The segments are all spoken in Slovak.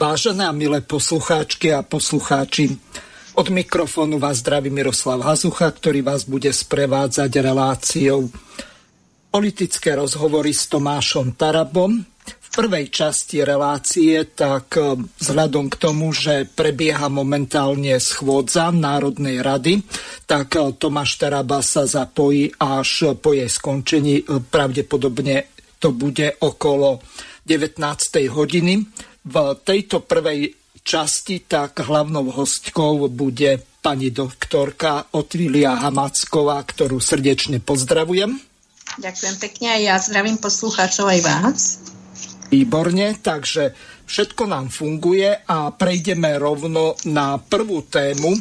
Vážené a milé poslucháčky a poslucháči, od mikrofónu vás zdraví Miroslav Hazucha, ktorý vás bude sprevádzať reláciou Politické rozhovory s Tomášom Tarabom. V prvej časti relácie, tak vzhľadom k tomu, že prebieha momentálne schôdza Národnej rady, tak Tomáš Taraba sa zapojí až po jej skončení. Pravdepodobne to bude okolo 19. hodiny. V tejto prvej časti tak hlavnou hostkou bude pani doktorka Otília Hamáčková, ktorú srdečne pozdravujem. Ďakujem pekne a ja zdravím poslucháčov aj vás. Výborne, takže všetko nám funguje a prejdeme rovno na prvú tému.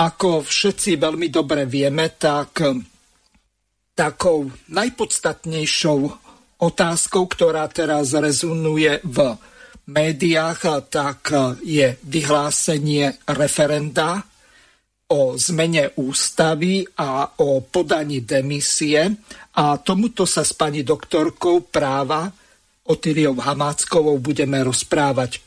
Ako všetci veľmi dobre vieme, tak takou najpodstatnejšou otázkou, ktorá teraz rezonuje v médiách, tak je vyhlásenie referenda o zmene ústavy a o podaní demisie. A tomuto sa s pani doktorkou práva Otíliou Hamáčkovou budeme rozprávať.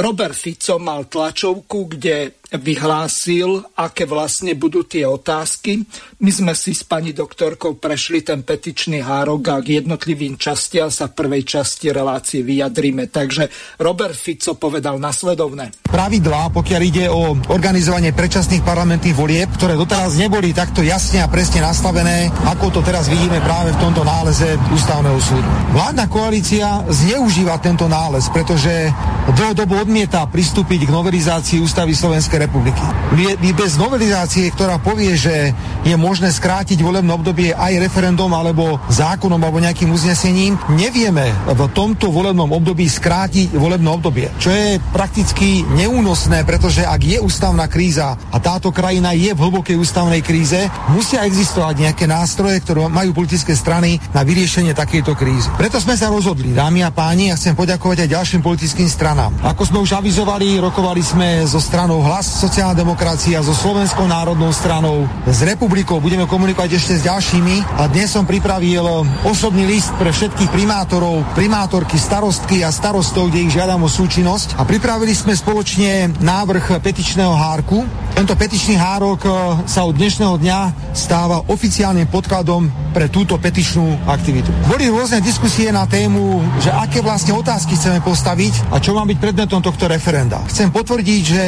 Robert Fico mal tlačovku, kde vyhlásil, aké vlastne budú tie otázky. My sme si s pani doktorkou prešli ten petičný hárok a k jednotlivým častiam sa v prvej časti relácie vyjadríme. Takže Robert Fico povedal nasledovné. Pravidlá, pokiaľ ide o organizovanie predčasných parlamentných volieb, ktoré doteraz neboli takto jasne a presne nastavené, ako to teraz vidíme práve v tomto náleze Ústavného súdu. Vládna koalícia zneužíva tento nález, pretože dlhodobo odmieta pristúpiť k novelizácii ústavy Slovenskej republiky. My bez novelizácie, ktorá povie, že je možné skrátiť volebné obdobie aj referendum alebo zákonom alebo nejakým uznesením, nevieme v tomto volebnom období skrátiť volebné obdobie, čo je prakticky neúnosné, pretože ak je ústavná kríza a táto krajina je v hlbokej ústavnej kríze, musia existovať nejaké nástroje, ktoré majú politické strany na vyriešenie takejto krízy. Preto sme sa rozhodli, dámy a páni, ja chcem poďakovať aj ďalším politickým stranám. Ako sme už avizovali, rokovali sme so stranou Hlas, sociálna demokracia, so Slovenskou národnou stranou, s Republikou. Budeme komunikovať ešte s ďalšími a dnes som pripravil osobný list pre všetkých primátorov, primátorky, starostky a starostov, kde ich žiadam o súčinnosť. A pripravili sme spoločne návrh petičného hárku. Tento petičný hárok sa od dnešného dňa stáva oficiálnym podkladom pre túto petičnú aktivitu. Boli rôzne diskusie na tému, že aké vlastne otázky chceme postaviť a čo má byť predmetom tohto referenda. Chcem potvrdiť, že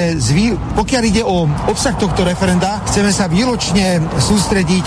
pokiaľ ide o obsah tohto referenda, chceme sa výločne sústrediť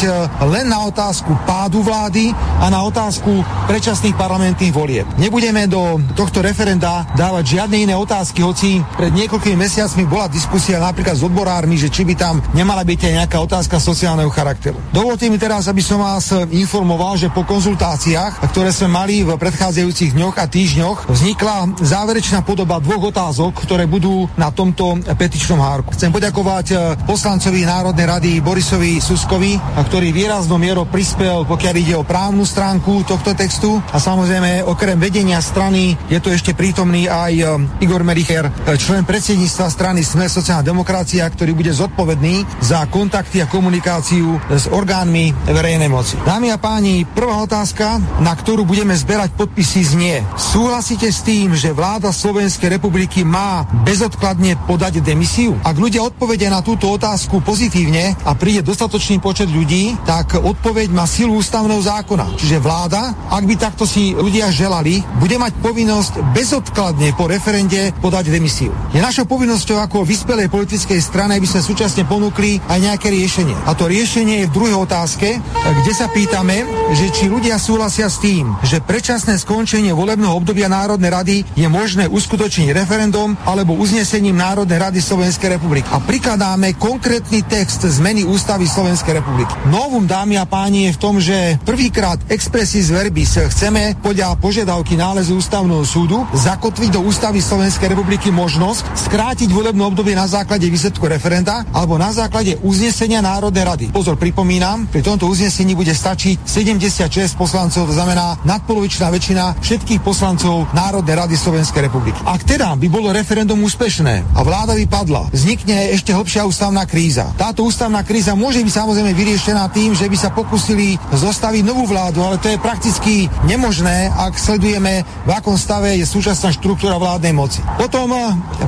len na otázku pádu vlády a na otázku predčasných parlamentných volieb. Nebudeme do tohto referenda dávať žiadne iné otázky, hoci pred niekoľkými mesiacmi bola diskusia napríklad s odborármi, že či by tam nemala byť aj nejaká otázka sociálneho charakteru. Dovolte mi teraz, aby som vás informoval, že po konzultáciách, ktoré sme mali v predchádzajúcich dňoch a týždňoch, vznikla záverečná podoba dvoch otázok, ktoré budú na tomto petičnom hárku. Chcem poďakovať poslancovi Národnej rady Borisovi Suskovi, ktorý výraznou mierou prispel, pokiaľ ide o právnu stránku tohto textu, a samozrejme okrem vedenia strany je to ešte prítomný aj Igor Mericher, člen predsedníctva strany Smer sociálna demokracia, ktorý bude zodpovedný za kontakty a komunikáciu s orgánmi verejnej moci. Dámy a páni, prvá otázka, na ktorú budeme zberať podpisy, znie: súhlasíte s tým, že vláda Slovenskej republiky má bezodkladne podať demisiu? Ak ľudia odpovedia na túto otázku pozitívne a príde dostatočný počet ľudí, tak odpoveď má silu ústavného zákona. Čiže vláda, ak by takto si ľudia želali, bude mať povinnosť bezodkladne po referende podať demisiu. Je našou povinnosťou ako vyspelej politickej strane, aby sme súčasne ponúkli aj nejaké riešenie. A to riešenie je v druhej otázke, kde sa pýtame, že či ľudia súhlasia s tým, že predčasné skončenie volebného obdobia Národnej rady je možné uskutočniť referendum alebo uznesením Národnej rady Slovenskej republiky. A prikladáme konkrétny text zmeny ústavy Slovenskej republiky. Novum, dámy a páni, je v tom, že prvýkrát expressis verbis chceme podľa požiadavky nálezu Ústavného súdu zakotviť do ústavy Slovenskej republiky možnosť skrátiť volebné obdobie na základe výsledku referenda alebo na základe uznesenia Národnej rady. Pozor, pripomínam, pri tomto uznesení bude stačiť 76 poslancov, to znamená nadpolovičná väčšina všetkých poslancov Národnej rady Slovenskej republiky. Ak teda by bolo referendum úspešné a vláda by padla, vznikne ešte hlbšia ústavná kríza. Táto ústavná kríza môže byť samozrejme vyriešená tým, že by sa pokusili zostaviť novú vládu, ale to je prakticky nemožné, ak sledujeme, v akom stave je súčasná štruktúra vládnej moci. Potom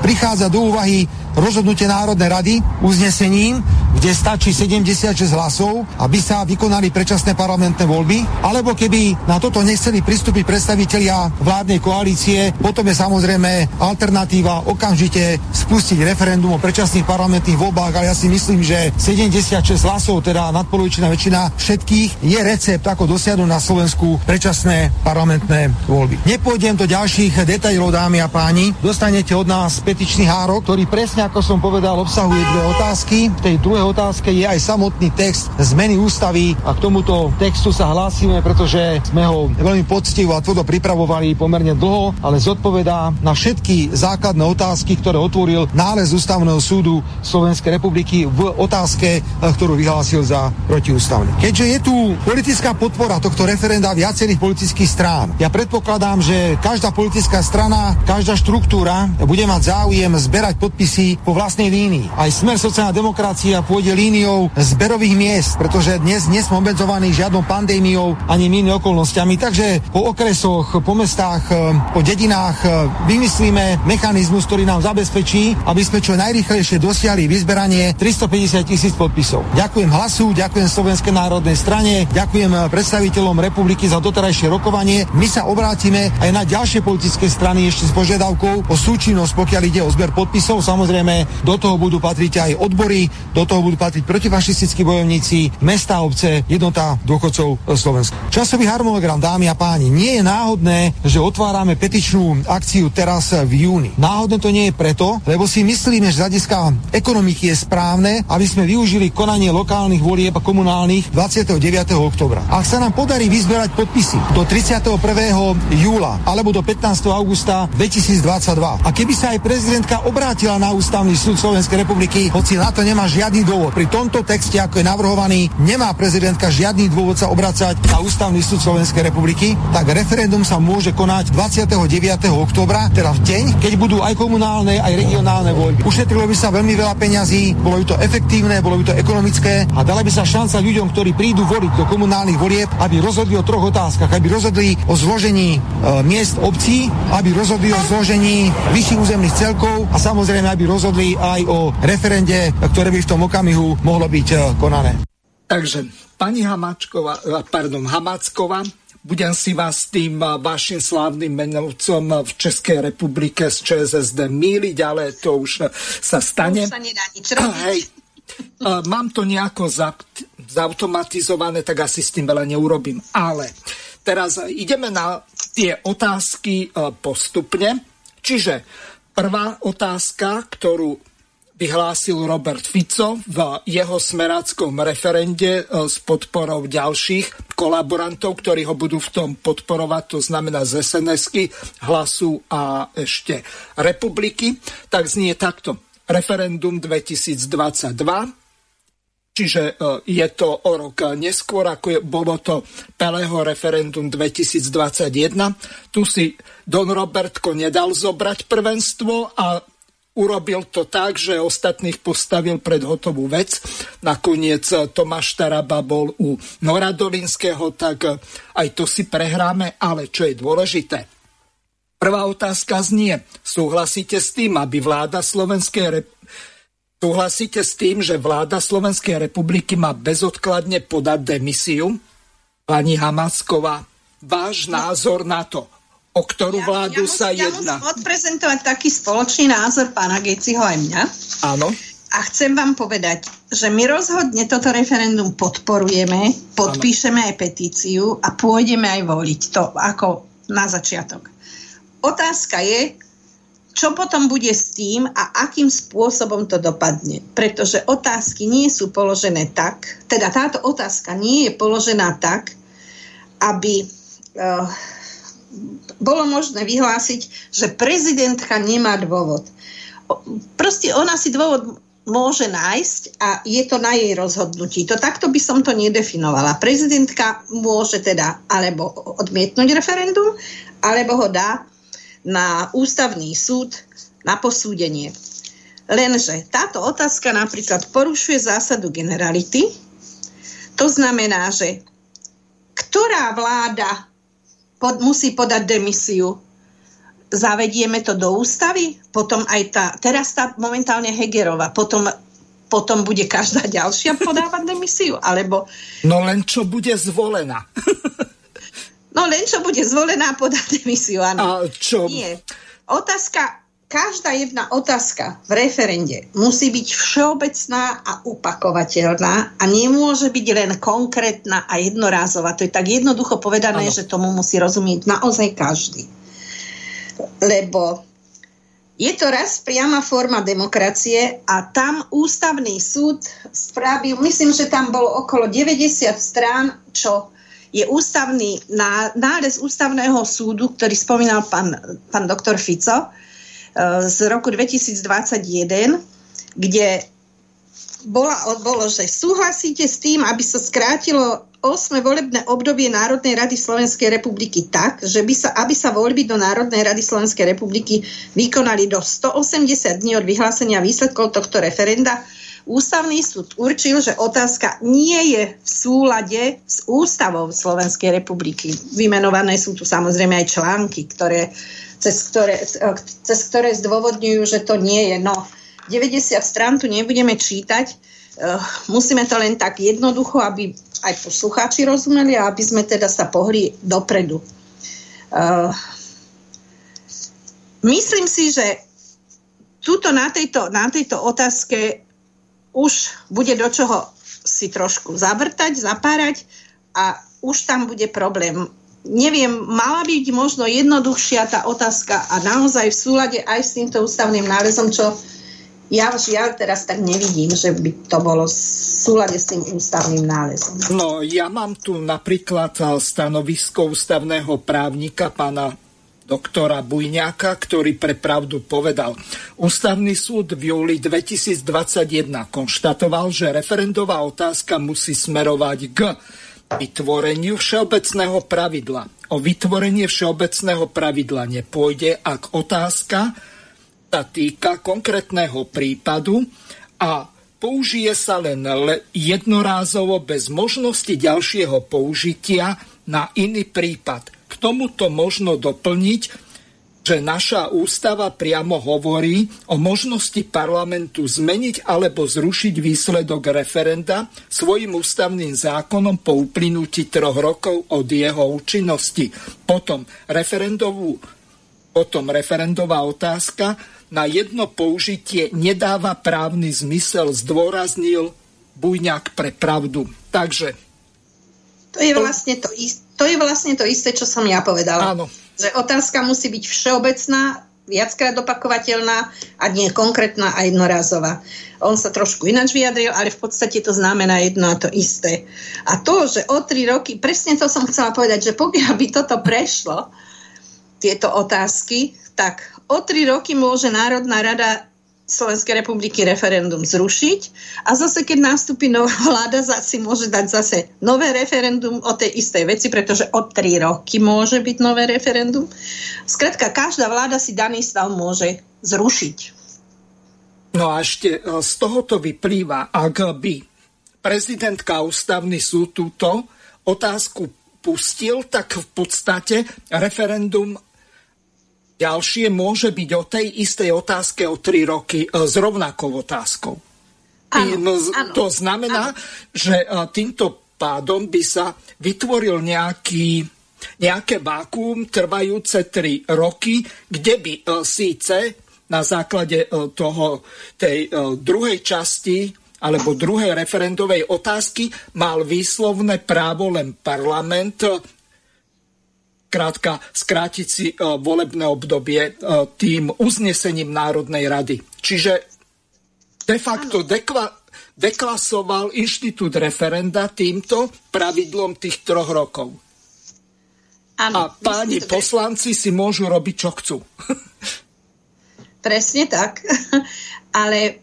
prichádza do úvahy rozhodnutie Národnej rady uznesením, kde stačí 76 hlasov, aby sa vykonali predčasné parlamentné voľby, alebo keby na toto nechceli pristúpiť predstavitelia vládnej koalície, potom je samozrejme alternatíva okamžite spustiť referendum o predčasných parlamentných voľbách, ale ja si myslím, že 76 hlasov, teda nadpolovičná väčšina všetkých, je recept, ako dosiahnuť na Slovensku predčasné parlamentné voľby. Nepôjdem do ďalších detailov, dámy a páni, dostanete od nás petičný hárok, ktorý presne, ako som povedal, obsahuje dve otázky. V tej druhej otázke je aj samotný text zmeny ústavy a k tomuto textu sa hlásime, pretože sme ho veľmi poctivo a tvrdo pripravovali pomerne dlho, ale zodpovedá na všetky základné otázky, ktoré otvoril nález Ústavného súdu Slovenskej republiky v otázke, ktorú vyhlásil za protiústavnú. Keďže je tu politická podpora tohto referenda viacerých politických strán, ja predpokladám, že každá politická strana, každá štruktúra bude mať záujem zberať podpisy po vlastnej línii. Aj Smer sociálna demokracia pôjde líniou zberových miest, pretože dnes nie sme obmedzovaní žiadnou pandémiou ani inými okolnostiami. Takže po okresoch, po mestách, po dedinách vymyslíme mechanizmus, ktorý nám zabezpečí, aby sme čo najrýchlejšie dosiahli vyzberanie 350 000 podpisov. Ďakujem Hlasu, ďakujem Slovenskej národnej strane, ďakujem predstaviteľom republiky za doterajšie rokovanie. My sa obrátime aj na ďalšie politické strany ešte s požiadavkou o súčinnosť, pokiaľ ide o zber podpisov. Samozrejme, do toho budú patriť aj odbory, do toho budú patriť protifašistickí bojovníci, mestá, obce, jednota dôchodcov Slovenska. Časový harmonogram, dámy a páni, nie je náhodné, že otvárame petičnú akciu teraz v júni. Náhodné to nie je preto, lebo si myslíme, že z hľadiska ekonomiky je správne, aby sme využili konanie lokálnych volieb a komunálnych 29. oktobra. Ak sa nám podarí vyzbierať podpisy do 31. júla alebo do 15. augusta 2022, a keby sa aj prezidentka obrátila na Ústavný súd Slovenskej republiky, hoci na to nemá žiadny dôvod. Pri tomto texte, ako je navrhovaný, nemá prezidentka žiadny dôvod sa obracať na Ústavný súd Slovenskej republiky, tak referendum sa môže konať 29. októbra, teda v deň, keď budú aj komunálne, aj regionálne voľby. Ušetrilo by sa veľmi veľa peňazí, bolo by to efektívne, bolo by to ekonomické a dala by sa šanca ľuďom, ktorí prídu voliť do komunálnych volieb, aby rozhodli o troch otázkach, aby rozhodli o zložení miest obcí, aby rozhodli o zložení vyšších územných celkov a samozrejme, aby rozhodli aj o referende, ktoré by v tom okamihu mohlo byť konané. Takže, pani Hamáčková, budem si vás tým vašim slávnym menovcom v Českej republike z ČSSD míliť, ale to už sa stane. Už sa nedá nič robiť. Hej, mám to nejako zautomatizované, tak asi s tým veľa neurobím. Ale teraz ideme na tie otázky postupne. Čiže prvá otázka, ktorú vyhlásil Robert Fico v jeho smeráckom referende s podporou ďalších kolaborantov, ktorí ho budú v tom podporovať, to znamená z SNS-ky, Hlasu a ešte Republiky, tak znie takto. Referendum 2022, čiže je to o rok neskôr, ako bolo to Pelého referendum 2021. Tu si Don Robertko nedal zobrať prvenstvo a urobil to tak, že ostatných postavil pred hotovú vec. Nakoniec Tomáš Taraba bol u Nora Dolinského, tak aj to si prehráme, ale čo je dôležité. Prvá otázka znie, súhlasíte s tým, že vláda Slovenskej republiky má bezodkladne podať demisiu? Pani Hamáčková, váš názor na to, o ktorú vládu sa jedná? Ja musím odprezentovať taký spoločný názor pána Geciho aj mňa. Áno. A chcem vám povedať, že my rozhodne toto referendum podporujeme, podpíšeme aj petíciu a pôjdeme aj voliť. To ako na začiatok. Otázka je, čo potom bude s tým a akým spôsobom to dopadne. Pretože otázky nie sú položené tak, teda táto otázka nie je položená tak, aby bolo možné vyhlásiť, že prezidentka nemá dôvod. Proste ona si dôvod môže nájsť a je to na jej rozhodnutí. To takto by som to nedefinovala. Prezidentka môže teda alebo odmietnúť referendum, alebo ho dá na ústavný súd na posúdenie. Lenže táto otázka napríklad porušuje zásadu generality. To znamená, že ktorá vláda musí podať demisiu? Zavedieme to do ústavy, potom aj teraz momentálne Hegerova, potom bude každá ďalšia podávať demisiu, alebo... No len čo bude zvolená. No len čo bude zvolená podať demisiu, áno. A čo? Nie. Otázka, každá jedna otázka v referende musí byť všeobecná a opakovateľná a nemôže byť len konkrétna a jednorázová. To je tak jednoducho povedané, ano. Že tomu musí rozumieť naozaj každý. Lebo je to raz priama forma demokracie a tam ústavný súd spravil, myslím, že tam bolo okolo 90 strán, čo je ústavný nález ústavného súdu, ktorý spomínal pán doktor Fico z roku 2021, kde bolo, že súhlasíte s tým, aby sa skrátilo 8. volebné obdobie Národnej rady Slovenskej republiky tak, že aby sa voľby do Národnej rady Slovenskej republiky vykonali do 180 dní od vyhlásenia výsledkov tohto referenda. Ústavný súd určil, že otázka nie je v súlade s ústavou Slovenskej republiky. Vymenované sú tu samozrejme aj články, cez ktoré zdôvodňujú, že to nie je. No, 90 strán tu nebudeme čítať. Musíme to len tak jednoducho, aby aj poslucháči rozumeli a aby sme teda sa pohli dopredu. Myslím si, že tuto na tejto otázke už bude do čoho si trošku zavrtať, zapárať a už tam bude problém. Neviem, mala byť možno jednoduchšia tá otázka a naozaj v súlade aj s týmto ústavným nálezom, čo Ja teraz tak nevidím, že by to bolo v súlade s tým ústavným nálezom. No, ja mám tu napríklad stanovisko ústavného právnika pána doktora Bujňáka, ktorý pre pravdu povedal. Ústavný súd v júli 2021 konštatoval, že referendová otázka musí smerovať k vytvoreniu všeobecného pravidla. O vytvorenie všeobecného pravidla nepôjde, ak otázka sa týka konkrétneho prípadu a použije sa len jednorázovo bez možnosti ďalšieho použitia na iný prípad. K tomuto možno doplniť, že naša ústava priamo hovorí o možnosti parlamentu zmeniť alebo zrušiť výsledok referenda svojim ústavným zákonom po uplynutí 3 rokov od jeho účinnosti. Potom referendová otázka na jedno použitie nedáva právny zmysel, zdôraznil Bujňák pre pravdu. Takže... To je vlastne to isté, čo som ja povedala. Áno. Že otázka musí byť všeobecná, viackrát opakovateľná a nie konkrétna a jednorazová. On sa trošku ináč vyjadril, ale v podstate to znamená jedno a to isté. A to, že o 3 roky, presne to som chcela povedať, že pokiaľ by toto prešlo, tieto otázky, tak o 3 roky môže Národná rada Slovenskej republiky referendum zrušiť a zase, keď nástupí nová vláda, si môže dať zase nové referendum o tej istej veci, pretože o 3 roky môže byť nové referendum. Skrátka, každá vláda si daný stav môže zrušiť. No a ešte z tohoto vyplýva, ak by prezidentka ústavný súd túto otázku pustil, tak v podstate referendum ďalšie môže byť o tej istej otázke o 3 roky s rovnakou otázkou. Áno. To znamená, že týmto pádom by sa vytvoril nejaké vákuum trvajúce 3 roky, kde by síce na základe tej druhej časti alebo druhej referendovej otázky mal výslovné právo len parlament krátka skrátiť si volebné obdobie tým uznesením Národnej rady. Čiže de facto deklasoval inštitút referenda týmto pravidlom tých 3 rokov. Áno, a páni poslanci si môžu robiť, čo chcú. Presne tak. Ale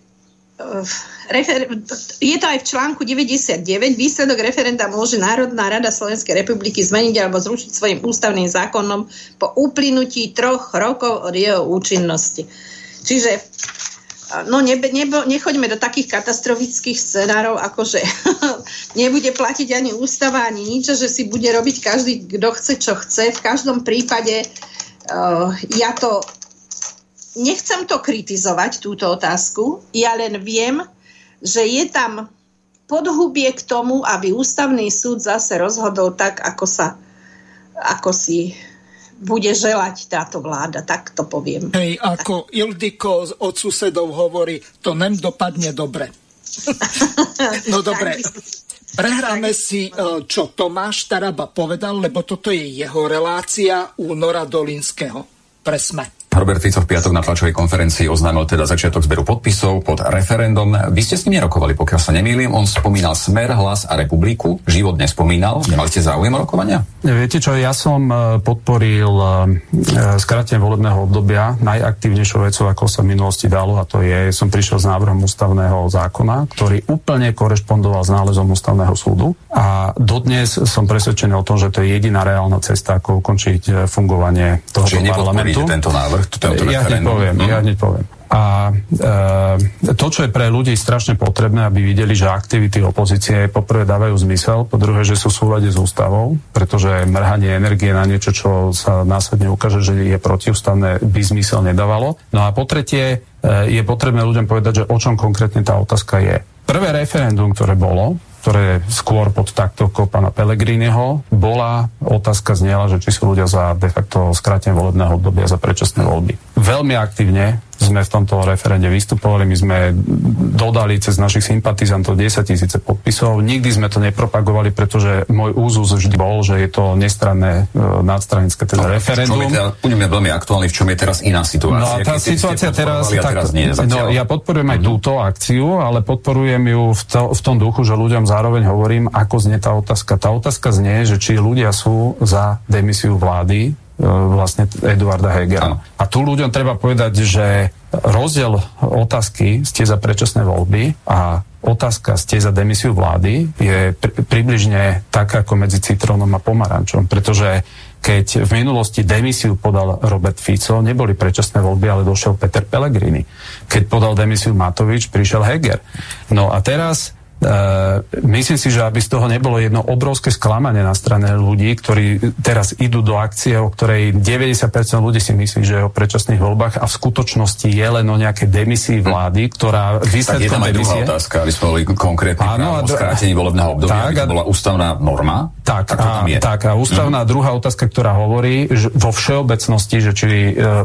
je to aj v článku 99. Výsledok referenda môže Národná rada Slovenskej republiky zmeniť alebo zrušiť svojim ústavným zákonom po uplynutí 3 rokov od jeho účinnosti. Čiže nechoďme do takých katastrofických scenárov, akože nebude platiť ani ústava, ani nič, že si bude robiť každý, kto chce, čo chce. V každom prípade nechcem to kritizovať, túto otázku. Ja len viem, že je tam podhubie k tomu, aby ústavný súd zase rozhodol tak, ako si bude želať táto vláda. Tak to poviem. Hej, ako Ildiko od susedov hovorí, to nem dopadne dobre. No dobre. Prehráme si, čo Tomáš Taraba povedal, lebo toto je jeho relácia u Nora Dolinského. Presme. Robert Fico v piatok na tlačovej konferencii oznámil teda začiatok zberu podpisov pod referendum. Vy ste s ním nerokovali, pokiaľ sa nemýlim. On spomínal Smer, Hlas a Republiku. Život nespomínal. Nemali ste záujem o rokovania? Viete čo, ja som podporil skrátenie volebného obdobia najaktívnejšou vecou, ako sa v minulosti dalo, a to je, som prišiel s návrhom ústavného zákona, ktorý úplne korešpondoval s nálezom ústavného súdu. A dodnes som presvedčený o tom, že to je jediná reálna cesta, ako ukončiť fungovanie tohto parlamentu. Tento návrh. Ja nepoviem. A to, čo je pre ľudí strašne potrebné, aby videli, že aktivity opozície poprvé dávajú zmysel, po druhé, že sú v súlade s ústavou, pretože mrhanie energie na niečo, čo sa následne ukáže, že je protiústavné, by zmysel nedávalo. No a po tretie, je potrebné ľuďom povedať, že o čom konkrétne tá otázka je. Prvé referendum, ktoré skôr pod taktovkou pána Pellegriniho, bola otázka znela, že či sú ľudia za de facto skrátenie volebného obdobia, za predčasné voľby. Veľmi aktívne sme v tomto referende vystupovali, my sme dodali cez našich sympatizantov 10 000 podpisov, nikdy sme to nepropagovali, pretože môj úzus vždy bol, že je to nestranné nadstranické referendum. V čom je veľmi aktuálny, v čom je teraz iná situácia? No tá situácia teraz nie je zatiaľ. Ja podporujem aj túto akciu, ale podporujem ju v tom duchu, že ľuďom zároveň hovorím, ako znie tá otázka. Tá otázka znie, že či ľudia sú za demisiu vlády, vlastne Eduarda Hegera. A tu ľuďom treba povedať, že rozdiel otázky ste za predčasné voľby a otázka ste za demisiu vlády je približne taká ako medzi citrónom a pomarančom, pretože keď v minulosti demisiu podal Robert Fico, neboli predčasné voľby, ale došiel Peter Pellegrini. Keď podal demisiu Matovič, prišiel Heger. No a teraz myslím si, že aby z toho nebolo jedno obrovské sklamanie na strane ľudí, ktorí teraz idú do akcie, o ktorej 90% ľudí si myslí, že je o predčasných voľbách a v skutočnosti je len o nejakej demisii vlády, ktorá výsledkom tak je tam aj demisie. Druhá otázka, aby sme boli konkrétne o skrátení volebného obdobia, tak, aby bola ústavná norma. Tak, a ústavná druhá otázka, ktorá hovorí že vo všeobecnosti, že či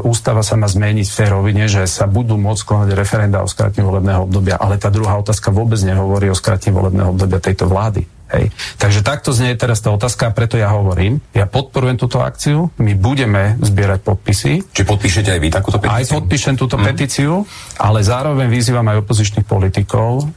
ústava sa má zmeniť v tej rovine, že sa budú môcť konať referenda o skrátení volebného obdobia, ale tá druhá otázka vôbec nehovorí o skrátenie volebného obdobia tejto vlády. Hej. Takže takto znie teraz tá otázka, preto ja hovorím, ja podporujem túto akciu, my budeme zbierať podpisy. Či podpíšete aj vy takúto petíciu? Aj podpíšem túto petíciu, ale zároveň vyzývam aj opozičných politikov,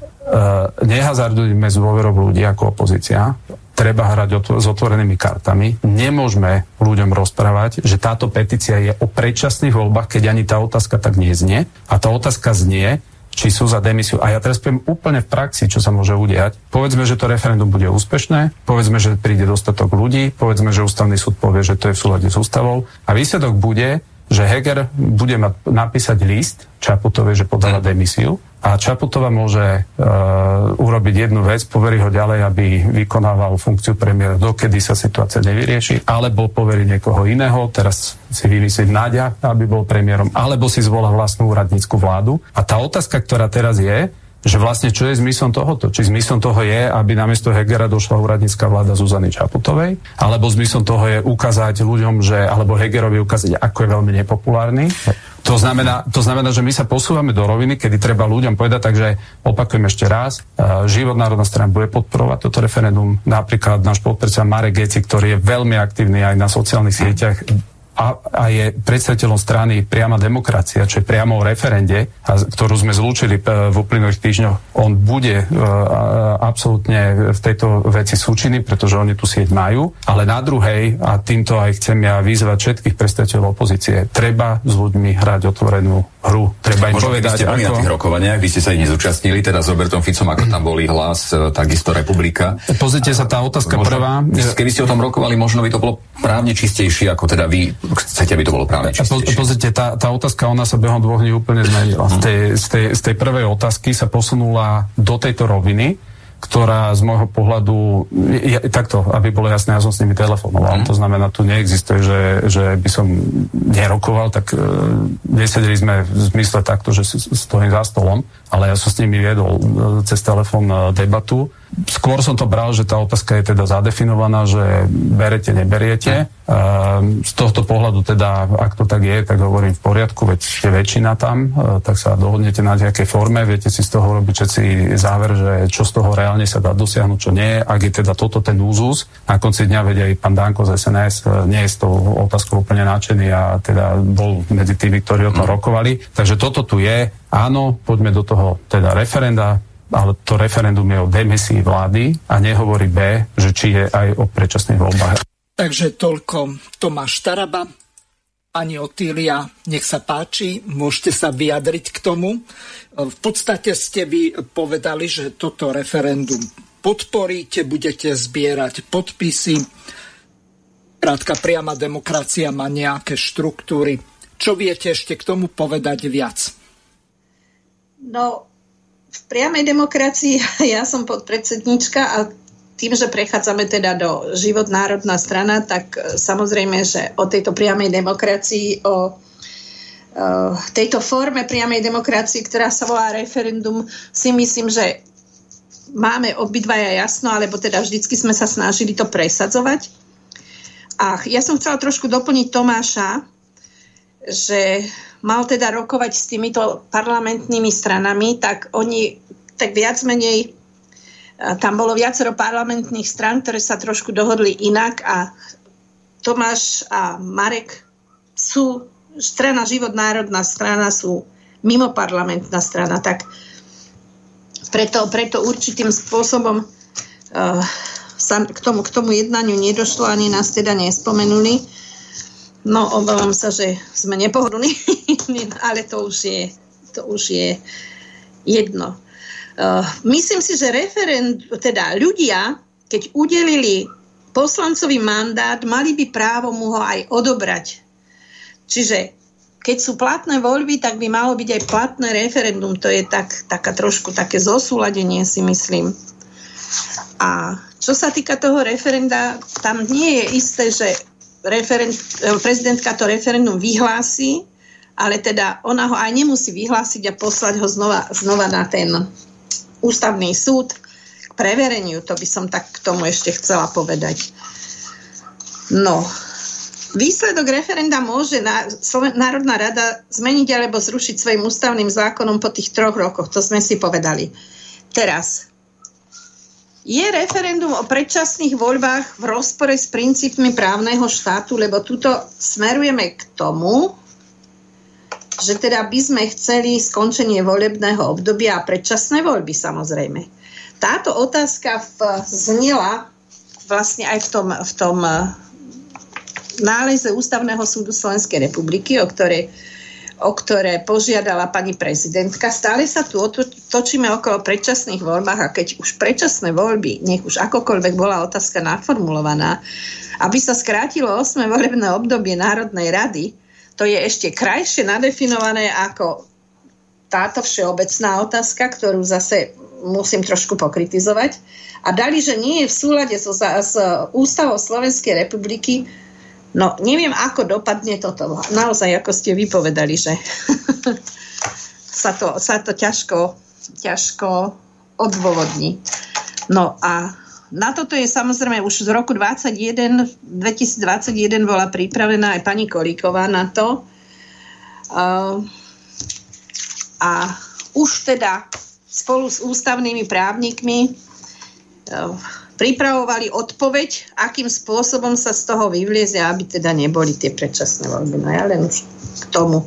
nehazardujme s dôverou ľudí ako opozícia, treba hrať s otvorenými kartami. Nemôžeme ľuďom rozprávať, že táto petícia je o predčasných voľbách, keď ani tá otázka tak neznie. A tá otázka znie, či sú za demisiu. A ja teraz poviem úplne v praxi, čo sa môže udiať. Povedzme, že to referendum bude úspešné, povedzme, že príde dostatok ľudí, povedzme, že ústavný súd povie, že to je v súlade s ústavou a výsledok bude, že Heger bude mať napísať list Čaputovej, že podala demisiu a Čaputová môže urobiť jednu vec, poveri ho ďalej, aby vykonával funkciu premiéra, dokedy sa situácia nevyrieši, alebo poveri niekoho iného, teraz si vymyslí Náďa, aby bol premiérom, alebo si zvolá vlastnú úradnícku vládu. A tá otázka, ktorá teraz je, že vlastne čo je zmyslom tohoto? Či zmyslom toho je, aby namiesto Hegera došla úradnícka vláda Zuzany Čaputovej? Alebo zmyslom toho je ukázať ľuďom, že alebo Hegerovi ukázať, ako je veľmi nepopulárny? To znamená, že my sa posúvame do roviny, kedy treba ľuďom povedať, takže opakujem ešte raz, Život, Národná strana bude podporovať toto referendum. Napríklad náš podpredseda Marek Geci, ktorý je veľmi aktívny aj na sociálnych sieťach a je predstaviteľom strany Priama demokracia, čo je priamo o referende, ktorú sme zlúčili v uplynulých týždňoch. On bude absolútne v tejto veci súčinný, pretože oni tu sieť majú, ale na druhej, a týmto aj chcem ja vyzvať všetkých predstaviteľov opozície, treba s ľuďmi hrať otvorenú hru. Treba im povedať, ako... Na tých rokovaniach, vy ste sa ich nezúčastnili, teda s Robertom Ficom, ako tam boli Hlas, takisto Republika. Pozrite sa, tá otázka možno, prvá... Keby ste o tom rokovali, možno by to bolo právne čistejšie, ako teda vy chcete, aby to bolo právne čistejšie. Pozrite, tá otázka, ona sa behom dvoch dní úplne zmenila. Z tej prvej otázky sa posunula do tejto roviny, ktorá z môjho pohľadu, takto, aby bolo jasné, ja som s nimi telefonoval, to znamená, tu neexistuje, že by som nerokoval, tak nesedeli sme v zmysle takto, že stojím za stolom, ale ja som s nimi viedol cez telefón debatu. Skôr som to bral, že tá otázka je teda zadefinovaná, že berete, neberiete. Z tohto pohľadu teda, ak to tak je, tak hovorím v poriadku, veď je väčšina tam, tak sa dohodnete na nejakej forme, viete si z toho robiť všetci záver, že čo z toho reálne sa dá dosiahnuť, čo nie. Ak je teda toto ten úzus, na konci dňa vedia aj pán Danko z SNS, nie je s tou otázkou úplne nadšený a teda bol medzi tými, ktorí o tom rokovali. Takže toto tu je, áno, poďme do toho teda referenda, ale to referendum je o demisii vlády a nehovorí B, že či je aj o predčasných voľbách. Takže toľko Tomáš Taraba. Pani Otília, nech sa páči, môžete sa vyjadriť k tomu. V podstate ste vy povedali, že toto referendum podporíte, budete zbierať podpisy. Krátka, Priama demokracia má nejaké štruktúry. Čo viete ešte k tomu povedať viac? No... V Priamej demokracii ja som podpredsednička a tým, že prechádzame teda do Život, Národná strana, tak samozrejme, že o tejto priamej demokracii, o tejto forme priamej demokracii, ktorá sa volá referendum, si myslím, že máme obidvaja jasno, alebo teda vždycky sme sa snažili to presadzovať. A ja som chcela trošku doplniť Tomáša, že mal teda rokovať s týmito parlamentnými stranami, tak oni, tak viac menej, tam bolo viacero parlamentných strán, ktoré sa trošku dohodli inak a Tomáš a Marek sú, strana Život, Národná strana sú mimoparlamentná strana, tak preto určitým spôsobom sa k tomu jednaniu nedošlo, ani nás teda nespomenuli. No, obávam sa, že sme nepohodlní, ale to už je jedno. Myslím si, že teda ľudia, keď udelili poslancovi mandát, mali by právo mu ho aj odobrať. Čiže keď sú platné voľby, tak by malo byť aj platné referendum. To je taká trošku také zosúladenie, si myslím. A čo sa týka toho referenda, tam nie je isté, že prezidentka to referendum vyhlási, ale teda ona ho aj nemusí vyhlásiť a poslať ho znova na ten ústavný súd k prevereniu. To by som tak k tomu ešte chcela povedať. No, výsledok referenda môže Národná rada zmeniť alebo zrušiť svojim ústavným zákonom po tých 3 rokoch. To sme si povedali. Teraz... Je referendum o predčasných voľbách v rozpore s princípmi právneho štátu, lebo tuto smerujeme k tomu, že teda by sme chceli skončenie volebného obdobia a predčasné voľby, samozrejme. Táto otázka znela vlastne aj v tom náleze Ústavného súdu Slovenskej republiky, o ktoré požiadala pani prezidentka. Stále sa tu točíme okolo predčasných voľbách a keď už predčasné voľby, nech už akokoľvek bola otázka naformulovaná, aby sa skrátilo 8. volebné obdobie Národnej rady, to je ešte krajšie nadefinované ako táto všeobecná otázka, ktorú zase musím trošku pokritizovať. A dali, že nie je v súlade s ústavou Slovenskej republiky. No, neviem, ako dopadne toto. Naozaj, ako ste vypovedali, že sa to ťažko odôvodní. No a na toto je samozrejme už z roku 2021 bola pripravená aj pani Kolíková na to. A už teda spolu s ústavnými právnikmi pripravovali odpoveď, akým spôsobom sa z toho vyvliezie, aby teda neboli tie predčasné voľby. No ja len k tomu.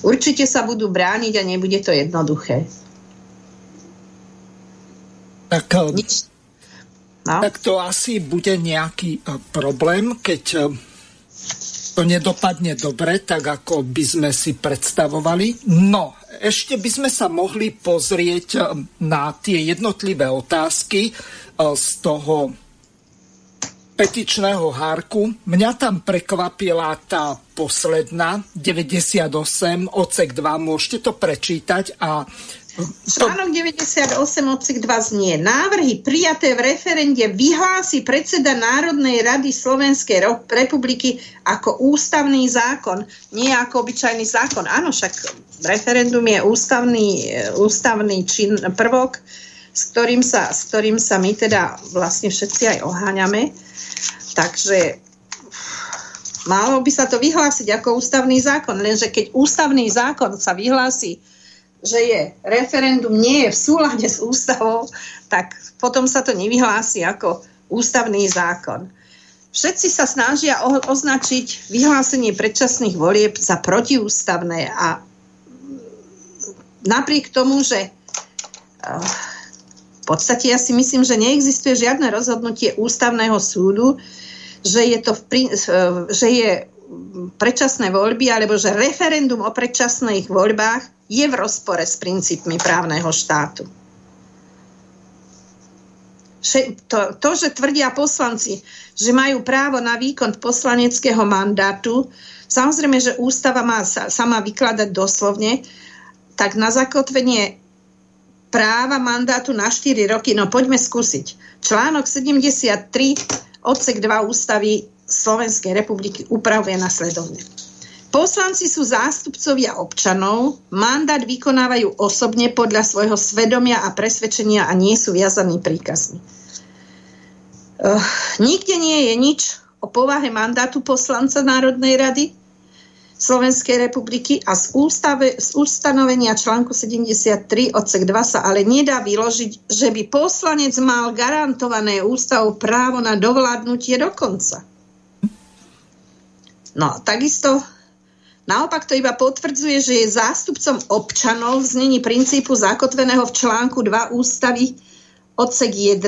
Určite sa budú brániť a nebude to jednoduché. Tak, no. Tak to asi bude nejaký problém, keď to nedopadne dobre, tak ako by sme si predstavovali. No, ešte by sme sa mohli pozrieť na tie jednotlivé otázky z toho petičného hárku. Mňa tam prekvapila tá posledná, 98, odsek 2. Môžete to prečítať a... Článok 98 odsek 2 znie: návrhy prijaté v referende vyhlási predseda Národnej rady Slovenskej republiky ako ústavný zákon, nie ako obyčajný zákon. Áno, však referendum je ústavný čin, prvok, s ktorým sa my teda vlastne všetci aj oháňame. Takže malo by sa to vyhlásiť ako ústavný zákon, lenže keď ústavný zákon sa vyhlási, že je referendum nie je v súlade s ústavou, tak potom sa to nevyhlási ako ústavný zákon. Všetci sa snažia označiť vyhlásenie predčasných volieb za protiústavné a napriek tomu, že v podstate ja si myslím, že neexistuje žiadne rozhodnutie Ústavného súdu, že je predčasné voľby, alebo že referendum o predčasných voľbách je v rozpore s princípmi právneho štátu. To, že tvrdia poslanci, že majú právo na výkon poslaneckého mandátu, samozrejme, že ústava má sama vykladať doslovne, tak na zakotvenie práva mandátu na 4 roky, no poďme skúsiť. Článok 73 odsek 2 ústavy Slovenskej republiky upravuje nasledovne: poslanci sú zástupcovia občanov, mandát vykonávajú osobne podľa svojho svedomia a presvedčenia a nie sú viazaní príkazmi. Nikde nie je nič o povahe mandátu poslanca Národnej rady Slovenskej republiky a z ustanovenia článku 73 odsek 2 sa ale nedá vyložiť, že by poslanec mal garantované ústavou právo na dovládnutie do konca. No, takisto naopak to iba potvrdzuje, že je zástupcom občanov v znení princípu zakotveného v článku 2 ústavy odsek 1.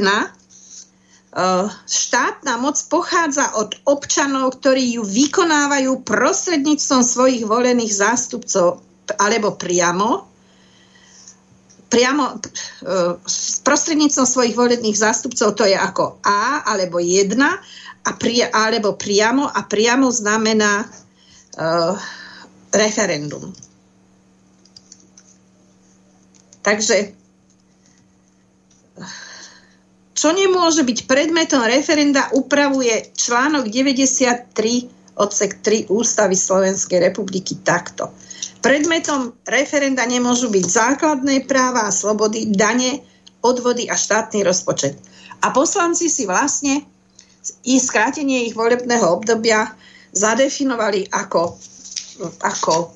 Štátna moc pochádza od občanov, ktorí ju vykonávajú prostredníctvom svojich volených zástupcov alebo priamo prostredníctvom svojich volených zástupcov, to je ako A alebo 1 a alebo priamo, a priamo znamená referendum. Takže čo nemôže byť predmetom referenda, upravuje článok 93 odsek 3 ústavy Slovenskej republiky takto: predmetom referenda nemôžu byť základné práva a slobody, dane, odvody a štátny rozpočet. A poslanci si vlastne i skrátenie ich volebného obdobia zadefinovali ako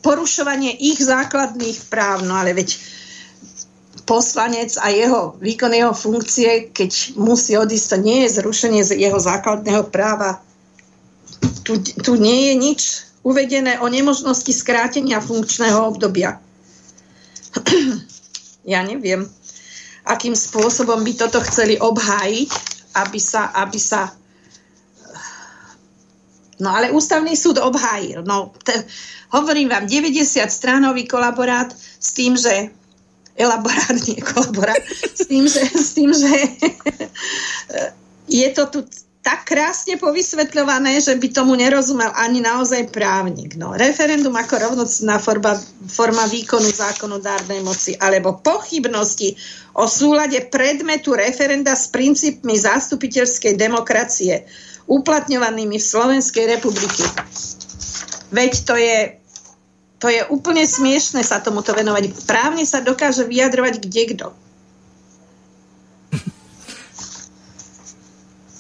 porušovanie ich základných práv. No ale veď poslanec a jeho výkon jeho funkcie, keď musí odísť, to nie je zrušenie jeho základného práva. Tu nie je nič uvedené o nemožnosti skrátenia funkčného obdobia. Ja neviem, akým spôsobom by toto chceli obhájiť, aby sa... No ale Ústavný súd obhájil. No, hovorím vám, 90 stránový kolaborát s tým, že s tým, že je to tu tak krásne povysvetľované, že by tomu nerozumel ani naozaj právnik. No, referendum ako rovnocenná forma výkonu zákonodárnej moci alebo pochybnosti o súlade predmetu referenda s princípmi zastupiteľskej demokracie uplatňovanými v Slovenskej republiky. Veď to je úplne smiešné sa tomuto venovať. Právne sa dokáže vyjadrovať kdekto.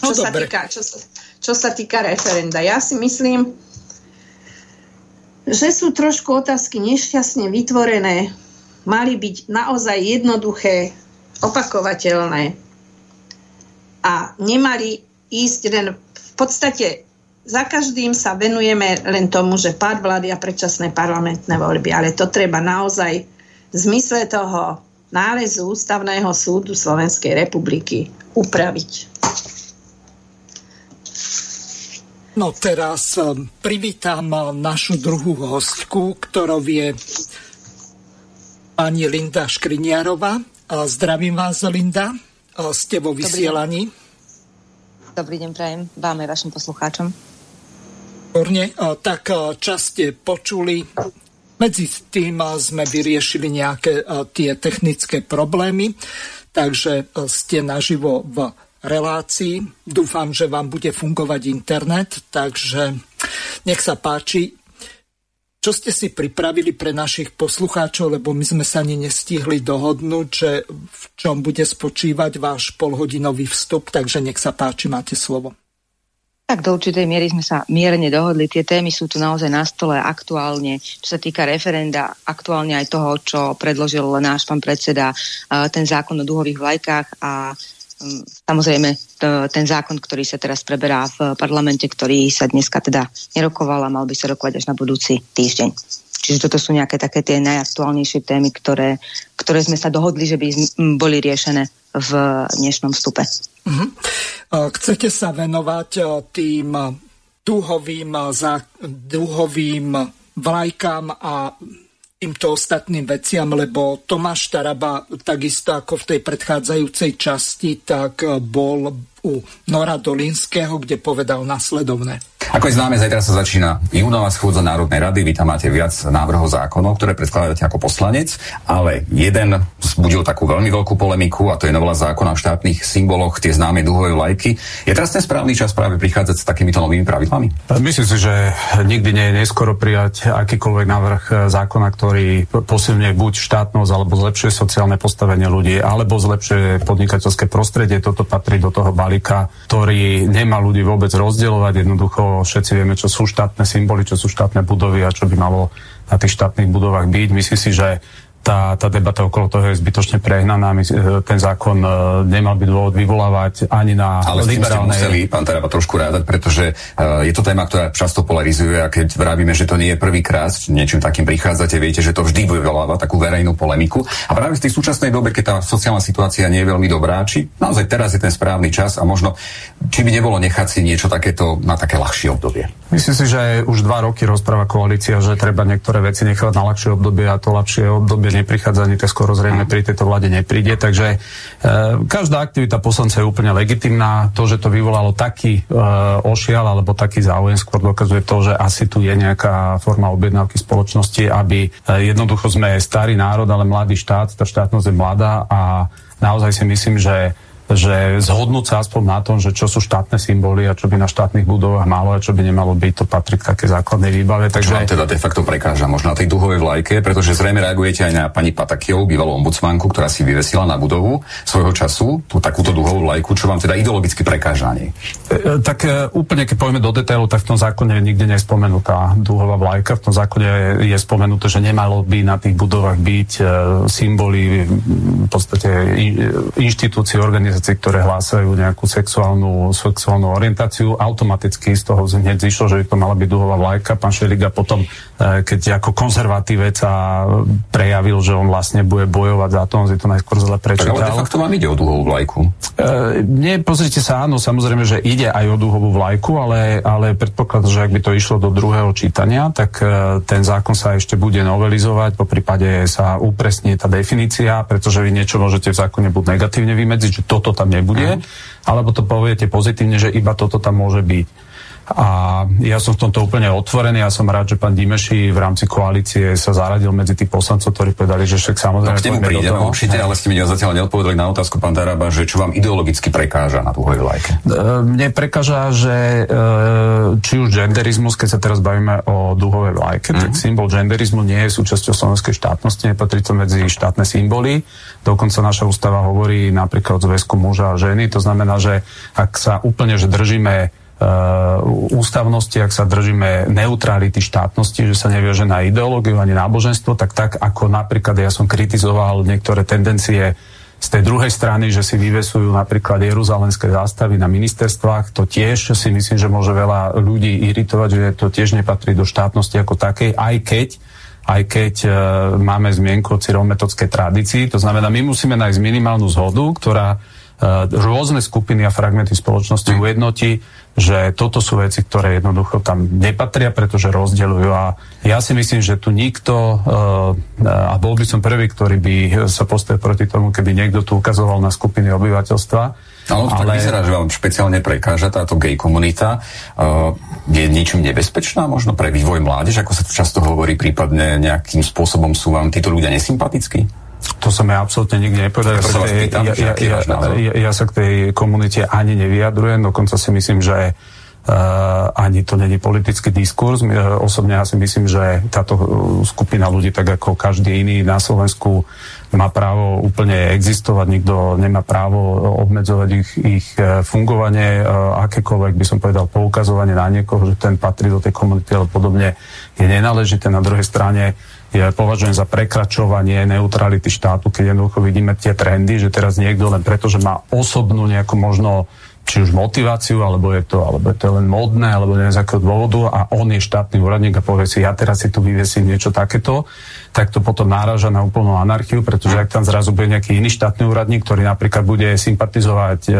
No, čo sa týka referenda. Ja si myslím, že sú trošku otázky nešťastne vytvorené, mali byť naozaj jednoduché, opakovateľné a nemali ísť len v podstate. Za každým sa venujeme len tomu, že pád vlády a predčasné parlamentné voľby, ale to treba naozaj v zmysle toho nálezu Ústavného súdu Slovenskej republiky upraviť. No teraz privítam našu druhú hostku, ktorou je pani Linda Škriňárová. Zdravím vás, Linda. Ste vo vysielaní. Dobrý deň prajem vám aj vašim poslucháčom. Tak čas ste počuli. Medzi tým sme vyriešili nejaké tie technické problémy, takže ste naživo v relácii. Dúfam, že vám bude fungovať internet, takže nech sa páči. Čo ste si pripravili pre našich poslucháčov, lebo my sme sa ani nestihli dohodnúť, že v čom bude spočívať váš polhodinový vstup, takže nech sa páči, máte slovo. Tak do určitej miery sme sa mierne dohodli. Tie témy sú tu naozaj na stole aktuálne, čo sa týka referenda, aktuálne aj toho, čo predložil náš pán predseda, ten zákon o dúhových vlajkách a samozrejme ten zákon, ktorý sa teraz preberá v parlamente, ktorý sa dneska teda nerokoval a mal by sa rokovať až na budúci týždeň. Čiže toto sú nejaké také tie najaktuálnejšie témy, ktoré sme sa dohodli, že by boli riešené v dnešnom vstupe. Chcete sa venovať tým dúhovým vlajkám a týmto ostatným veciam, lebo Tomáš Taraba, takisto ako v tej predchádzajúcej časti, tak bol u Nora Dolinského, kde povedal nasledovné. Ako je známe, zajtra sa začína júnová schôdza Národnej rady, vy tam máte viac návrhov zákonov, ktoré predkladáte ako poslanec, ale jeden vzbudil takú veľmi veľkú polemiku, a to je novela zákona o štátnych symboloch, tie známe dúhové vlajky. Je teraz ten správny čas práve prichádzať s takýmito novými pravidlami? Myslím si, že nikdy nie je neskoro prijať akýkoľvek návrh zákona, ktorý posilňuje buď štátnosť, alebo zlepšuje sociálne postavenie ľudí, alebo zlepšuje podnikateľské prostredie. Toto patrí do toho balíka, ktorý nemá ľudí vôbec rozdielovať. Jednoducho všetci vieme, čo sú štátne symboly, čo sú štátne budovy a čo by malo na tých štátnych budovách byť. Myslím si, že tá debata okolo toho je zbytočne prehnaná. Ten zákon nemal by dôvod vyvolávať ani na liberálnej... Ale s tým ste museli, pán Taraba, trošku rádať, pretože je to téma, ktorá často polarizuje, a keď vravíme, že to nie je prvýkrát, niečím takým prichádzate, viete, že to vždy vyvoláva takú verejnú polemiku. A práve v tej súčasnej dobe, keď tá sociálna situácia nie je veľmi dobrá, či naozaj teraz je ten správny čas a možno, či by nebolo nechať si niečo takéto na také ľahšie obdobie. Myslím si, že už 2 roky rozpráva koalícia, že treba niektoré veci nechať na ľahšie obdobie a to ľahšie obdobie neprichádza, ani to skoro zrejme pri tejto vláde nepríde, takže každá aktivita poslanca je úplne legitimná. To, že to vyvolalo taký ošial alebo taký záujem, skôr dokazuje to, že asi tu je nejaká forma objednávky spoločnosti, aby jednoducho sme starý národ, ale mladý štát, tá štátnosť je mladá a naozaj si myslím, že zhodnúť sa aspoň na tom, že čo sú štátne symboly a čo by na štátnych budovách malo a čo by nemalo byť, to patrí k také základnej výbave. Takže... Čo vám teda de facto prekáža možno na tej duhovej vlajke, pretože zrejme reagujete aj na pani Patakiovu, bývalú ombudsmanku, ktorá si vyvesila na budovu svojho času tú takúto duhovú vlajku, čo vám teda ideologicky prekáža. Tak úplne, keď povieme do detailu, tak v tom zákone nikde nie je spomenutá duhová vlajka. V tom zákone je spomenuté, že nemalo by na tých budovách byť symboly v podstate inštitúcií, organizácií, ktoré hlásajú nejakú sexuálnu orientáciu. Automaticky z toho hneď zišlo, že by to mala byť duhová vlajka. Pán Šeliga potom, keď ako konzervatívec sa prejavil, že on vlastne bude bojovať za to, on si to najskôr zle prečítal. Ale de facto vám ide o dúhovú vlajku? Nie, pozrite sa, áno, samozrejme, že ide aj o dúhovú vlajku, ale predpoklad, že ak by to išlo do druhého čítania, tak ten zákon sa ešte bude novelizovať, poprípade sa upresní tá definícia, pretože vy niečo môžete v zákone buď negatívne vymedziť, že toto tam nebude, alebo to poviete pozitívne, že iba toto tam môže byť. A ja som v tomto úplne otvorený, ja som rád, že pán Dimeši v rámci koalície sa zaradil medzi tých poslancov, ktorí povedali, že však samozrejme... No, k temu prídeme určite, ale ste mi zatiaľ neodpovedali na otázku, pán Taraba, že čo vám ideologicky prekáža na dúhovej vlajke? Mne prekáža, že či už genderizmus, keď sa teraz bavíme o dúhovej vlajke, tak symbol genderizmu nie je súčasťou slovenskej štátnosti, nepatrí to medzi štátne symboly. Dokonca naša ústava hovorí napríklad o zväzku muža a ženy, to znamená, že ak sa úplne že držíme ústavnosti, ak sa držíme neutrality štátnosti, že sa neviaže na ideológiu ani náboženstvo, tak ako napríklad ja som kritizoval niektoré tendencie z tej druhej strany, že si vyvesujú napríklad jeruzalemské zástavy na ministerstvách, to tiež si myslím, že môže veľa ľudí iritovať, že to tiež nepatrí do štátnosti ako takej, aj keď máme zmienku o cyrilometodskej tradícii. To znamená, my musíme nájsť minimálnu zhodu, ktorá rôzne skupiny a fragmenty spoločnosti ujednotí, že toto sú veci, ktoré jednoducho tam nepatria, pretože rozdeľujú. A ja si myslím, že tu nikto, a bol by som prvý, ktorý by sa postavil proti tomu, keby niekto tu ukazoval na skupiny obyvateľstva. No, to tak vyzerá, že vám špeciálne prekáža táto gej komunita. Je ničím nebezpečná možno pre vývoj mládež, ako sa tu často hovorí, prípadne nejakým spôsobom sú vám títo ľudia nesympatickí? To som ja absolútne nikdy nepovedal. Ja sa k tej komunite ani nevyjadrujem, dokonca si myslím, že ani to není politický diskurs. Osobne ja si myslím, že táto skupina ľudí, tak ako každý iný na Slovensku, má právo úplne existovať, nikto nemá právo obmedzovať ich fungovanie, akékoľvek by som povedal poukazovanie na niekoho, že ten patrí do tej komunity, ale podobne je nenáležité. Na druhej strane ja považujem za prekračovanie neutrality štátu, keď jednoducho vidíme tie trendy, že teraz niekto len preto, že má osobnú nejakú možno či už motiváciu, alebo je to len modné, alebo neviem z akého dôvodu a on je štátny úradník a povie si, ja teraz si tu vyvesím niečo takéto, tak to potom náraža na úplnú anarchiu, pretože ak tam zrazu bude nejaký iný štátny úradník, ktorý napríklad bude sympatizovať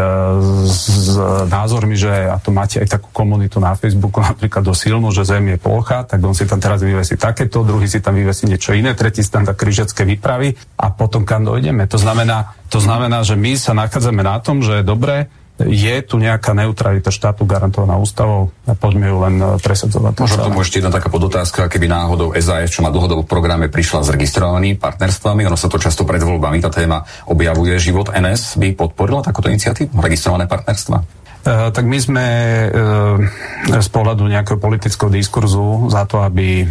s názormi, že, a to máte aj takú komunitu na Facebooku, napríklad dosilnú, že Zem je plocha, tak on si tam teraz vyvesí takéto, druhý si tam vyvesí niečo iné, tretí si tam dá križacké výpravy a potom kam dojdeme. To znamená, že my sa nachádzame na tom, že dobre, je tu nejaká neutralita štátu garantovaná ústavou a poďme ju len presadzovať. Možno k tomu ešte jedna taká podotázka, keby náhodou SAS, čo má dlhodobo v programe, prišla s registrovanými partnerstvami, ono sa to často pred voľbami, tá téma objavuje, Život NS by podporila takúto iniciatívu, registrované partnerstva? Tak my sme z pohľadu nejakého politického diskurzu za to, aby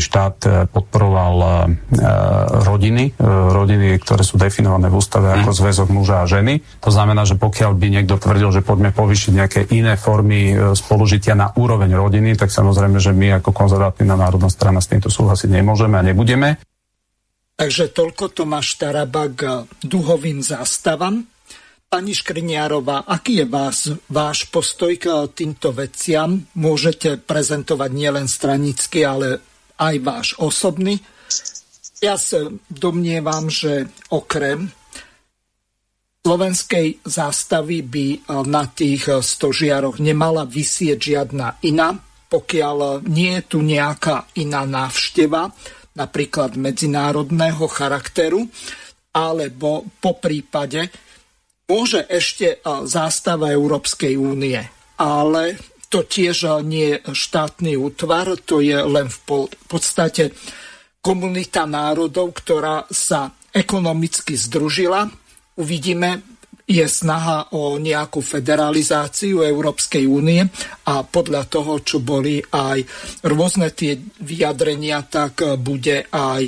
štát podporoval rodiny, ktoré sú definované v ústave ako zväzok muža a ženy. To znamená, že pokiaľ by niekto tvrdil, že poďme povýšiť nejaké iné formy spolužitia na úroveň rodiny, tak samozrejme, že my ako konzervatívna národná strana s týmto súhlasiť nemôžeme a nebudeme. Takže toľko Tomáš Taraba k duhovým zástavám. Pani Škriňárová, aký je váš postoj k týmto veciam? Môžete prezentovať nielen stranický, ale aj váš osobný. Ja sa domnievam, že okrem slovenskej zástavy by na tých stožiaroch nemala visieť žiadna iná, pokiaľ nie je tu nejaká iná návšteva, napríklad medzinárodného charakteru, alebo po prípade môže ešte zástava Európskej únie, ale to tiež nie je štátny útvar, to je len v podstate komunita národov, ktorá sa ekonomicky združila. Uvidíme, je snaha o nejakú federalizáciu Európskej únie a podľa toho, čo boli aj rôzne tie vyjadrenia, tak bude aj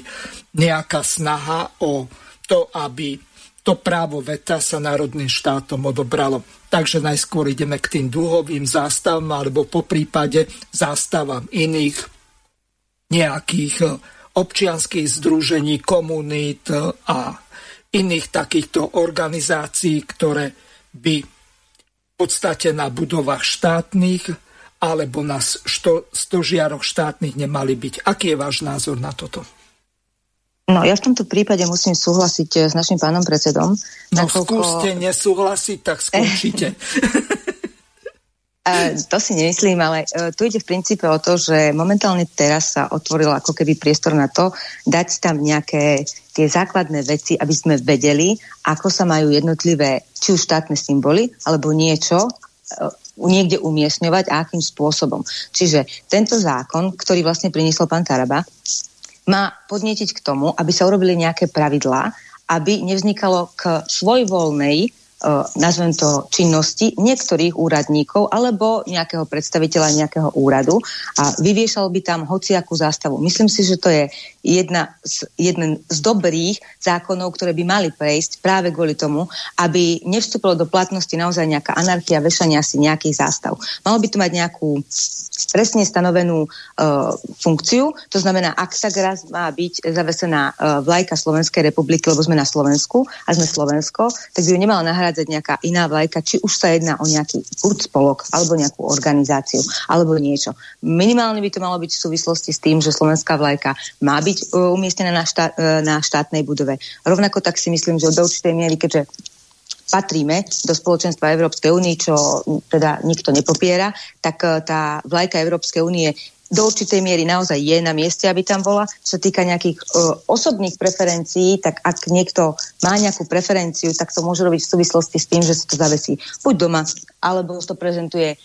nejaká snaha o to, aby to právo veta sa národným štátom odobralo. Takže najskôr ideme k tým dúhovým zástavám alebo po prípade zástavám iných nejakých občianskych združení, komunít a iných takýchto organizácií, ktoré by v podstate na budovách štátnych alebo na stožiaroch štátnych nemali byť. Aký je váš názor na toto? No, ja v tomto prípade musím súhlasiť s našim pánom predsedom. No, skúste nesúhlasiť, tak skončíte. To si nemyslím, ale tu ide v princípe o to, že momentálne teraz sa otvoril ako keby priestor na to, dať tam nejaké tie základné veci, aby sme vedeli, ako sa majú jednotlivé, či už štátne symboly, alebo niečo niekde umiestňovať a akým spôsobom. Čiže tento zákon, ktorý vlastne priniesol pán Taraba, má podnetiť k tomu, aby sa urobili nejaké pravidlá, aby nevznikalo k svojvoľnej nazvem to, činnosti niektorých úradníkov alebo nejakého predstaviteľa nejakého úradu a vyviešal by tam hociakú zástavu. Myslím si, že to je jeden z dobrých zákonov, ktoré by mali prejsť práve kvôli tomu, aby nevstúpilo do platnosti naozaj nejaká anarchia, vešania si nejakých zástav. Malo by to mať nejakú presne stanovenú funkciu, to znamená, ak tak raz má byť zavesená vlajka Slovenskej republiky, lebo sme na Slovensku a sme Slovensko, tak by ju nemala nahradiť nejaká iná vlajka, či už sa jedná o nejaký spolok, alebo nejakú organizáciu, alebo niečo. Minimálne by to malo byť v súvislosti s tým, že slovenská vlajka má byť umiestnená na štátnej budove. Rovnako tak si myslím, že do určitej miery, keďže patríme do spoločenstva Európskej únie, čo teda nikto nepopiera, tak tá vlajka Európskej únie do určitej miery naozaj je na mieste, aby tam bola. Čo sa týka nejakých osobných preferencií, tak ak niekto má nejakú preferenciu, tak to môže robiť v súvislosti s tým, že si to zavesí buď doma, alebo to prezentuje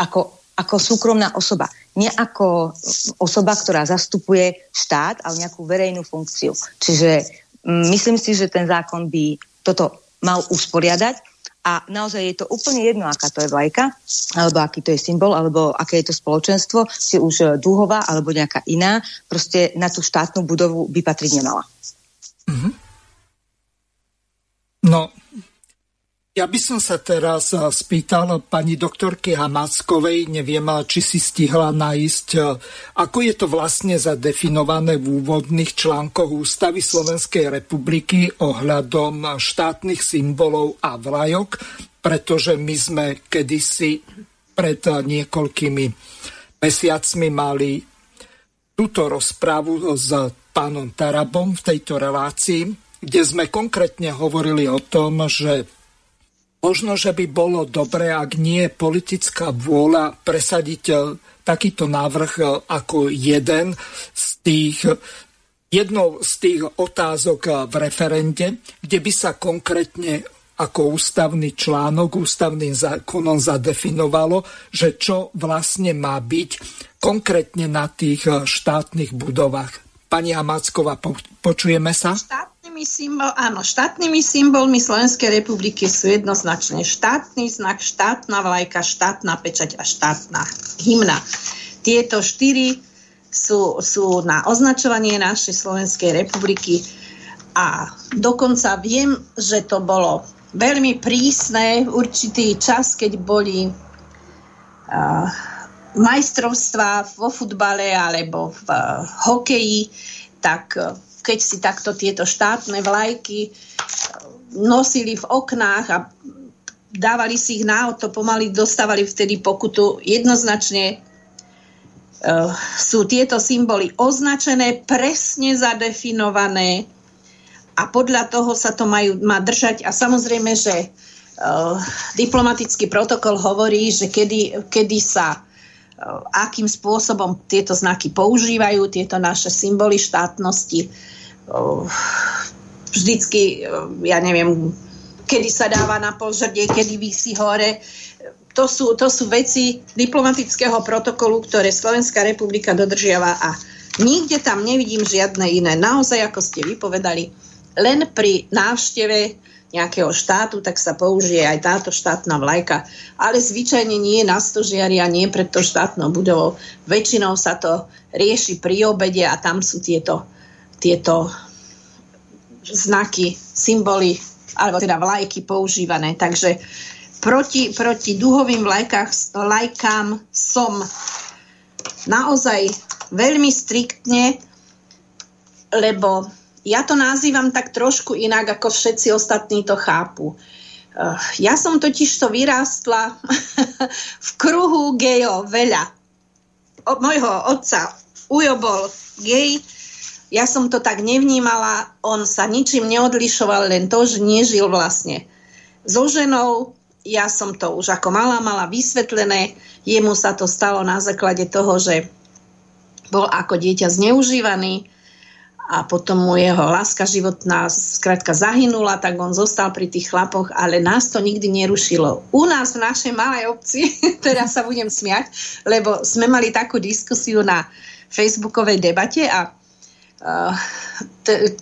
ako súkromná osoba. Nie ako osoba, ktorá zastupuje štát, ale nejakú verejnú funkciu. Čiže myslím si, že ten zákon by toto mal usporiadať. A naozaj je to úplne jedno, aká to je vlajka, alebo aký to je symbol, alebo aké je to spoločenstvo, či už dúhová, alebo nejaká iná. Proste na tú štátnu budovu by patriť nemala. Mm-hmm. No, ja by som sa teraz spýtal pani doktorky Hamáčkovej, neviem, či si stihla nájsť, ako je to vlastne zadefinované v úvodných článkoch Ústavy Slovenskej republiky ohľadom štátnych symbolov a vlajok, pretože my sme kedysi pred niekoľkými mesiacmi mali túto rozprávu s pánom Tarabom v tejto relácii, kde sme konkrétne hovorili o tom, že možno, že by bolo dobre, ak nie je politická vôľa presadiť takýto návrh ako jednou z tých otázok v referende, kde by sa konkrétne ako ústavný článok, ústavným zákonom zadefinovalo, že čo vlastne má byť konkrétne na tých štátnych budovách. Pani Hamáčková, počujeme sa? Štátnymi symbolmi Slovenskej republiky sú jednoznačne štátny znak, štátna vlajka, štátna pečať a štátna hymna. Tieto štyri sú na označovanie našej Slovenskej republiky a dokonca viem, že to bolo veľmi prísne v určitý čas, keď boli majstrovstvá vo futbale alebo v hokeji, tak keď si takto tieto štátne vlajky nosili v oknách a dávali si ich na auto, pomaly dostávali vtedy pokutu. Jednoznačne sú tieto symboly označené, presne zadefinované a podľa toho sa to má držať. A samozrejme, že diplomatický protokol hovorí, že kedy sa akým spôsobom tieto znaky používajú, tieto naše symboly štátnosti. Vždycky, ja neviem, kedy sa dáva na požrdie, kedy visí hore. To sú veci diplomatického protokolu, ktoré Slovenská republika dodržiava a nikde tam nevidím žiadne iné. Naozaj, ako ste vypovedali, len pri návšteve nejakého štátu, tak sa použije aj táto štátna vlajka. Ale zvyčajne nie na stožiari a nie pred to štátnou budovou. Väčšinou sa to rieši pri obede a tam sú tieto znaky, symboly, alebo teda vlajky používané. Takže proti duhovým vlajkám som naozaj veľmi striktne, lebo ja to nazývam tak trošku inak, ako všetci ostatní to chápu. Ja som totiž to vyrástla v kruhu gejov veľa. Mojho otca ujo bol gej, ja som to tak nevnímala, on sa ničím neodlišoval, len to, že nežil vlastne so ženou. Ja som to už ako mala vysvetlené, jemu sa to stalo na základe toho, že bol ako dieťa zneužívaný, a potom mu jeho láska životná skrátka zahynula, tak on zostal pri tých chlapoch, ale nás to nikdy nerušilo. U nás v našej malej obci, teraz sa budem smiať, lebo sme mali takú diskusiu na facebookovej debate a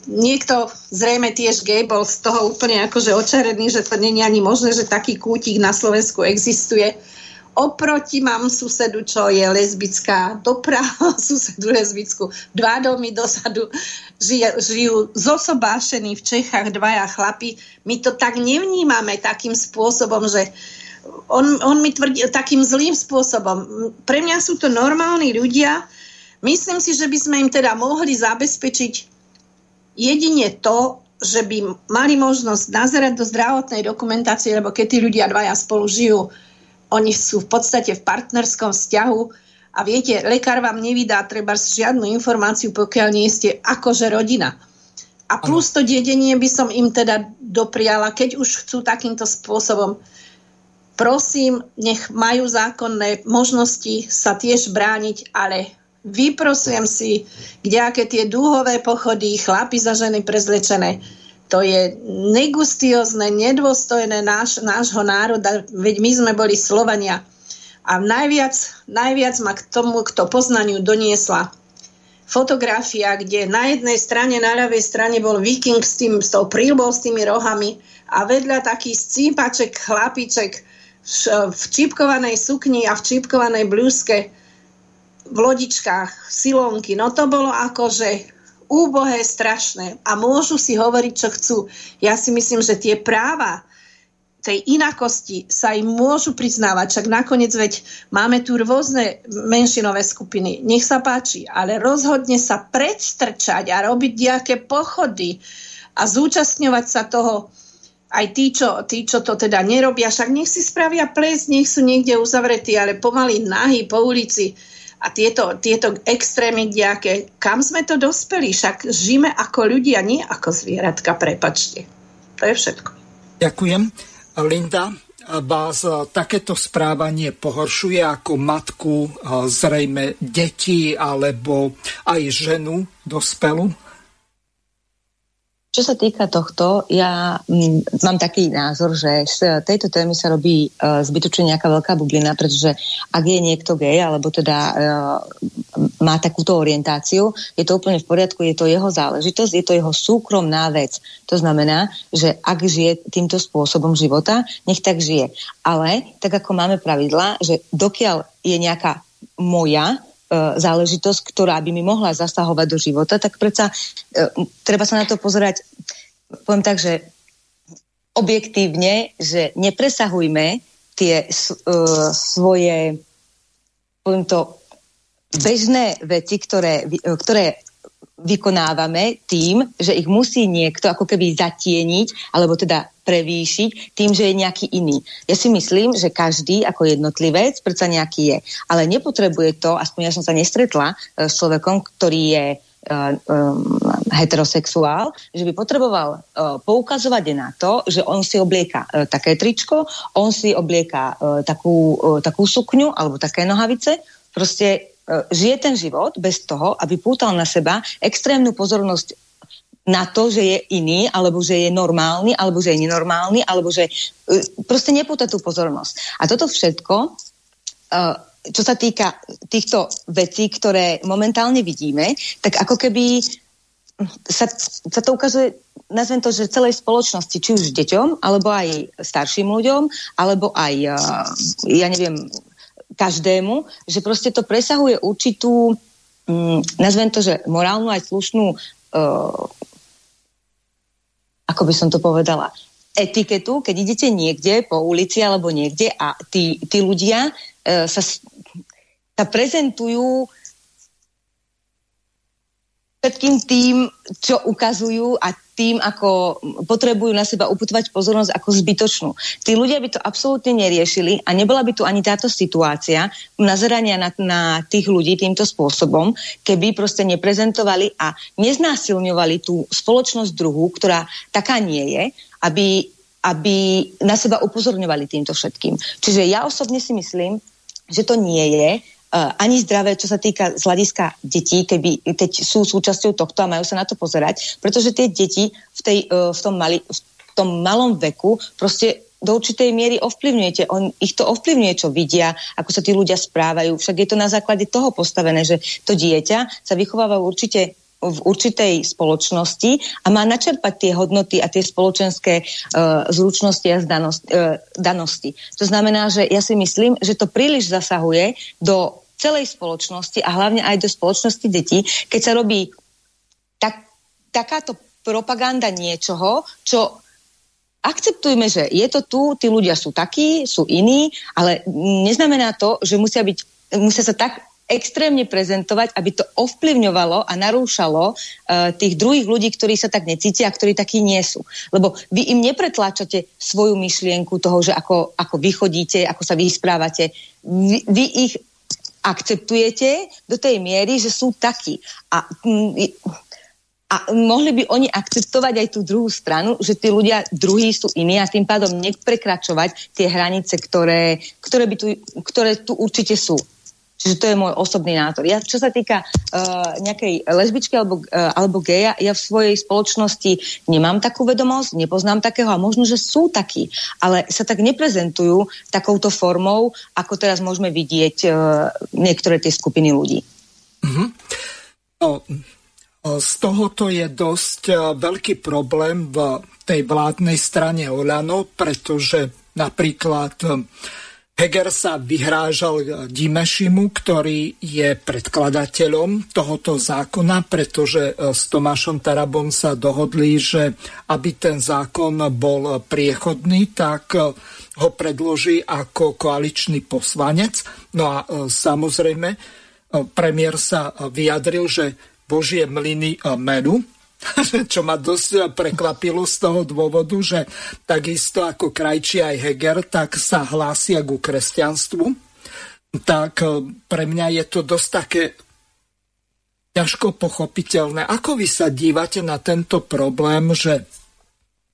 niekto zrejme tiež gej bol z toho úplne akože očarený, že to nie je ani možné, že taký kútik na Slovensku existuje. Oproti mám susedu, čo je lesbická, doprava susedu lesbickú, dva domy dosadu žijú zosobášení v Čechách dvaja chlapi. My to tak nevnímame takým spôsobom, že on mi tvrdí takým zlým spôsobom. Pre mňa sú to normálni ľudia. Myslím si, že by sme im teda mohli zabezpečiť jedine to, že by mali možnosť nazerať do zdravotnej dokumentácie, lebo keď tí ľudia dvaja spolu žijú, oni sú v podstate v partnerskom vzťahu a viete, lekár vám nevydá treba žiadnu informáciu, pokiaľ nie ste akože rodina. A plus to dedenie by som im teda dopriala, keď už chcú takýmto spôsobom. Prosím, nech majú zákonné možnosti sa tiež brániť, ale vyprosujem si, kdejaké tie dúhové pochody, chlapi za ženy prezlečené. To je negustiózne, nedôstojné nášho národa, veď my sme boli Slovania. A najviac ma k tomu, k to poznaniu doniesla fotografia, kde na jednej strane, na ľavej strane bol viking s tou príľbou, s tými rohami a vedľa taký scípaček, chlapiček v čípkovanej sukni a v čípkovanej blúzke v lodičkách, silónky. No to bolo akože úbohé, strašné. A môžu si hovoriť, čo chcú. Ja si myslím, že tie práva tej inakosti sa im môžu priznávať. Však nakoniec veď máme tu rôzne menšinové skupiny. Nech sa páči, ale rozhodne sa predstrčať a robiť nejaké pochody a zúčastňovať sa toho aj tí, čo to teda nerobia. Však nech si spravia ples, nech sú niekde uzavretí, ale pomaly nahy po ulici. A tieto extrémy nejaké, kam sme to dospeli? Však žijeme ako ľudia, nie ako zvieratka, prepačte. To je všetko. Ďakujem. Linda, vás takéto správanie pohoršuje ako matku, zrejme deti, alebo aj ženu dospelú? Čo sa týka tohto, ja mám taký názor, že z tejto témy sa robí zbytočne nejaká veľká bublina, pretože ak je niekto gej, alebo teda má takúto orientáciu, je to úplne v poriadku, je to jeho záležitosť, je to jeho súkromná vec. To znamená, že ak žije týmto spôsobom života, nech tak žije. Ale tak ako máme pravidlá, že dokiaľ je nejaká moja záležitosť, ktorá by mi mohla zasahovať do života, tak predsa treba sa na to pozerať, poviem tak, že objektívne, že nepresahujme tie svoje, poviem to, bežné veci, ktoré vykonávame tým, že ich musí niekto ako keby zatieniť, alebo teda prevýšiť tým, že je nejaký iný. Ja si myslím, že každý ako jednotlivec predsa nejaký je, ale nepotrebuje to, aspoň ja som sa nestretla s človekom, ktorý je heterosexuál, že by potreboval poukazovať na to, že on si oblieka také tričko, on si oblieka takú sukňu alebo také nohavice, proste žije ten život bez toho, aby pútal na seba extrémnu pozornosť na to, že je iný, alebo že je normálny, alebo že je nenormálny, alebo že proste nepúta tú pozornosť. A toto všetko, čo sa týka týchto vecí, ktoré momentálne vidíme, tak ako keby sa to ukazuje, nazvem to, že celej spoločnosti, či už deťom, alebo aj starším ľuďom, alebo aj, ja neviem, každému, že proste to presahuje určitú, nazvem to, že morálnu aj slušnú ako by som to povedala, etiketu, keď idete niekde po ulici alebo niekde a tí ľudia sa prezentujú všetkým tým, čo ukazujú a tým, ako potrebujú na seba uputovať pozornosť ako zbytočnú. Tí ľudia by to absolútne neriešili a nebola by tu ani táto situácia nazerania na tých ľudí týmto spôsobom, keby proste neprezentovali a neznásilňovali tú spoločnosť druhú, ktorá taká nie je, aby na seba upozorňovali týmto všetkým. Čiže ja osobne si myslím, že to nie je ani zdravé, čo sa týka z hľadiska detí, keby teď sú súčasťou tohto a majú sa na to pozerať, pretože tie deti v tom malom veku proste do určitej miery ovplyvňujete. Ich to ovplyvňuje, čo vidia, ako sa tí ľudia správajú. Však je to na základe toho postavené, že to dieťa sa vychováva určite v určitej spoločnosti a má načerpať tie hodnoty a tie spoločenské zručnosti a danosti. To znamená, že ja si myslím, že to príliš zasahuje do celej spoločnosti a hlavne aj do spoločnosti detí, keď sa robí takáto propaganda niečoho, čo akceptujme, že je to tu, tí ľudia sú takí, sú iní, ale neznamená to, že musia sa tak extrémne prezentovať, aby to ovplyvňovalo a narúšalo tých druhých ľudí, ktorí sa tak necítia a ktorí takí nie sú. Lebo vy im nepretláčate svoju myšlienku toho, že ako vy chodíte, ako sa vy správate. Vy ich akceptujete do tej miery, že sú takí. A mohli by oni akceptovať aj tú druhú stranu, že tí ľudia druhí sú iní a tým pádom neprekračovať tie hranice, ktoré tu určite sú. Čiže to je môj osobný názor. Ja, čo sa týka nejakej lesbičky alebo geja, ja v svojej spoločnosti nemám takú vedomosť, nepoznám takého a možno, že sú takí, ale sa tak neprezentujú takouto formou, ako teraz môžeme vidieť niektoré tie skupiny ľudí. Mm-hmm. No, z tohoto je dosť veľký problém v tej vládnej strane Olano, pretože napríklad Heger sa vyhrážal Dimešimu, ktorý je predkladateľom tohoto zákona, pretože s Tomášom Tarabom sa dohodli, že aby ten zákon bol priechodný, tak ho predloží ako koaličný poslanec. No a samozrejme, premiér sa vyjadril, že Božie mlyny menú, čo ma dosť prekvapilo z toho dôvodu, že takisto ako Krajčí aj Heger, tak sa hlásia ku kresťanstvu. Tak pre mňa je to dosť také ťažko pochopiteľné. Ako vy sa dívate na tento problém, že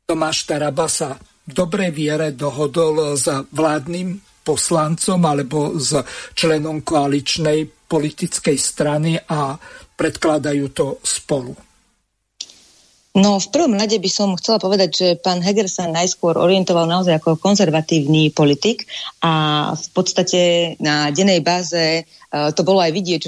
Tomáš Taraba sa v dobrej viere dohodol s vládnym poslancom alebo s členom koaličnej politickej strany a predkladajú to spolu? No, v prvom rade by som chcela povedať, že pán Heger sa najskôr orientoval naozaj ako konzervatívny politik a v podstate na dennej báze to bolo aj vidieť,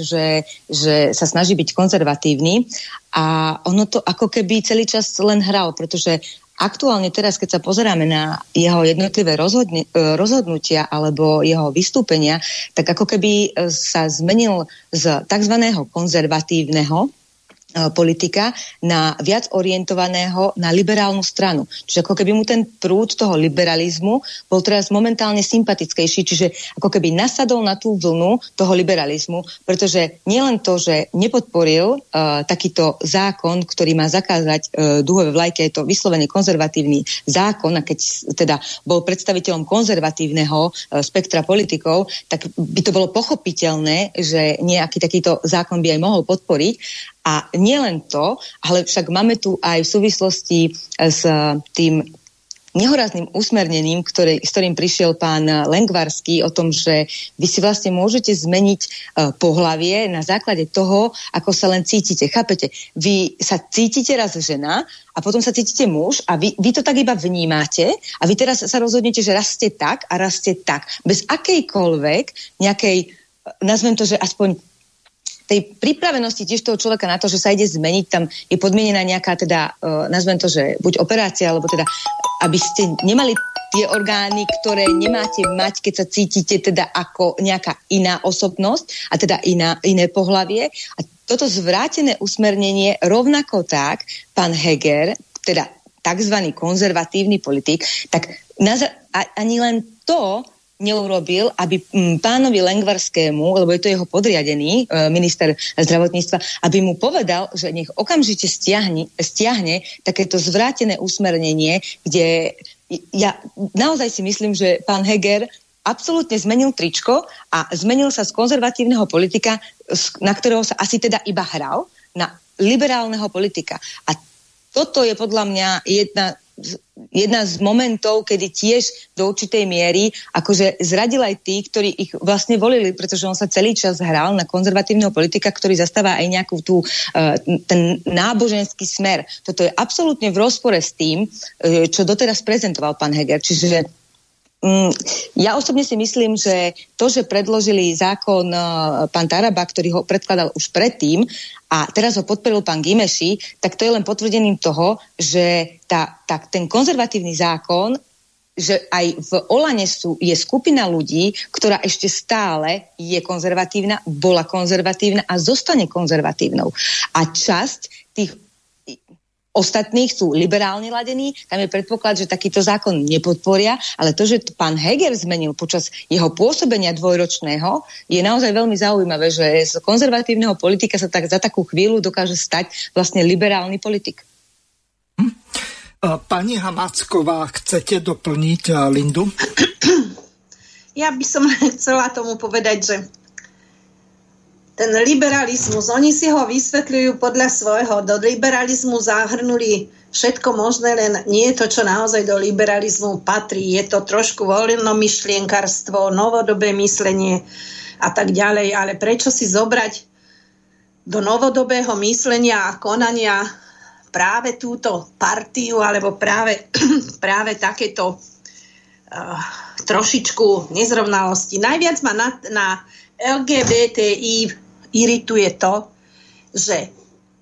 že sa snaží byť konzervatívny a ono to ako keby celý čas len hral, pretože aktuálne teraz, keď sa pozeráme na jeho jednotlivé rozhodnutia alebo jeho vystúpenia, tak ako keby sa zmenil z tzv. Konzervatívneho politika na viac orientovaného na liberálnu stranu. Čiže ako keby mu ten prúd toho liberalizmu bol teraz momentálne sympatickejší, čiže ako keby nasadol na tú vlnu toho liberalizmu, pretože nielen to, že nepodporil takýto zákon, ktorý má zakázať duhové vlajky, je to vyslovene konzervatívny zákon, a keď teda bol predstaviteľom konzervatívneho spektra politikov, tak by to bolo pochopiteľné, že nejaký takýto zákon by aj mohol podporiť. A nielen to, ale však máme tu aj v súvislosti s tým nehorazným usmernením, s ktorým prišiel pán Lengvarský o tom, že vy si vlastne môžete zmeniť pohlavie na základe toho, ako sa len cítite. Chápete? Vy sa cítite raz žena a potom sa cítite muž a vy to tak iba vnímate a vy teraz sa rozhodnete, že raz ste tak a raz ste tak. Bez akejkoľvek nejakej, nazvem to, že aspoň tej pripravenosti tiež toho človeka na to, že sa ide zmeniť, tam je podmienená nejaká teda, nazvem to, že buď operácia, alebo teda, aby ste nemali tie orgány, ktoré nemáte mať, keď sa cítite teda ako nejaká iná osobnosť a teda iné pohlavie. A toto zvrátené usmernenie rovnako tak pán Heger, teda takzvaný konzervatívny politik, tak ani len to neurobil, aby pánovi Lengvarskému, lebo je to jeho podriadený minister zdravotníctva, aby mu povedal, že nech okamžite stiahne takéto zvrátené usmernenie, kde ja naozaj si myslím, že pán Heger absolútne zmenil tričko a zmenil sa z konzervatívneho politika, na ktorého sa asi teda iba hral, na liberálneho politika. A toto je podľa mňa jedna z momentov, kedy tiež do určitej miery akože zradil aj tí, ktorí ich vlastne volili, pretože on sa celý čas hral na konzervatívneho politika, ktorý zastáva aj nejakú tú ten náboženský smer. Toto je absolútne v rozpore s tým, čo doteraz prezentoval pán Heger. Čiže Ja osobne si myslím, že to, že predložili zákon pán Taraba, ktorý ho predkladal už predtým a teraz ho podporil pán Dimeši, tak to je len potvrdením toho, že ten konzervatívny zákon, že aj v Olane je skupina ľudí, ktorá ešte stále je konzervatívna, bola konzervatívna a zostane konzervatívnou. A časť tých ostatných sú liberálne ladení, tam je predpoklad, že takýto zákon nepodporia, ale to, že pán Heger zmenil počas jeho pôsobenia dvojročného, je naozaj veľmi zaujímavé, že z konzervatívneho politika sa tak za takú chvíľu dokáže stať vlastne liberálny politik. Pani Hamáčková, chcete doplniť Lindu? Ja by som chcela tomu povedať, že ten liberalizmus, oni si ho vysvetľujú podľa svojho. Do liberalizmu zahrnuli všetko možné, len nie je to, čo naozaj do liberalizmu patrí. Je to trošku voľnomyšlienkarstvo, novodobé myslenie a tak ďalej. Ale prečo si zobrať do novodobého myslenia a konania práve túto partiu alebo práve takéto trošičku nezrovnalosti. Najviac ma na LGBTI irituje to, že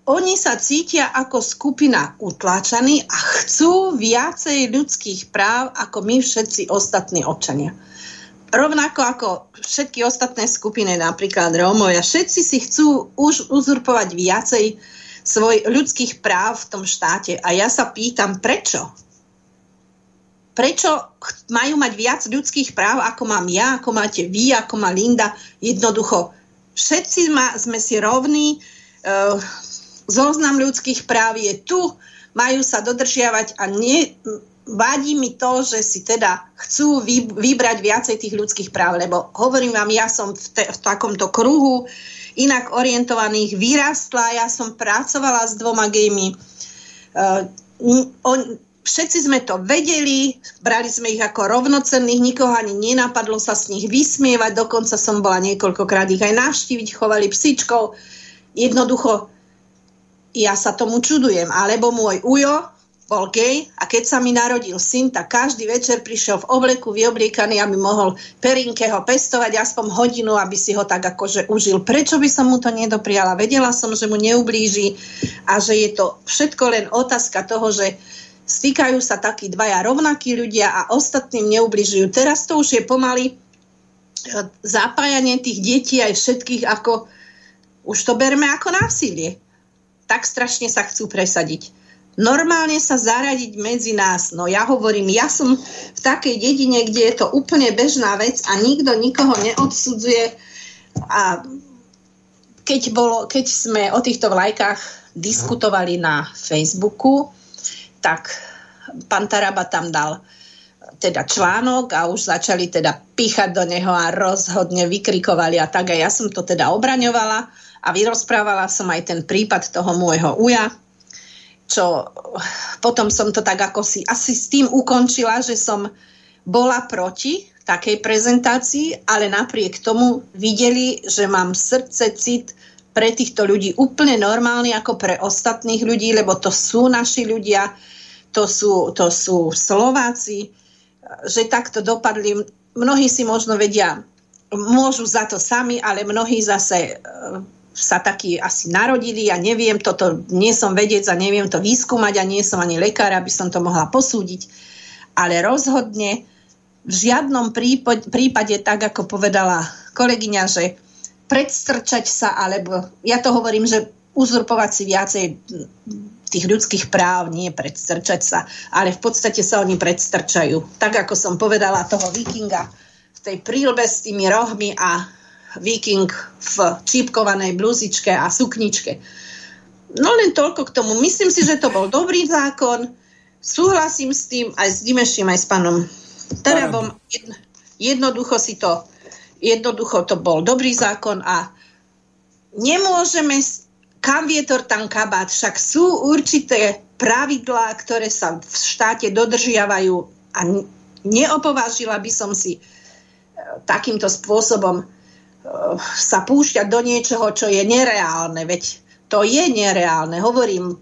oni sa cítia ako skupina utláčaní a chcú viacej ľudských práv ako my všetci ostatní občania. Rovnako ako všetky ostatné skupiny, napríklad Rómovia, všetci si chcú už uzurpovať viacej svoj ľudských práv v tom štáte. A ja sa pýtam, prečo? Prečo majú mať viac ľudských práv, ako mám ja, ako máte vy, ako má Linda? Jednoducho, všetci sme si rovní, zoznam ľudských práv je tu, majú sa dodržiavať a vadí mi to, že si teda chcú vybrať viacej tých ľudských práv, lebo hovorím vám, ja som v takomto kruhu inak orientovaných vyrástla, ja som pracovala s 2 gejmi. Všetci sme to vedeli, brali sme ich ako rovnocenných, nikoho ani nenapadlo sa s nich vysmievať, dokonca som bola niekoľkokrát ich aj navštíviť, chovali psičkov. Jednoducho, ja sa tomu čudujem. Alebo môj ujo bol gej a keď sa mi narodil syn, tak každý večer prišiel v obleku vyobliekaný, aby mohol Perinke ho pestovať aspoň hodinu, aby si ho tak akože užil. Prečo by som mu to nedopriala? Vedela som, že mu neublíži a že je to všetko len otázka toho, že stýkajú sa takí dvaja rovnakí ľudia a ostatným neubližujú. Teraz to už je pomaly zapájanie tých detí aj všetkých, ako už to berme ako násilie. Tak strašne sa chcú presadiť. Normálne sa zaradiť medzi nás. No ja hovorím, ja som v takej dedine, kde je to úplne bežná vec a nikto nikoho neodsudzuje. A keď sme o týchto vlajkách diskutovali na Facebooku, tak pán Taraba tam dal teda článok a už začali teda píchať do neho a rozhodne vykrikovali a tak. A ja som to teda obraňovala a vyrozprávala som aj ten prípad toho môjho uja, čo potom som to tak ako si asi s tým ukončila, že som bola proti takej prezentácii, ale napriek tomu videli, že mám srdce, cit pre týchto ľudí úplne normálny ako pre ostatných ľudí, lebo to sú naši ľudia, to sú Slováci, že takto dopadli. Mnohí si možno vedia, môžu za to sami, ale mnohí zase sa takí asi narodili, ja neviem, toto nie som vedec a neviem to vyskúmať a nie som ani lekár, aby som to mohla posúdiť. Ale rozhodne v žiadnom prípade, tak ako povedala kolegyňa, že predstrčať sa, alebo ja to hovorím, že uzurpovať si viacej tých ľudských práv, nie predstrčať sa, ale v podstate sa oni predstrčajú. Tak, ako som povedala toho vikinga v tej príľbe s tými rohmi a viking v čípkovanej blúzičke a sukničke. No len toľko k tomu. Myslím si, že to bol dobrý zákon. Súhlasím s tým aj s Dimeším, aj s pánom Tarabom. Jednoducho to bol dobrý zákon a nemôžeme, kam vietor, tam kabát, však sú určité pravidlá, ktoré sa v štáte dodržiavajú a neopovážila by som si takýmto spôsobom sa púšťať do niečoho, čo je nereálne, veď to je nereálne, hovorím,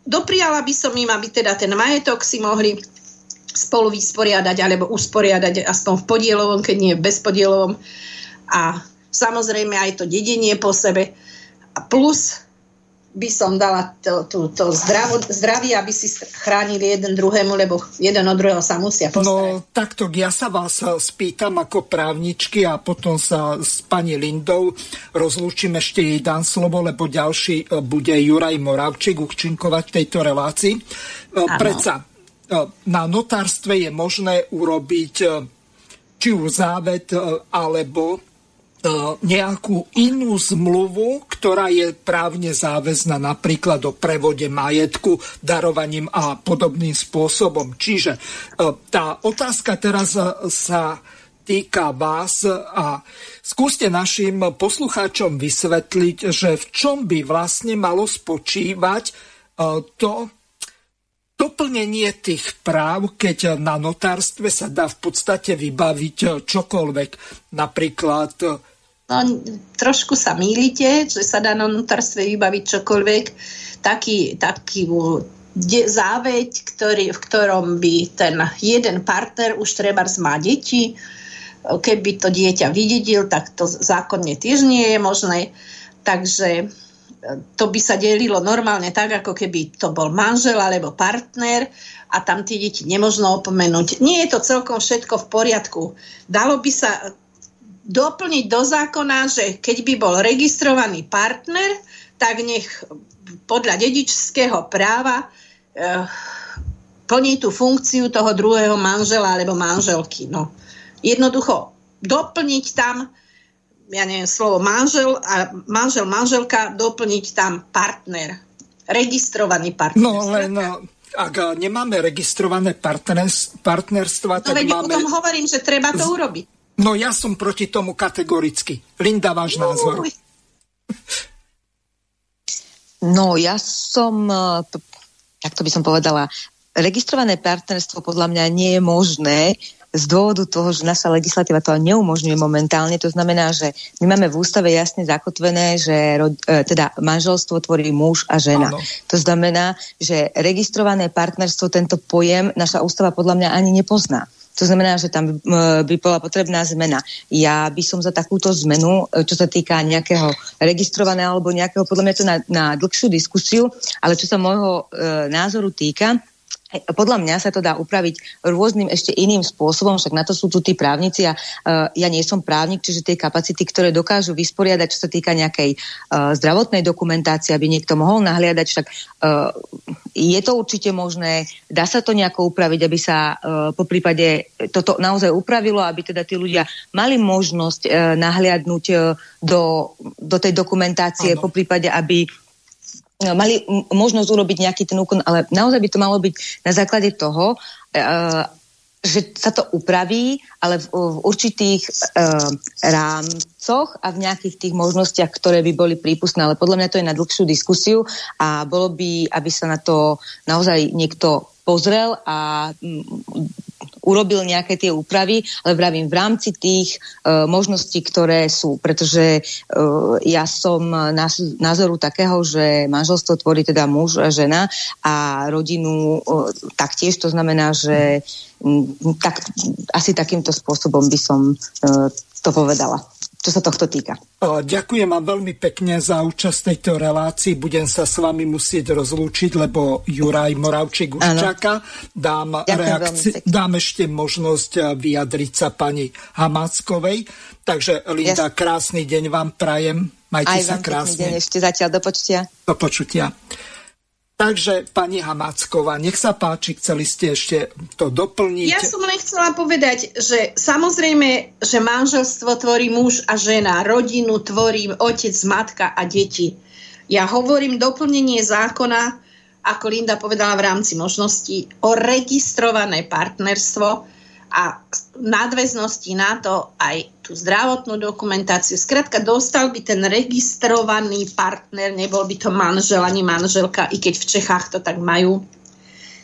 dopriala by som im, aby teda ten majetok si mohli spolu vysporiadať alebo usporiadať aspoň v podielovom, keď nie v bezpodielovom. A samozrejme aj to dedenie po sebe. A plus by som dala to zdravie, aby si chránili jeden druhému, lebo jeden od druhého sa musia postarať. No takto, ja sa vás spýtam ako právničky a potom sa s pani Lindou rozlúčim, ešte jej dám slovo, lebo ďalší bude Juraj Moravčík účinkovať v tejto relácii. Predsa, na notárstve je možné urobiť či už závet, alebo nejakú inú zmluvu, ktorá je právne záväzná napríklad o prevode majetku, darovaním a podobným spôsobom. Čiže tá otázka teraz sa týka vás a skúste našim poslucháčom vysvetliť, že v čom by vlastne malo spočívať to doplnenie tých práv, keď na notárstve sa dá v podstate vybaviť čokoľvek, napríklad. No, trošku sa mýlite, že sa dá na notárstve vybaviť čokoľvek. Taký záveď, v ktorom by ten jeden partner, už trebárs má deti, keby to dieťa vydedil, tak to zákonne tiež nie je možné. Takže to by sa delilo normálne tak, ako keby to bol manžel alebo partner a tam tie deti nemožno opomenúť. Nie je to celkom všetko v poriadku. Dalo by sa doplniť do zákona, že keď by bol registrovaný partner, tak nech podľa dedičského práva plní tú funkciu toho druhého manžela alebo manželky. No. Jednoducho doplniť tam, ja neviem, slovo manžel a manžel, manželka, doplniť tam partner. Registrovaný partner. No len ak nemáme registrované partnerstva, tak máme. No veď o tom hovorím, že treba to urobiť. No ja som proti tomu kategoricky. Linda, váš názor? No ja som, tak to by som povedala, registrované partnerstvo podľa mňa nie je možné z dôvodu toho, že naša legislatíva to neumožňuje momentálne. To znamená, že my máme v ústave jasne zakotvené, že teda manželstvo tvorí muž a žena. Áno. To znamená, že registrované partnerstvo, tento pojem naša ústava podľa mňa ani nepozná. To znamená, že tam by bola potrebná zmena. Ja by som za takúto zmenu, čo sa týka nejakého registrovaného alebo nejakého, podľa mňa to na dlhšiu diskusiu, ale čo sa môjho názoru týka, podľa mňa sa to dá upraviť rôznym ešte iným spôsobom, však na to sú tu tí právnici a ja nie som právnik, čiže tie kapacity, ktoré dokážu vysporiadať, čo sa týka nejakej zdravotnej dokumentácie, aby niekto mohol nahliadať, však je to určite možné, dá sa to nejako upraviť, aby sa po prípade toto naozaj upravilo, aby teda tí ľudia mali možnosť nahliadnúť do tej dokumentácie, po prípade, aby mali možnosť urobiť nejaký ten úkon, ale naozaj by to malo byť na základe toho, že sa to upraví, ale v určitých rámcoch a v nejakých tých možnostiach, ktoré by boli prípustné. Ale podľa mňa to je na dlhšiu diskusiu a bolo by, aby sa na to naozaj niekto pozrel a urobil nejaké tie úpravy, ale vravím v rámci tých možností, ktoré sú, pretože ja som názoru takého, že manželstvo tvorí teda muž a žena a rodinu taktiež, to znamená, že tak, asi takýmto spôsobom by som to povedala, čo sa tohto týka. Ďakujem vám veľmi pekne za účasť tejto relácii. Budem sa s vami musieť rozlúčiť, lebo Juraj Moravčík už čaká. Dám ešte možnosť vyjadriť sa pani Hamáčkovej. Takže Linda, krásny deň vám prajem. Majte sa krásne. Aj vám pekný deň ešte zatiaľ. Do počutia. Do počutia. Takže, pani Hamáčková, nech sa páči, chceli ste ešte to doplniť. Ja som len chcela povedať, že samozrejme, že manželstvo tvorí muž a žena, rodinu tvorí otec, matka a deti. Ja hovorím doplnenie zákona, ako Linda povedala, v rámci možností o registrované partnerstvo a nadväznosti na to aj tú zdravotnú dokumentáciu. Skrátka, dostal by ten registrovaný partner, nebol by to manžel ani manželka, i keď v Čechách to tak majú.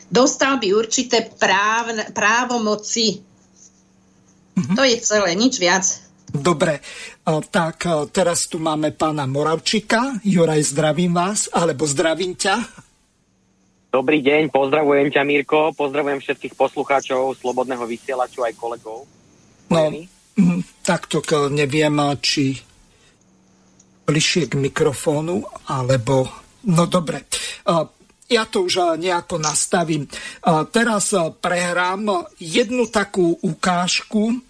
Dostal by určité právomoci. To je celé, nič viac. Dobre, tak teraz tu máme pána Moravčíka. Juraj, zdravím vás, alebo zdravím ťa. Dobrý deň, pozdravujem ťa, Mirko, pozdravujem všetkých poslucháčov Slobodného vysielaču aj kolegov. No, takto neviem, či bližšie k mikrofónu, alebo... No dobre, ja to už nejako nastavím. Teraz prehrám jednu takú ukážku,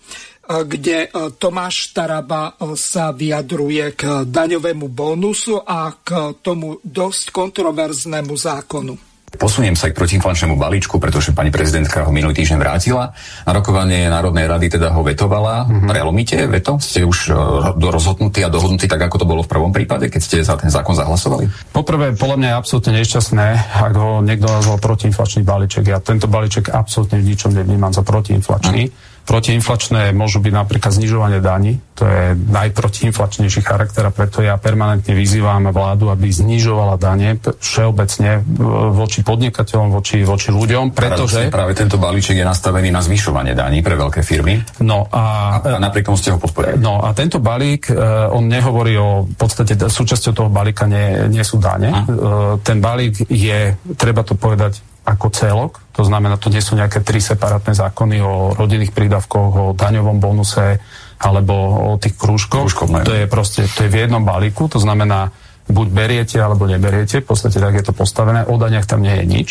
kde Tomáš Taraba sa vyjadruje k daňovému bónusu a k tomu dosť kontroverznému zákonu. Posuniem sa k protiinflačnému balíčku, pretože pani prezidentka ho minulý týždeň vrátila. Na rokovanie Národnej rady teda ho vetovala. Prelomíte veto? Ste už rozhodnutí a dohodnutí tak, ako to bolo v prvom prípade, keď ste za ten zákon zahlasovali? Poprvé, podľa mňa je absolútne nešťastné, ak ho niekto nazval protiinflačný balíček. Ja tento balíček absolútne v ničom nevnímam za protiinflačný. Protiinflačné môžu byť napríklad znižovanie daní. To je najprotiinflačnejší charakter a preto ja permanentne vyzývam vládu, aby znižovala dane všeobecne voči podnikateľom, voči ľuďom, pretože... Práve tento balíček je nastavený na zvyšovanie daní pre veľké firmy. No a napriek tomu ste ho podporili. No a tento balík, on nehovorí o... V podstate súčasťou toho balíka nie sú dane. Ten balík je, treba to povedať, ako celok. To znamená, to nie sú nejaké tri separátne zákony o rodinných prídavkoch, o daňovom bonuse alebo o tých krúžkoch. To je v jednom balíku, to znamená, buď beriete alebo neberiete, v podstate tak je to postavené, o daniach tam nie je nič.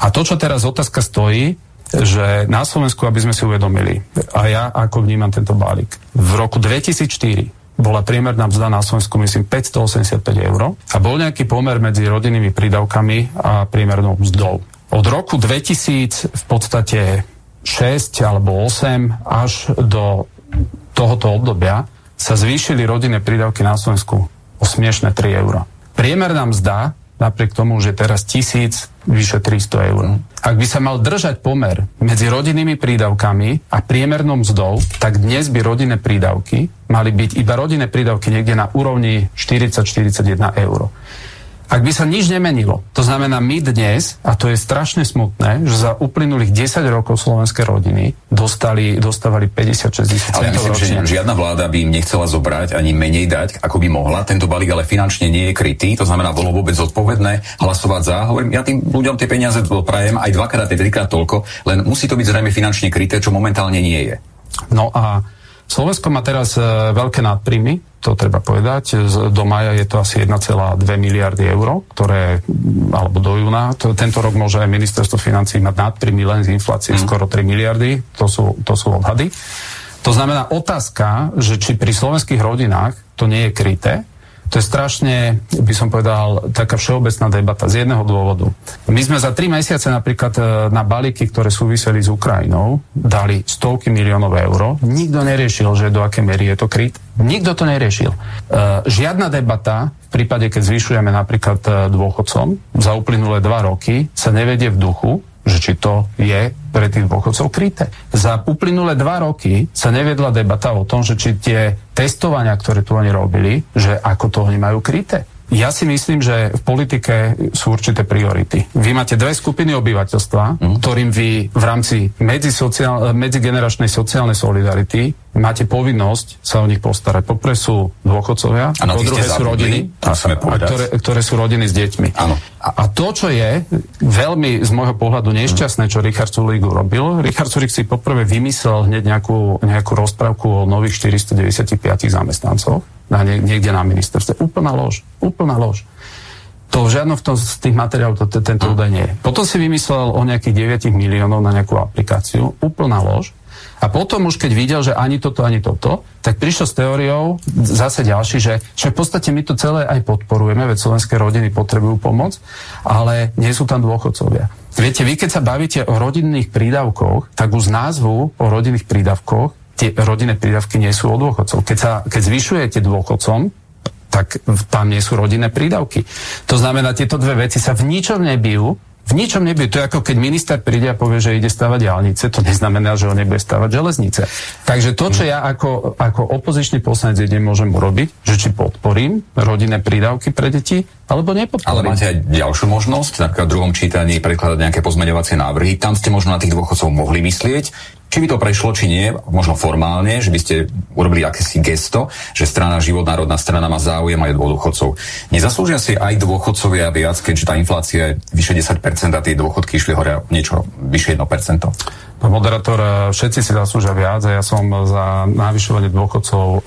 A to, čo teraz otázka stojí, že na Slovensku, aby sme si uvedomili, a ja ako vnímam tento balík, v roku 2004 bola priemerná mzda na Slovensku, myslím, 585 eur a bol nejaký pomer medzi rodinnými prídavkami a priemernou mzdou. Od roku 2000 v podstate 6 alebo 8 až do tohoto obdobia sa zvýšili rodinné prídavky na Slovensku o smiešne 3 eur. Priemerná mzda napriek tomu, že teraz 1000, vyše 300 eur. Ak by sa mal držať pomer medzi rodinnými prídavkami a priemernou mzdou, tak dnes by rodinné prídavky mali byť iba rodinné prídavky niekde na úrovni 40-41 eur. Ak by sa nič nemenilo, to znamená my dnes, a to je strašne smutné, že za uplynulých 10 rokov slovenské rodiny dostávali 50-60 eur. Ale myslím, že žiadna vláda by im nechcela zobrať ani menej dať, ako by mohla. Tento balík ale finančne nie je krytý, to znamená, bolo vôbec zodpovedné hlasovať za. Hovorím, ja tým ľuďom tie peniaze prajem aj dvakrát, aj trikrát toľko, len musí to byť zrejme finančne kryté, čo momentálne nie je. No a Slovensko má teraz veľké nadpríjmy, to treba povedať. Do maja je to asi 1,2 miliardy eur, ktoré, alebo do júna, tento rok môže ministerstvo financií mať nadpríjmy len z inflácie skoro 3 miliardy, to sú odhady. To znamená otázka, že či pri slovenských rodinách to nie je kryté. To je strašne, by som povedal, taká všeobecná debata z jedného dôvodu. My sme za 3 mesiace napríklad na balíky, ktoré súviseli s Ukrajinou, dali stovky miliónov eur. Nikto neriešil, že do akej miery je to kryt. Nikto to neriešil. Žiadna debata v prípade, keď zvyšujeme napríklad dôchodcom za uplynulé 2 roky, sa nevedie v duchu, že či to je pre tých dôchodcov kryté. Za uplynulé 2 roky sa nevedla debata o tom, že či tie testovania, ktoré tu oni robili, že ako to oni majú kryté. Ja si myslím, že v politike sú určité priority. Vy máte dve skupiny obyvateľstva, ktorým vy v rámci medzigeneračnej sociálnej solidarity máte povinnosť sa o nich postarať. Poprvé sú dôchodcovia, po druhé sú rodiny, ktoré sú rodiny s deťmi. A to, čo je veľmi z môjho pohľadu nešťastné, čo Richard Sulík urobil, Richard Sulík si poprvé vymyslel hneď nejakú rozprávku o nových 495 zamestnancov niekde na ministerstve. Úplná lož. To žiadno z tých materiálov tento údaj nie je. Potom si vymyslel o nejakých 9 miliónov na nejakú aplikáciu. Úplná lož. A potom už, keď videl, že ani toto, tak prišiel s teóriou zase ďalší, že v podstate my to celé aj podporujeme, veď slovenské rodiny potrebujú pomoc, ale nie sú tam dôchodcovia. Viete, vy keď sa bavíte o rodinných prídavkoch, tak už z názvu o rodinných prídavkoch tie rodinné prídavky nie sú o dôchodcov. Keď zvyšujete dôchodcom, tak tam nie sú rodinné prídavky. To znamená, tieto dve veci sa v ničom nebijú. To je ako keď minister príde a povie, že ide stavať diaľnice, to neznamená, že on nebude stavať železnice. Takže to, čo ja ako opozičný poslanec môžem urobiť, že či podporím rodinné prídavky pre deti, alebo nepodporím. Ale máte aj ďalšiu možnosť, napríklad v druhom čítaní prekladať nejaké pozmeňovacie návrhy, tam ste možno na tých dôchodcov mohli myslieť. Či by to prešlo, či nie, možno formálne, že by ste urobili akési gesto, že strana Život, Národná strana má záujem aj dôchodcov. Nezaslúžia si aj dôchodcovia viac, keďže tá inflácia je vyše 10% a tie dôchodky išli hore niečo vyše 1%? Pán moderátor, všetci si zaslúžia viac a ja som za navyšovanie dôchodcov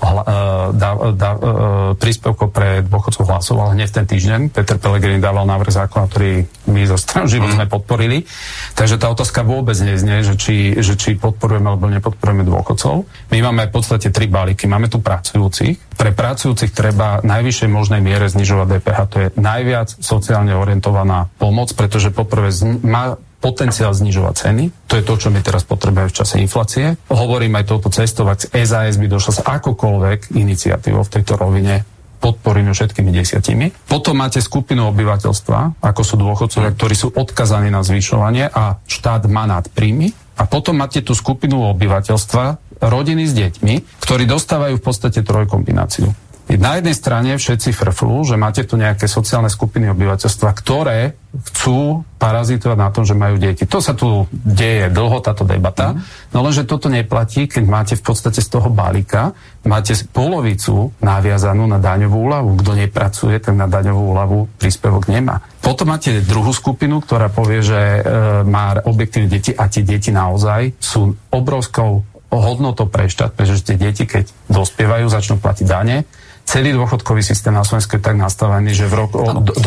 príspevkov pre dôchodcov hlasoval hneď ten týždeň. Peter Pellegrini dával návrh zákona, ktorý my zo strany Život sme podporili. Takže tá otázka vôbec neznie, že či podporujeme alebo nepodporujeme dôchodcov. My máme v podstate tri balíky. Máme tu pracujúcich. Pre pracujúcich treba najvyššej možnej miere znižovať DPH. To je najviac sociálne orientovaná pomoc, pretože poprvé má potenciál znižovať ceny. To je to, čo my teraz potrebujeme v čase inflácie. Hovorím aj toto cestovať z SAS by došla s akokoľvek iniciatívou v tejto rovine podporíme všetkými 10. Potom máte skupinu obyvateľstva, ako sú dôchodcovia, ktorí sú odkazaní na zvyšovanie a štát má nad príjmy. A potom máte tú skupinu obyvateľstva, rodiny s deťmi, ktorí dostávajú v podstate trojkombináciu. Na jednej strane všetci frflú, že máte tu nejaké sociálne skupiny obyvateľstva, ktoré chcú parazitovať na tom, že majú deti. To sa tu deje dlho, táto debata, no lenže toto neplatí, keď máte v podstate z toho balíka, máte polovicu naviazanú na daňovú úľavu. Kto nepracuje, ten na daňovú úľavu príspevok nemá. Potom máte druhú skupinu, ktorá povie, že má objektívne deti a tie deti naozaj sú obrovskou hodnotou pre štát, pretože tie deti, keď dospievajú, začnú platiť dane. Celý dôchodkový systém na Slovensku je tak nastavený, že do 15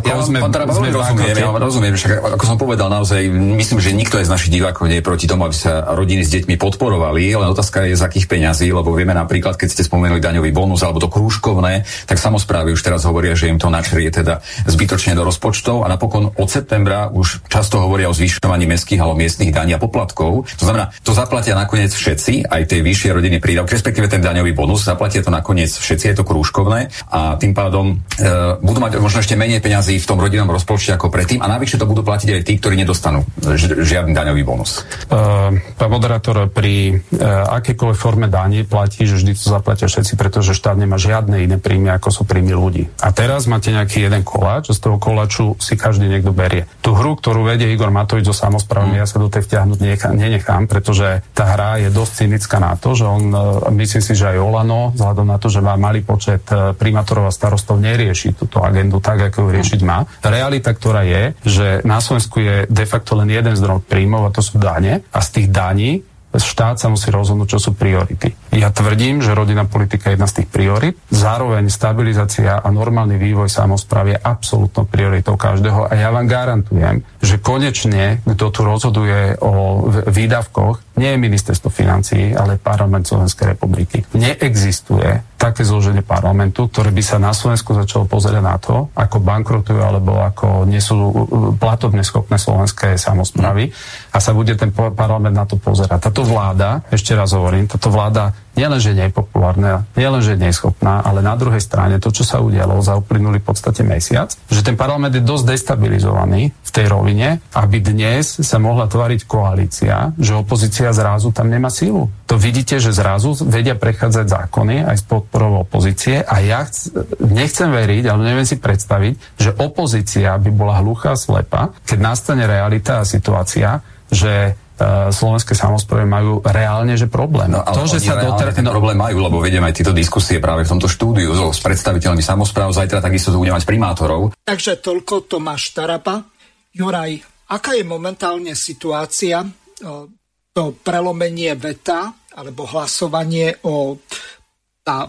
rokov sme rozumiem. Ja rozumiem, však ako som povedal, naozaj myslím, že nikto aj z našich divákov nie je proti tomu, aby sa rodiny s deťmi podporovali, len otázka je, z akých peňazí, lebo vieme napríklad, keď ste spomenuli daňový bonus alebo to krúžkovné, tak samozprávy už teraz hovoria, že im to načrie teda zbytočne do rozpočtov a napokon od septembra už často hovoria o zvyšovaní mestských alebo miestnych daní a poplatkov. To znamená, to zaplatia nakoniec všetci, aj tie vyššie rodiny prídavky, respektíve ten daňový bonus, zaplatia to nakoniec všetci. Je to krúžkovné a tým pádom budú mať možno ešte menej peňazí v tom rodinnom rozpočte ako predtým a navyše to budú platiť aj tí, ktorí nedostanú žiadny daňový bonus. Pán moderátor, pri akékoľvek forme daní platí, že vždy to zaplatia všetci, pretože štát nemá žiadne iné príjmy, ako sú príjmy ľudí. A teraz máte nejaký jeden koláč, z toho koláču si každý niekto berie. Tú hru, ktorú vedie Igor Matovič so samosprávami, ja sa do tej vtiahnuť nenechám, pretože tá hra je dosť cynická na to, že on myslím si, že aj Olano, vzhľadom na to, že má počet primátorov a starostov nerieši túto agendu tak, ako ju riešiť má. Realita, ktorá je, že na Slovensku je de facto len jeden zdroj príjmov a to sú dane a z tých daní štát sa musí rozhodnúť, čo sú priority. Ja tvrdím, že rodinná politika je jedna z tých priorit. Zároveň stabilizácia a normálny vývoj samosprávy je absolútnou prioritou každého a ja vám garantujem, že konečne, kto tu rozhoduje o výdavkoch, nie je ministerstvo financií, ale parlament Slovenskej republiky. Neexistuje také zloženie parlamentu, ktoré by sa na Slovensku začalo pozerať na to, ako bankrotujú alebo ako nie sú platobne schopné slovenské samosprávy a sa bude ten parlament na to pozerať. Táto vláda, ešte raz hovorím, táto vláda nielenže nie je populárna, nielenže nie je schopná, ale na druhej strane to, čo sa udialo za uplynulý v podstate mesiac, že ten parlament je dosť destabilizovaný v tej rovine, aby dnes sa mohla tvoriť koalícia, že opozícia zrazu tam nemá sílu. To vidíte, že zrazu vedia prechádzať zákony aj s podporou opozície a ja nechcem veriť, ale neviem si predstaviť, že opozícia by bola hluchá a slepa, keď nastane realita a situácia, že slovenské samosprávy majú reálne, že problém. No, to, že sa problém majú, lebo vediem aj tieto diskusie práve v tomto štúdiu s predstaviteľmi samospráv, zajtra takisto budeme mať primátorov. Takže toľko Tomáš Taraba. Juraj, aká je momentálne situácia, to prelomenie veta, alebo hlasovanie o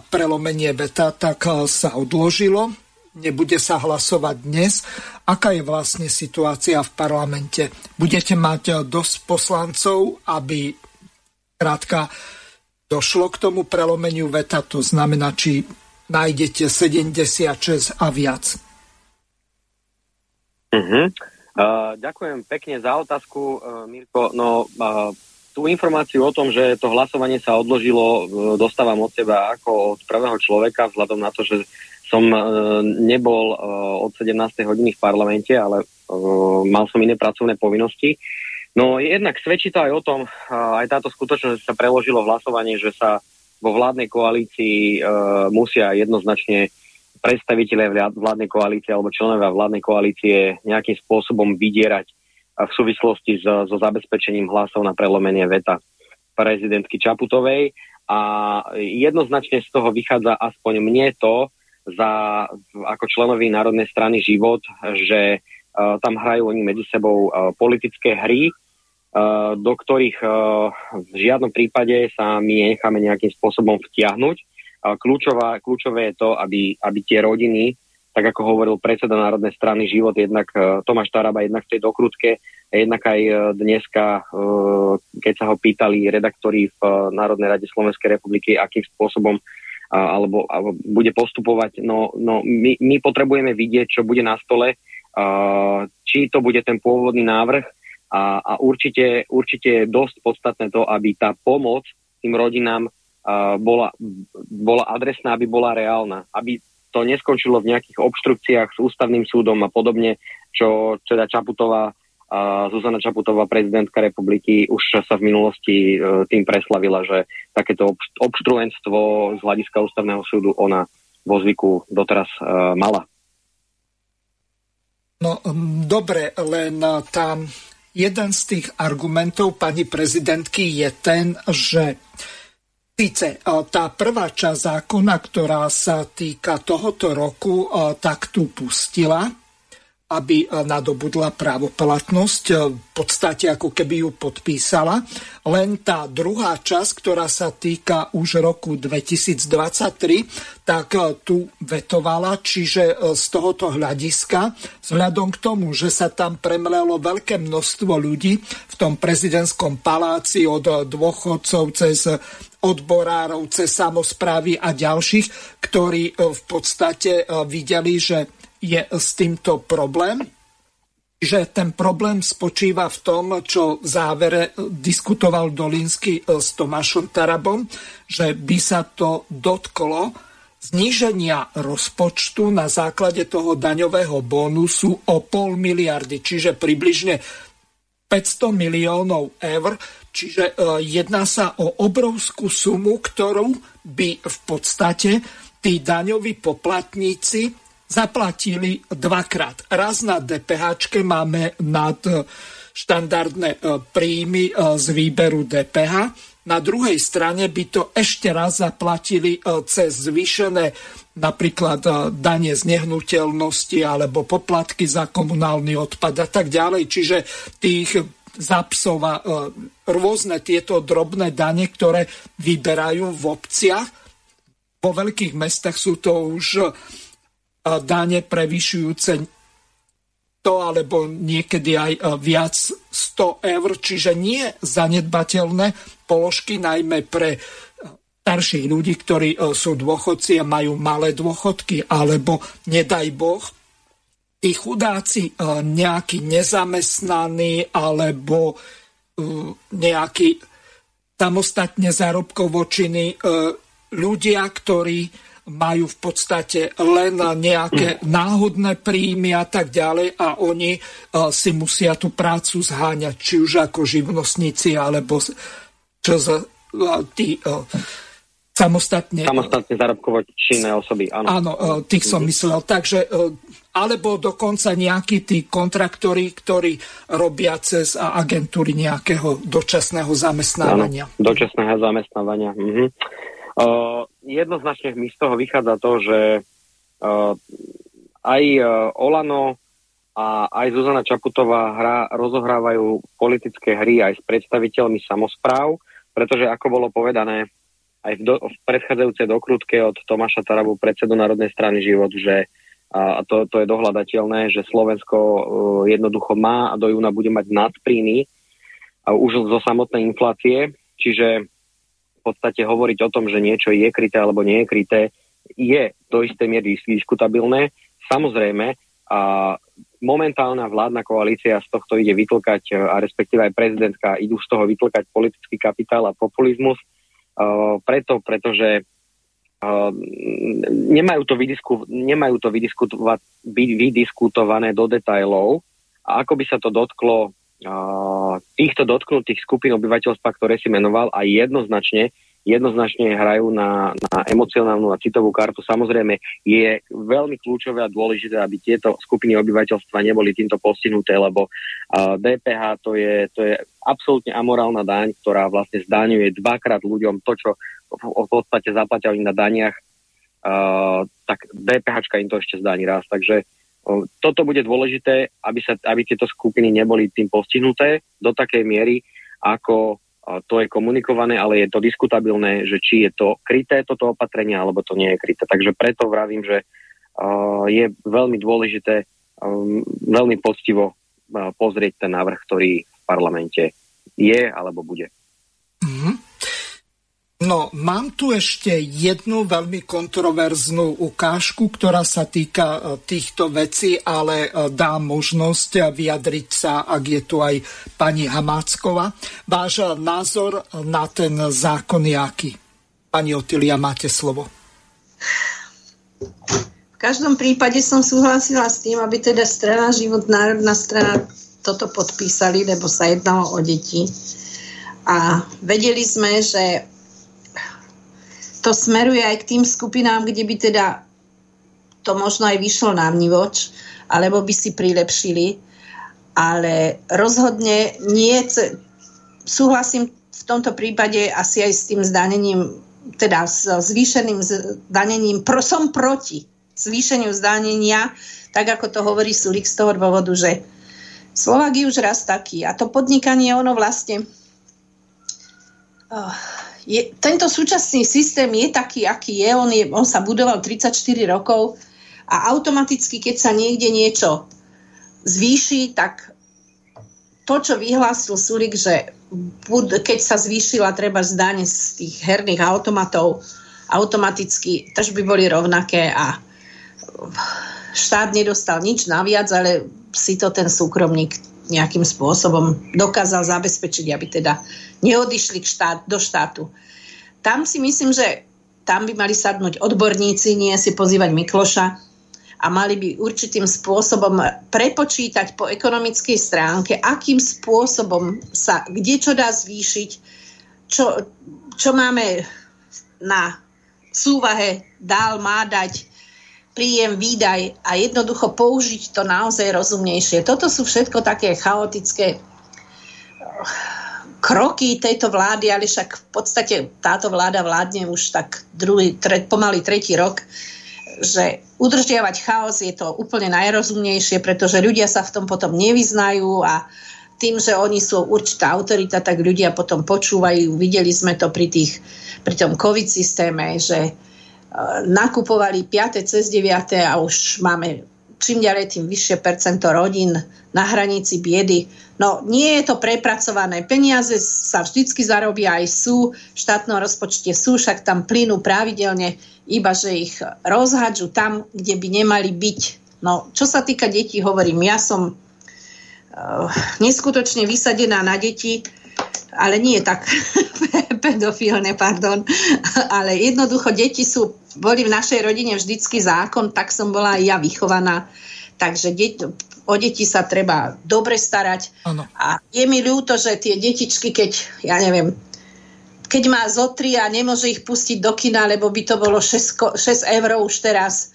prelomenie veta, tak sa odložilo, nebude sa hlasovať dnes. Aká je vlastne situácia v parlamente? Budete mať dosť poslancov, aby krátka došlo k tomu prelomeniu veta, to znamená, či nájdete 76 a viac. Ďakujem pekne za otázku, Mirko. No, tú informáciu o tom, že to hlasovanie sa odložilo, dostávam od teba ako od prvého človeka, vzhľadom na to, že som nebol od 17. hodiny v parlamente, ale mal som iné pracovné povinnosti. No jednak svedčí to aj o tom, aj táto skutočnosť, že sa preložilo hlasovanie, že sa vo vládnej koalícii musia jednoznačne predstavitelia vládnej koalície alebo členovia vládnej koalície nejakým spôsobom vydierať v súvislosti so zabezpečením hlasov na prelomenie veta. prezidentky Čaputovej a jednoznačne z toho vychádza aspoň mne to, ako členovi Národnej strany Život, že tam hrajú oni medzi sebou politické hry, do ktorých v žiadnom prípade sa my necháme nejakým spôsobom vtiahnuť. Kľúčové je to, aby tie rodiny, tak ako hovoril predseda Národnej strany Život, jednak Tomáš Taraba, jednak v tej dokrutke, jednak aj dneska, keď sa ho pýtali redaktori v Národnej rade Slovenskej republiky, akým spôsobom alebo bude postupovať. No my potrebujeme vidieť, čo bude na stole, či to bude ten pôvodný návrh a určite je dosť podstatné to, aby tá pomoc tým rodinám bola adresná, aby bola reálna, aby to neskončilo v nejakých obštrukciách s ústavným súdom a podobne, čo teda Zuzana Čaputová, prezidentka republiky, už sa v minulosti tým preslavila, že takéto obštruenstvo z hľadiska ústavného súdu ona vo zvyku doteraz mala. No dobre, len tam jeden z tých argumentov pani prezidentky je ten, že síce tá prvá časť zákona, ktorá sa týka tohoto roku, tak tu pustila, aby nadobudla právoplatnosť, v podstate ako keby ju podpísala. Len tá druhá časť, ktorá sa týka už roku 2023, tak tu vetovala, čiže z tohoto hľadiska, vzhľadom k tomu, že sa tam premlelo veľké množstvo ľudí v tom prezidentskom paláci od dôchodcov cez odborárov, cez samosprávy a ďalších, ktorí v podstate videli, že je s týmto problém, že ten problém spočíva v tom, čo v závere diskutoval Dolinský s Tomášom Tarabom, že by sa to dotklo zníženia rozpočtu na základe toho daňového bonusu o 0,5 miliardy, čiže približne 500 miliónov eur, čiže jedná sa o obrovskú sumu, ktorú by v podstate tí daňoví poplatníci zaplatili dvakrát. Raz na DPH-čke máme nad štandardné príjmy z výberu DPH. Na druhej strane by to ešte raz zaplatili cez zvýšené napríklad dane z nehnuteľnosti alebo poplatky za komunálny odpad a tak ďalej. Čiže tých zapsov a rôzne tieto drobné dane, ktoré vyberajú v obciach. Vo veľkých mestách sú to už dane prevyšujúce to alebo niekedy aj viac 100 eur, čiže nie zanedbateľné položky, najmä pre starších ľudí, ktorí sú dôchodci a majú malé dôchodky, alebo nedaj Boh, tí chudáci nejakí nezamestnaní alebo nejakí samostatne zárobkovo činní ľudia, ktorí majú v podstate len nejaké náhodné príjmy a tak ďalej a oni si musia tú prácu zháňať, či už ako živnostníci, alebo tí samostatne zárobkovo činné osoby. Áno, tých som myslel. Takže, alebo dokonca nejakí tí kontraktori, ktorí robia cez agentúry nejakého dočasného zamestnávania. Áno, dočasného zamestnávania. Mhm. Jednoznačne mi z toho vychádza to, že aj Olano a aj Zuzana Čaputová rozohrávajú politické hry aj s predstaviteľmi samospráv, pretože ako bolo povedané aj v predchádzajúcej dokrutke od Tomáša Tarabu, predsedu Národnej strany Život, že a to je dohľadateľné, že Slovensko jednoducho má a do júna bude mať nadpríjmy už zo samotnej inflácie, čiže v podstate hovoriť o tom, že niečo je kryté alebo nie je kryté, je do istej miery diskutabilné. Samozrejme, a momentálna vládna koalícia z tohto ide vytlkať, a respektíve aj prezidentka, idú z toho vytlkať politický kapitál a populizmus, pretože nemajú to vydiskutovať do detailov a ako by sa to dotklo týchto dotknutých skupín obyvateľstva, ktoré si menoval, a jednoznačne jednoznačne hrajú na emocionálnu a citovú kartu. Samozrejme, je veľmi kľúčové a dôležité, aby tieto skupiny obyvateľstva neboli týmto postihnuté, lebo DPH to je absolútne amorálna daň, ktorá vlastne zdaňuje dvakrát ľuďom to, čo v podstate zaplatia oni na daniach, tak DPH im to ešte zdaní raz. Takže toto bude dôležité, aby tieto skupiny neboli tým postihnuté do takej miery, ako to je komunikované, ale je to diskutabilné, že či je to kryté toto opatrenie, alebo to nie je kryté. Takže preto vravím, že je veľmi dôležité veľmi poctivo pozrieť ten návrh, ktorý v parlamente je alebo bude. Mhm. No, mám tu ešte jednu veľmi kontroverznú ukážku, ktorá sa týka týchto vecí, ale dá možnosť vyjadriť sa, ak je tu aj pani Hamáčková. Váš názor na ten zákon je aký? Pani Otília, máte slovo. V každom prípade som súhlasila s tým, aby teda strana Život, Národná strana toto podpísali, lebo sa jednalo o deti. A vedeli sme, že to smeruje aj k tým skupinám, kde by teda to možno aj vyšlo na mnivoč, alebo by si prilepšili. Ale rozhodne nie, súhlasím v tomto prípade asi aj s tým zdanením, teda s zvýšeným zdanením, som proti zvýšeniu zdanenia, tak ako to hovorí Sulík z toho dôvodu, že Slovák je už raz taký. A to podnikanie, ono vlastne... tento súčasný systém je taký, aký je. On sa budoval 34 rokov a automaticky, keď sa niekde niečo zvýši, tak to, čo vyhlásil Sulík, že keď sa zvýšila treba zdanie z tých herných automatov, automaticky tržby boli rovnaké a štát nedostal nič naviac, ale si to ten súkromník nejakým spôsobom dokázal zabezpečiť, aby teda neodišli do štátu. Tam si myslím, že tam by mali sadnúť odborníci, nie si pozývať Mikloša a mali by určitým spôsobom prepočítať po ekonomickej stránke, akým spôsobom sa kde čo dá zvýšiť, čo máme na súvahe, má dať príjem, výdaj a jednoducho použiť to naozaj rozumnejšie. Toto sú všetko také chaotické kroky tejto vlády, ale však v podstate táto vláda vládne už tak pomaly tretí rok, že udržiavať chaos je to úplne najrozumnejšie, pretože ľudia sa v tom potom nevyznajú a tým, že oni sú určitá autorita, tak ľudia potom počúvajú. Videli sme to pri tom COVID systéme, že nakupovali 5. cez 9. a už máme čím ďalej tým vyššie percento rodín na hranici biedy. No nie je to prepracované. Peniaze sa vždycky zarobia, aj sú v štátnom rozpočte, sú však tam plynú pravidelne, iba že ich rozhadžu tam, kde by nemali byť. No čo sa týka detí, hovorím, ja som neskutočne vysadená na deti, ale nie tak pedofilné, pardon. Ale jednoducho deti boli v našej rodine vždycky zákon, tak som bola aj ja vychovaná. Takže o deti sa treba dobre starať. Ano. A je mi ľúto, že tie detičky, keď má zotri a nemôže ich pustiť do kina, lebo by to bolo 6 eur už teraz.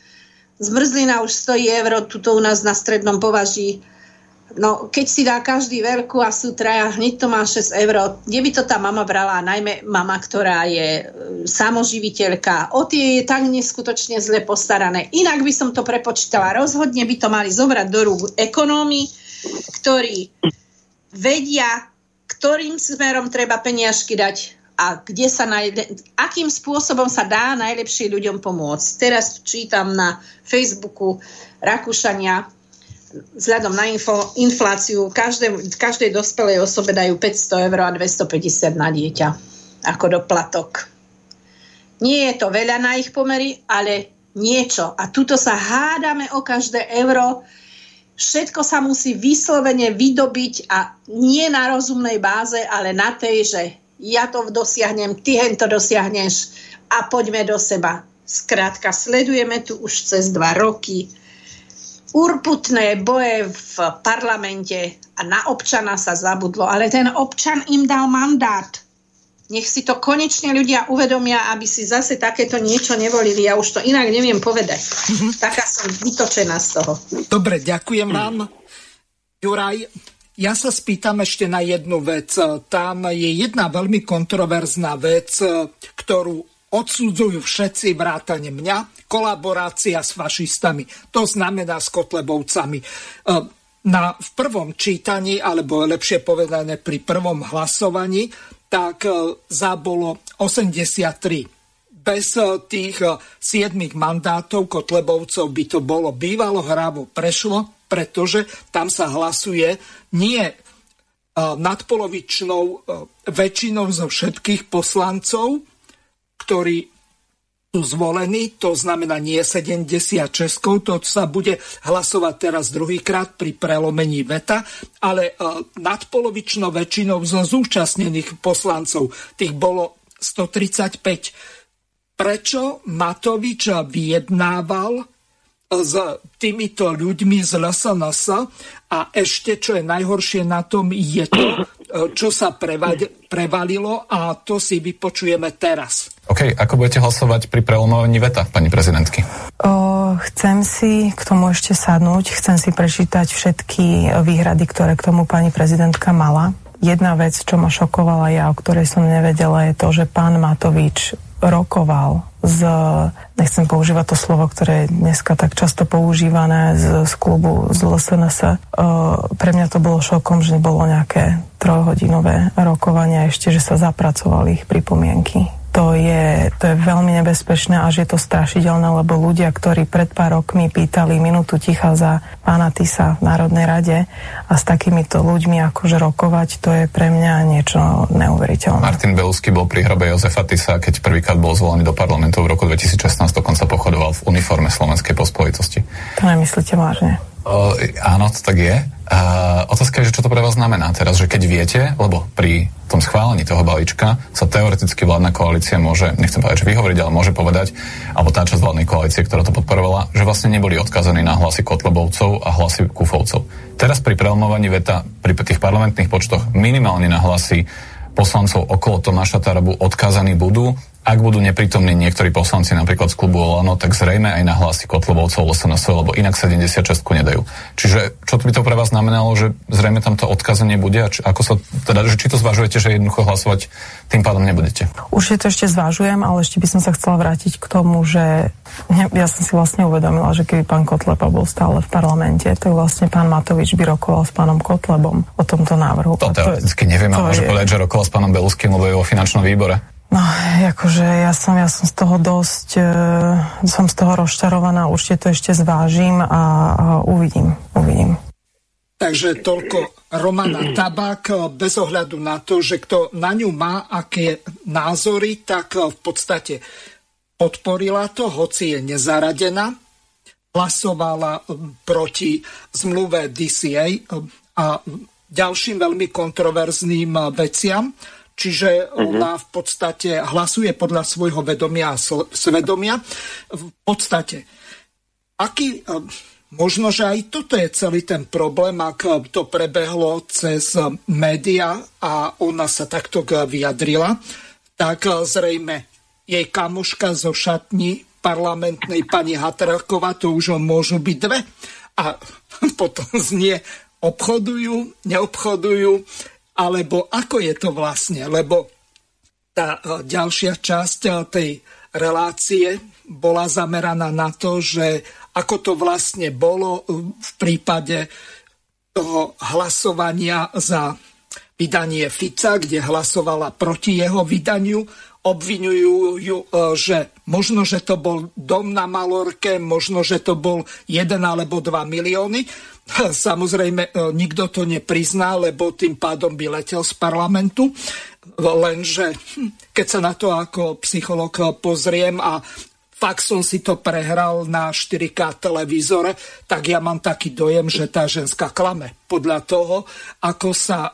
Zmrzlina už stojí euro, tuto u nás na Strednom považí. No, keď si dá každý veľkú a sú traja, hneď to má 6 eur. Kde by to tá mama brala? Najmä mama, ktorá je samoživiteľka. O tie je tak neskutočne zle postarané. Inak by som to prepočítala. Rozhodne by to mali zobrať do rúk ekonómi, ktorí vedia, ktorým smerom treba peniažky dať a akým spôsobom sa dá najlepšie ľuďom pomôcť. Teraz čítam na Facebooku Rakúšania, vzhľadom na infláciu každej dospelej osobe dajú 500 eur a 250 na dieťa ako doplatok. Nie je to veľa na ich pomery, ale niečo. A tuto sa hádame o každé euro. Všetko sa musí vyslovene vydobiť a nie na rozumnej báze, ale na tej, že ja to dosiahnem, ty hen to dosiahneš a poďme do seba. Skrátka, sledujeme tu už cez 2 roky urputné boje v parlamente a na občana sa zabudlo, ale ten občan im dal mandát. Nech si to konečne ľudia uvedomia, aby si zase takéto niečo nevolili. Ja už to inak neviem povedať. Taká som vytočená z toho. Dobre, ďakujem vám. Juraj, ja sa spýtam ešte na jednu vec. Tam je jedna veľmi kontroverzná vec, ktorú odsudzujú všetci vrátane mňa, kolaborácia s fašistami. To znamená s kotlebovcami. V prvom čítaní, alebo lepšie povedané pri prvom hlasovaní, tak za bolo 83. Bez tých 7 mandátov kotlebovcov by to bolo bývalo hravo prešlo, pretože tam sa hlasuje nie nadpolovičnou väčšinou zo všetkých poslancov, ktorí sú zvolení, to znamená nie 76, to sa bude hlasovať teraz druhýkrát pri prelomení veta, ale nadpolovičnou väčšinou zo zúčastnených poslancov, tých bolo 135. Prečo Matovič vyjednával s týmito ľuďmi z LSNS a ešte, čo je najhoršie na tom, je to, čo sa prevalilo a to si vypočujeme teraz. OK, ako budete hlasovať pri prelomovaní veta, pani prezidentky? Chcem si k tomu ešte sadnúť, chcem si prečítať všetky výhrady, ktoré k tomu pani prezidentka mala. Jedna vec, čo ma šokovala ja, o ktorej som nevedela, je to, že pán Matovič rokoval z, nechcem používať to slovo, ktoré je dneska tak často používané, z klubu z LSNS. Pre mňa to bolo šokom, že bolo nejaké trojhodinové rokovanie, ešte, že sa zapracovali ich pripomienky. To je veľmi nebezpečné, až je to strašidelné, lebo ľudia, ktorí pred pár rokmi pýtali minútu ticha za pána Tisa v Národnej rade a s takýmito ľuďmi akože rokovať, to je pre mňa niečo neuveriteľné. Martin Belusky bol pri hrobe Jozefa Tisa, keď prvýkrát bol zvolený do parlamentu v roku 2016, dokonca pochodoval v uniforme Slovenskej pospolitosti. To nemyslíte vážne? Áno, to tak je. Otázka je, že čo to pre vás znamená teraz, že keď viete, lebo pri tom schválení toho balíčka sa teoreticky vládna koalícia môže, nechcem povedať, že vyhovoriť, ale môže povedať, alebo tá časť vládnej koalície, ktorá to podporovala, že vlastne neboli odkazaní na hlasy kotlebovcov a hlasy kufovcov. Teraz pri prelomovaní veta, pri tých parlamentných počtoch minimálne na hlasy poslancov okolo Tomáša Tarabu odkazaní budú. Ak budú neprítomní niektorí poslanci napríklad z klubu Olano, tak zrejme aj na hlasy kotlebovcov LSNS, lebo inak 76 nedajú. Čiže čo by to pre vás znamenalo, že zrejme tam to odkazenie bude? A ako sa teda, že či to zvažujete, že jednoducho hlasovať tým pádom nebudete? Určite to ešte zvažujem, ale ešte by som sa chcela vrátiť k tomu, že ja som si vlastne uvedomila, že keby pán Kotleba bol stále v parlamente, tak vlastne pán Matovič by rokoval s pánom Kotlebom o tomto návrhu. To teoreticky nevieme, ale môže povedať, že rokoval s pánom Beluským, lebo je vo finančnom výbore. No, akože ja som z toho dosť, som z toho rozčarovaná, určite to ešte zvážim a uvidím. Takže toľko Romana Tabák, bez ohľadu na to, že kto na ňu má aké názory, tak v podstate podporila to, hoci je nezaradená, hlasovala proti zmluve DCA a ďalším veľmi kontroverzným veciam. Čiže ona v podstate hlasuje podľa svojho vedomia a svedomia. V podstate, aký, možno, že aj toto je celý ten problém, ak to prebehlo cez média a ona sa takto vyjadrila, tak zrejme jej kamoška zo šatní parlamentnej pani Hatraková, to už môžu byť dve. A potom znie, obchodujú, neobchodujú, alebo ako je to vlastne, lebo tá ďalšia časť tej relácie bola zameraná na to, že ako to vlastne bolo v prípade toho hlasovania za vydanie Fica, kde hlasovala proti jeho vydaniu, obviňujú ju, že možno, že to bol dom na Malorke, možno, že to bol 1 alebo 2 milióny. Samozrejme, nikto to neprizná, lebo tým pádom by letel z parlamentu. Lenže, keď sa na to ako psychológ pozriem a fakt som si to prehral na 4K televízore, tak ja mám taký dojem, že tá ženská klame. Podľa toho, ako sa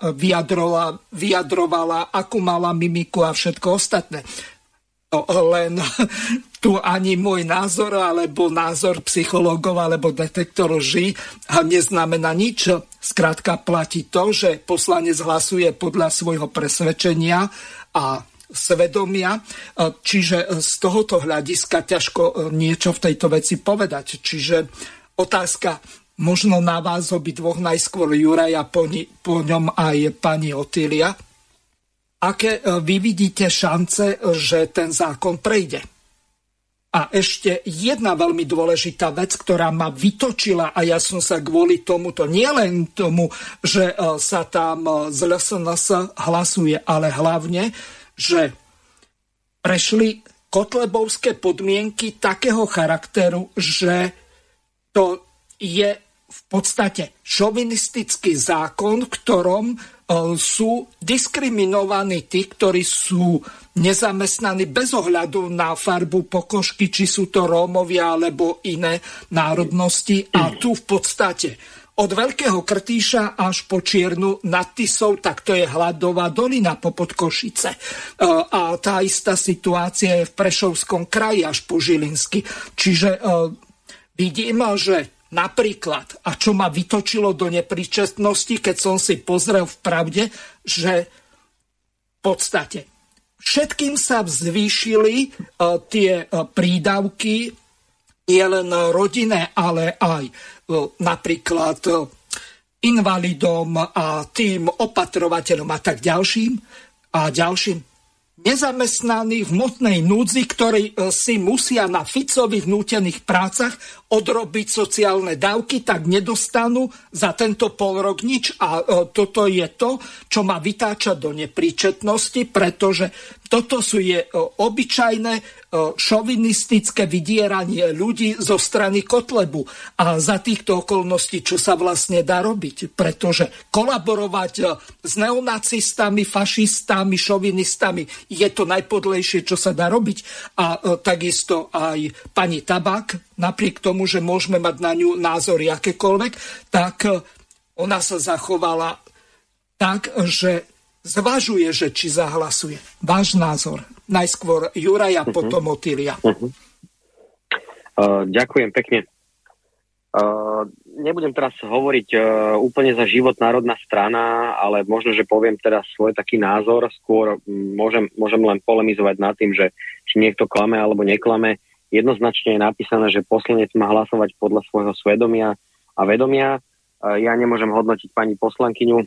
vyjadrovala, akú mala mimiku a všetko ostatné. No, len tu ani môj názor, alebo názor psychológov, alebo detektor lží neznamená nič. Skrátka platí to, že poslanec hlasuje podľa svojho presvedčenia a svedomia, čiže z tohoto hľadiska ťažko niečo v tejto veci povedať. Čiže otázka možno na vás obidvoch, najskôr Juraja, po ňom aj pani Otília. Aké vy vidíte šance, že ten zákon prejde? A ešte jedna veľmi dôležitá vec, ktorá ma vytočila, a ja som sa kvôli tomuto, nielen tomu, že sa tam z LSNS hlasuje, ale hlavne, že prešli kotlebovské podmienky takého charakteru, že to je v podstate šovinistický zákon, v ktorom sú diskriminovaní tí, ktorí sú nezamestnaní bez ohľadu na farbu pokožky, či sú to Rómovia alebo iné národnosti. A tu v podstate od Veľkého Krtíša až po Čiernu nad Tisou, tak to je Hladová dolina popod Košice. A tá istá situácia je v Prešovskom kraji až po Žilinsky. Čiže vidím, že napríklad, a čo ma vytočilo do nepríčestnosti, keď som si pozrel v Pravde, že v podstate všetkým sa zvýšili tie prídavky, nie len rodinné, ale aj napríklad invalidom a tým opatrovateľom a tak ďalším. Nezamestnaní v hmotnej núdzi, ktorí si musia na Ficových nútených prácach odrobiť sociálne dávky, tak nedostanú za tento pol rok nič. A toto je to, čo ma vytáča do nepríčetnosti, pretože toto je obyčajné šovinistické vydieranie ľudí zo strany Kotlebu. A za týchto okolností, čo sa vlastne dá robiť? Pretože kolaborovať s neonacistami, fašistami, šovinistami je to najpodlejšie, čo sa dá robiť. A takisto aj pani Tabák, napriek tomu, že môžeme mať na ňu názory akékoľvek, tak ona sa zachovala tak, že zvažuje, že či zahlasuje. Váš názor. Najskôr Juraja, potom Otília. Ďakujem pekne. Nebudem teraz hovoriť úplne za Život, Národná strana, ale možno, že poviem teraz svoj taký názor. Skôr môžem len polemizovať nad tým, že či niekto klame alebo neklame. Jednoznačne je napísané, že poslanec má hlasovať podľa svojho svedomia a vedomia. Ja nemôžem hodnotiť pani poslankyňu.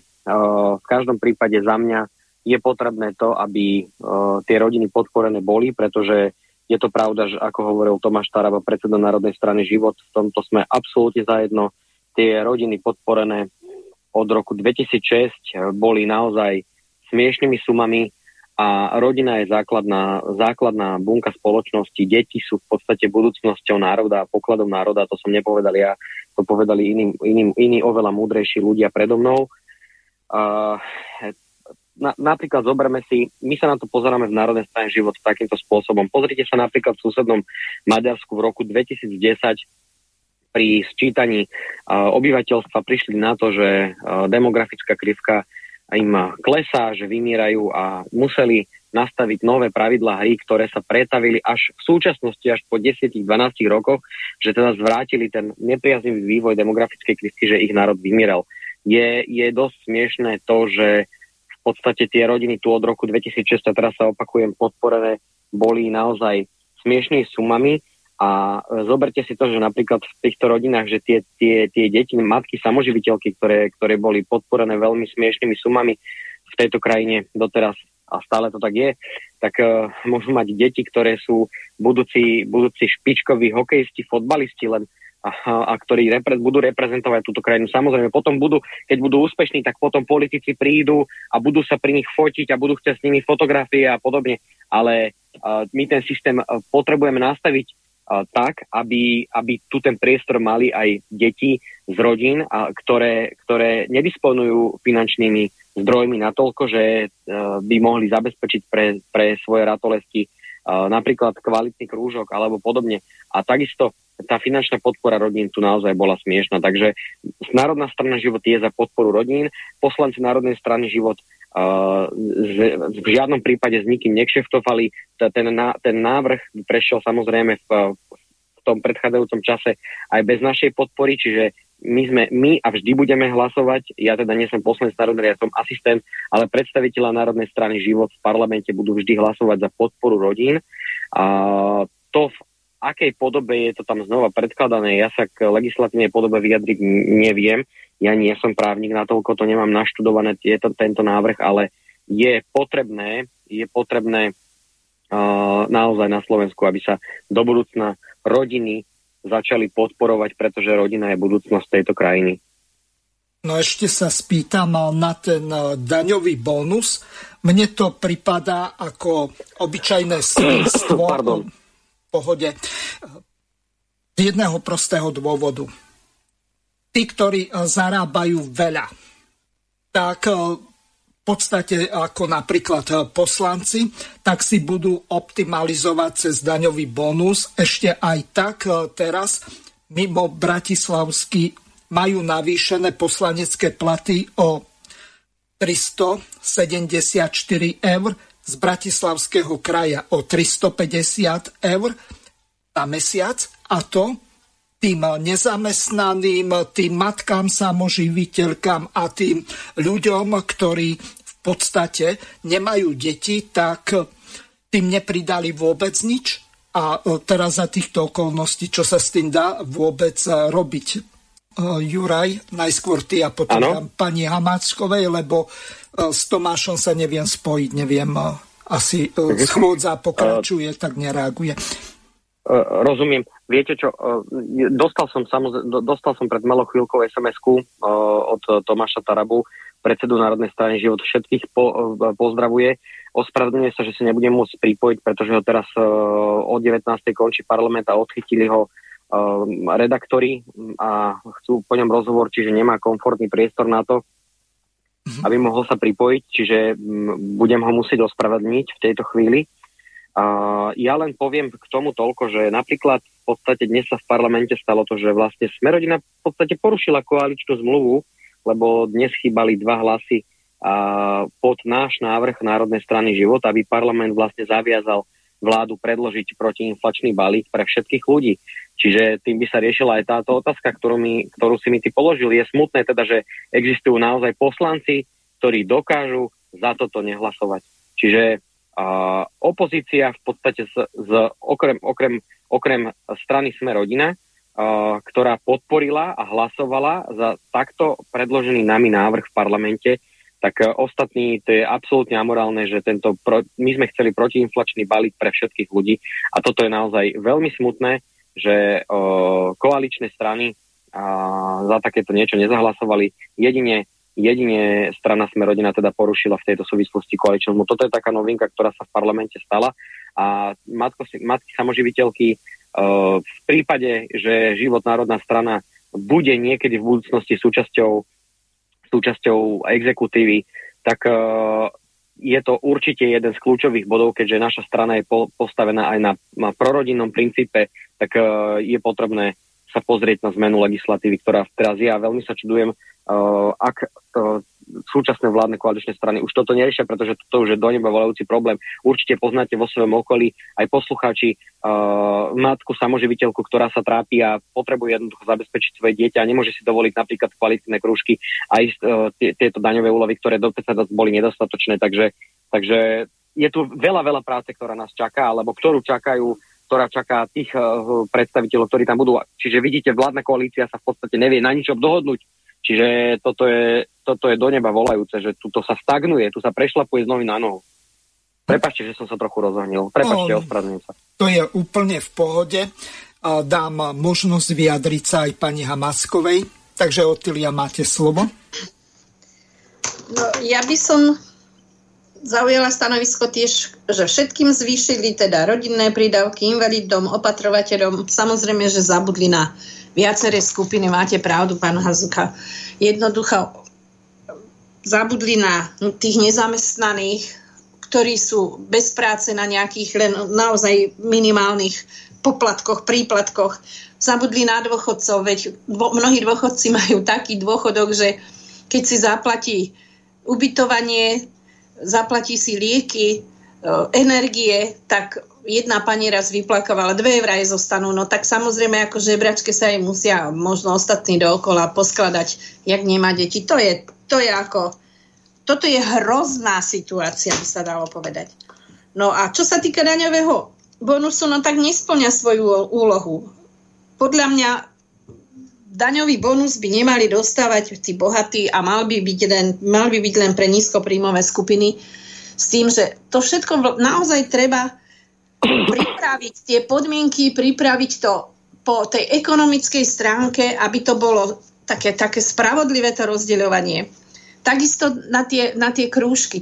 V každom prípade za mňa je potrebné to, aby tie rodiny podporené boli, pretože je to pravda, že ako hovoril Tomáš Taraba, predseda Národnej strany Život, v tomto sme absolútne zajedno. Tie rodiny podporené od roku 2006 boli naozaj smiešnými sumami a rodina je základná bunka spoločnosti. Deti sú v podstate budúcnosťou národa a pokladom národa. To som nepovedal ja, to povedali iní oveľa múdrejší ľudia predo mnou. Napríklad zoberme si, my sa na to pozeráme v Národnej strane Život takýmto spôsobom. Pozrite sa napríklad v susednom Maďarsku v roku 2010 pri sčítaní obyvateľstva prišli na to, že demografická krivka im klesá, že vymierajú a museli nastaviť nové pravidlá hry, ktoré sa pretavili až v súčasnosti, až po 10-12 rokoch, že teda zvrátili ten nepriaznivý vývoj demografickej krivky, že ich národ vymieral. Je dosť smiešné to, že v podstate tie rodiny tu od roku 2006, a teraz sa opakujem, podporené boli naozaj smiešnými sumami a zoberte si to, že napríklad v týchto rodinách, že tie deti, matky, samoživiteľky, ktoré boli podporené veľmi smiešnými sumami v tejto krajine doteraz, a stále to tak je, tak môžu mať deti, ktoré sú budúci špičkoví hokejisti, fotbalisti len a ktorí budú reprezentovať túto krajinu. Samozrejme, potom keď budú úspešní, tak potom politici prídu a budú sa pri nich fotiť a budú chcieť s nimi fotografie a podobne. Ale my ten systém potrebujeme nastaviť tak, aby tu ten priestor mali aj deti z rodín, ktoré nedisponujú finančnými zdrojmi natoľko, že by mohli zabezpečiť pre svoje ratolesti napríklad kvalitný krúžok alebo podobne. A takisto tá finančná podpora rodín tu naozaj bola smiešná. Takže Národná strana Život je za podporu rodín. Poslanci Národnej strany Život v žiadnom prípade s nikým nekšeftovali. Ten návrh prešiel samozrejme v tom predchádzajúcom čase aj bez našej podpory, čiže my a vždy budeme hlasovať, ja teda nie som poslanec národnej, ja som asistent, ale predstaviteľa Národnej strany Život v parlamente budú vždy hlasovať za podporu rodín. A to v akej podobe je to tam znova predkladané, ja sa k legislatívnej podobe vyjadriť neviem. Ja nie som právnik, natoľko to nemám naštudované tento návrh, ale je potrebné naozaj na Slovensku, aby sa do budúcna rodiny začali podporovať, pretože rodina je budúcnosť tejto krajiny. No ešte sa spýtam na ten daňový bonus. Mne to pripadá ako obyčajné svinstvo. Pardon. V pohode. Z jedného prostého dôvodu. Tí, ktorí zarábajú veľa, tak v podstate ako napríklad poslanci, tak si budú optimalizovať cez daňový bonus. Ešte aj tak teraz mimo bratislavský majú navýšené poslanecké platy o 374 eur, z Bratislavského kraja o 350 eur na mesiac, a to tým nezamestnaným, tým matkám, samoživiteľkám a tým ľuďom, ktorí v podstate nemajú deti, tak tým nepridali vôbec nič. A teraz za týchto okolností, čo sa s tým dá vôbec robiť? Juraj, najskôr ty a potom dám pani Hamáčkovej, lebo s Tomášom sa neviem spojiť, asi schôdza pokračuje, tak nereaguje. Rozumiem. Viete čo, dostal som pred malou chvíľkou SMS-ku od Tomáša Tarabu, predsedu Národnej strany Život, všetkých pozdravuje. Ospravedlňuje sa, že si nebudem môcť pripojiť, pretože ho teraz o 19. končí parlament a odchytili ho redaktori a chcú po ňom rozhovor, čiže nemá komfortný priestor na to, aby mohol sa pripojiť, čiže budem ho musieť ospravedlniť v tejto chvíli. Ja len poviem k tomu toľko, že napríklad v podstate dnes sa v parlamente stalo to, že vlastne Smerodina v podstate porušila koaličnú zmluvu, lebo dnes chýbali 2 hlasy pod náš návrh Národnej strany Život, aby parlament vlastne zaviazal vládu predložiť protiinflačný balík pre všetkých ľudí. Čiže tým by sa riešila aj táto otázka, ktorú si mi ty položil. Je smutné teda, že existujú naozaj poslanci, ktorí dokážu za toto nehlasovať. Čiže opozícia v podstate okrem strany Sme rodina, ktorá podporila a hlasovala za takto predložený nami návrh v parlamente, tak ostatní, to je absolútne amorálne, že my sme chceli protiinflačný balík pre všetkých ľudí a toto je naozaj veľmi smutné, že koaličné strany za takéto niečo nezahlasovali. Jedine strana Sme rodina teda porušila v tejto súvislosti koaličnú zmluvu. Toto je taká novinka, ktorá sa v parlamente stala a matky samoživiteľky v prípade, že Život Národná strana bude niekedy v budúcnosti súčasťou exekutívy, tak je to určite jeden z kľúčových bodov, keďže naša strana je postavená aj na prorodinnom princípe, tak je potrebné sa pozrieť na zmenu legislatívy, ktorá teraz je, a veľmi sa čudujem, ak súčasné vládne koaličné strany už toto neriešia, pretože toto už je do neba volajúci problém. Určite poznáte vo svojom okolí aj poslucháči matku samoživiteľku, ktorá sa trápi a potrebuje jednoducho zabezpečiť svoje dieťa a nemôže si dovoliť napríklad kvalitné krúžky aj tieto daňové úľavy, ktoré doteraz boli nedostatočné. Takže je tu veľa práce, ktorá nás čaká, alebo ktorá čaká tých predstaviteľov, ktorí tam budú. Čiže vidíte, vládna koalícia sa v podstate nevie na ničom dohodnúť. Čiže toto je do neba volajúce, že tu sa stagnuje, tu sa prešlapuje z nohy na nohu. Prepáčte, že som sa trochu rozohnil. Prepáčte, ospravedlňujem sa. To je úplne v pohode. Dám možnosť vyjadriť sa aj pani Hamáčkovej. Takže Otília, máte slovo. No, ja by som zaujala stanovisko tiež, že všetkým zvýšili teda rodinné prídavky, invalidom, opatrovateľom. Samozrejme, že zabudli na viaceré skupiny. Máte pravdu, pán Hazucha. Jednoducho zabudli na tých nezamestnaných, ktorí sú bez práce na nejakých len naozaj minimálnych poplatkoch, príplatkoch. Zabudli na dôchodcov, veď mnohí dôchodci majú taký dôchodok, že keď si zaplatí ubytovanie, zaplatí si lieky, energie, tak jedna pani raz vyplakovala, 2 eurá zostanú, no tak samozrejme ako žebračke sa jej musia možno ostatní dookola poskladať, jak nemá deti. To je ako, toto je hrozná situácia, by sa dalo povedať. No a čo sa týka daňového bonusu, no tak nespĺňa svoju úlohu. Podľa mňa daňový bonus by nemali dostávať tí bohatí a mal by byť len pre nízkopríjmové skupiny, s tým, že to všetko naozaj treba pripraviť, tie podmienky, pripraviť to po tej ekonomickej stránke, aby to bolo také spravodlivé to rozdeľovanie. Takisto na tie krúžky,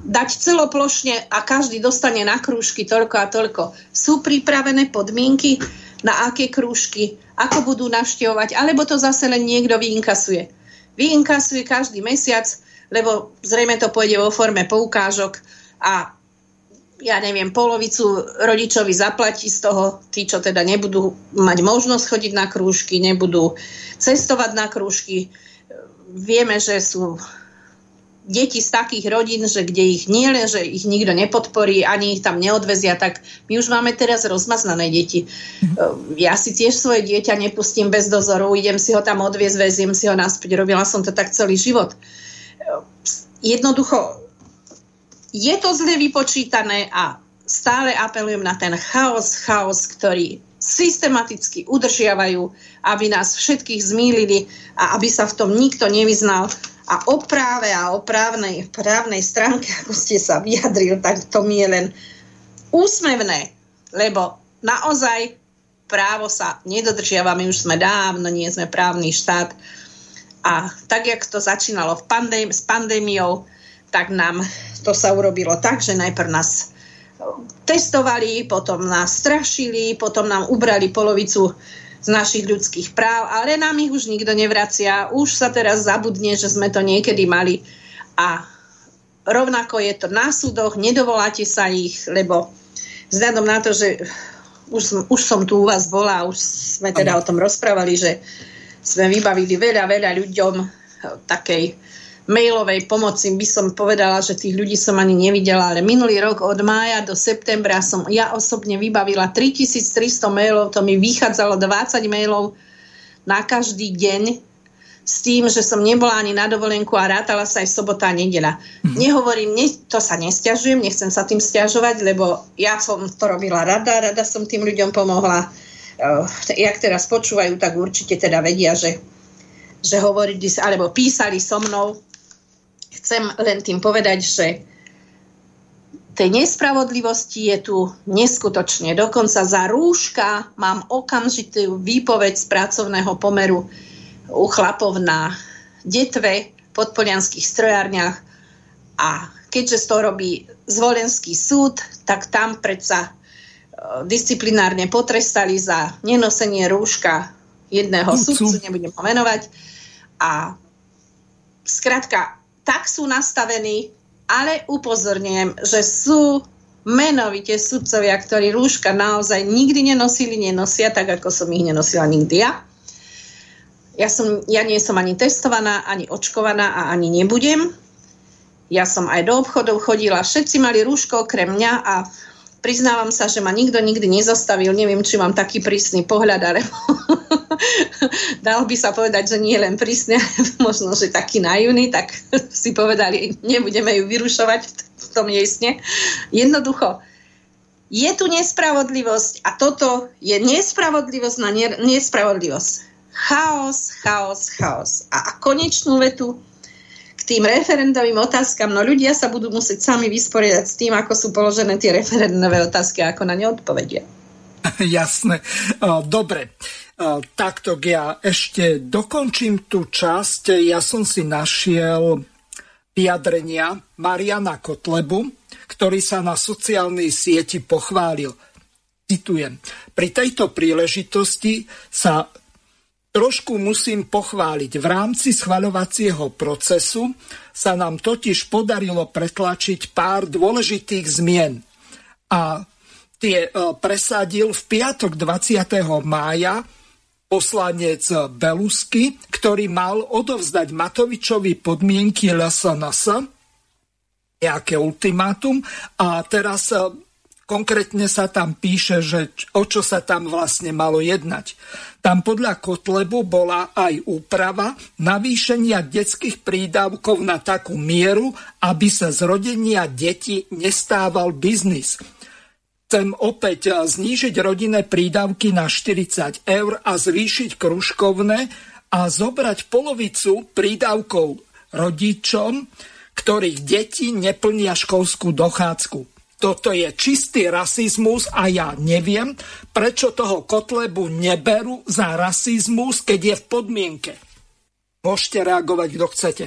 dať celoplošne a každý dostane na krúžky toľko a toľko. Sú pripravené podmienky, na aké krúžky, ako budú navštevovať, alebo to zase len niekto vyinkasuje. Vyinkasuje každý mesiac, lebo zrejme to pôjde vo forme poukážok a ja neviem, polovicu rodičovi zaplatí z toho, tí, čo teda nebudú mať možnosť chodiť na krúžky, nebudú cestovať na krúžky. Vieme, že sú deti z takých rodín, že kde ich nie len, že ich nikto nepodporí, ani ich tam neodvezia, tak my už máme teraz rozmaznané deti. Ja si tiež svoje dieťa nepustím bez dozoru, idem si ho tam odviezť, veziem si ho naspäť, robila som to tak celý život. Jednoducho je to zle vypočítané a stále apelujem na ten chaos, ktorý systematicky udržiavajú, aby nás všetkých zmýlili a aby sa v tom nikto nevyznal. A o práve a o právnej stránke, ako ste sa vyjadril, tak to mi je len úsmevné, lebo naozaj právo sa nedodržiava. My už sme dávno, nie sme právny štát. A tak, jak to začínalo s pandémiou, tak nám to sa urobilo tak, že najprv nás testovali, potom nás strašili, potom nám ubrali polovicu z našich ľudských práv, ale nám ich už nikto nevracia. Už sa teraz zabudne, že sme to niekedy mali. A rovnako je to na súdoch, nedovoláte sa ich, lebo vzhľadom na to, že už som tu u vás bola, už sme teda o tom rozprávali, že sme vybavili veľa ľuďom takej mailovej pomoci, by som povedala, že tých ľudí som ani nevidela, ale minulý rok od mája do septembra som ja osobne vybavila 3300 mailov, to mi vychádzalo 20 mailov na každý deň s tým, že som nebola ani na dovolenku a rátala sa aj sobota a nedeľa. Nehovorím, to sa nesťažujem, nechcem sa tým sťažovať, lebo ja som to robila rada som tým ľuďom pomohla. Jak teraz počúvajú, tak určite teda vedia, že hovorili alebo písali so mnou. Chcem len tým povedať, že tej nespravodlivosti je tu neskutočne. Dokonca za rúška mám okamžitú výpoveď z pracovného pomeru u chlapov na Detve, podpolianských strojárniach. A keďže to robí zvolenský súd, tak tam predsa disciplinárne potrestali za nenosenie rúška jedného súdcu, nebudem ho menovať. A skrátka, tak sú nastavení, ale upozorňujem, že sú menovite sudcovia, ktorí rúška naozaj nikdy nenosia, tak ako som ich nenosila nikdy ja. Ja nie som ani testovaná, ani očkovaná a ani nebudem. Ja som aj do obchodov chodila, všetci mali rúško okrem mňa a priznávam sa, že ma nikto nikdy nezastavil. Neviem, či mám taký prísny pohľad, ale dal by sa povedať, že nie len prísne, možno, že taký naivný, tak si povedali, nebudeme ju vyrušovať v tom jej sne. Jednoducho, je tu nespravodlivosť a toto je nespravodlivosť na nespravodlivosť. Chaos. A konečnú vetu k tým referendovým otázkam, no ľudia sa budú musieť sami vysporiadať s tým, ako sú položené tie referendové otázky a ako na ne odpovedia. Jasné. Dobre. Takto ja ešte dokončím tú časť. Ja som si našiel vyjadrenia Mariana Kotlebu, ktorý sa na sociálnej sieti pochválil. Citujem. Pri tejto príležitosti sa trošku musím pochváliť. V rámci schvaľovacieho procesu sa nám totiž podarilo pretlačiť pár dôležitých zmien. A tie presadil v piatok 20. mája poslanec Belusky, ktorý mal odovzdať Matovičovi podmienky LSNS. nejaké ultimátum a teraz konkrétne sa tam píše, že o čo sa tam vlastne malo jednať. Tam podľa Kotlebu bola aj úprava navýšenia detských prídavkov na takú mieru, aby sa z rodenia detí nestával biznis. Chcem opäť znížiť rodinné prídavky na 40 eur a zvýšiť kružkovné a zobrať polovicu prídavkov rodičom, ktorých deti neplnia školskú dochádzku. Toto je čistý rasizmus a ja neviem, prečo toho Kotlebu neberú za rasizmus, keď je v podmienke. Môžete reagovať, kto chcete.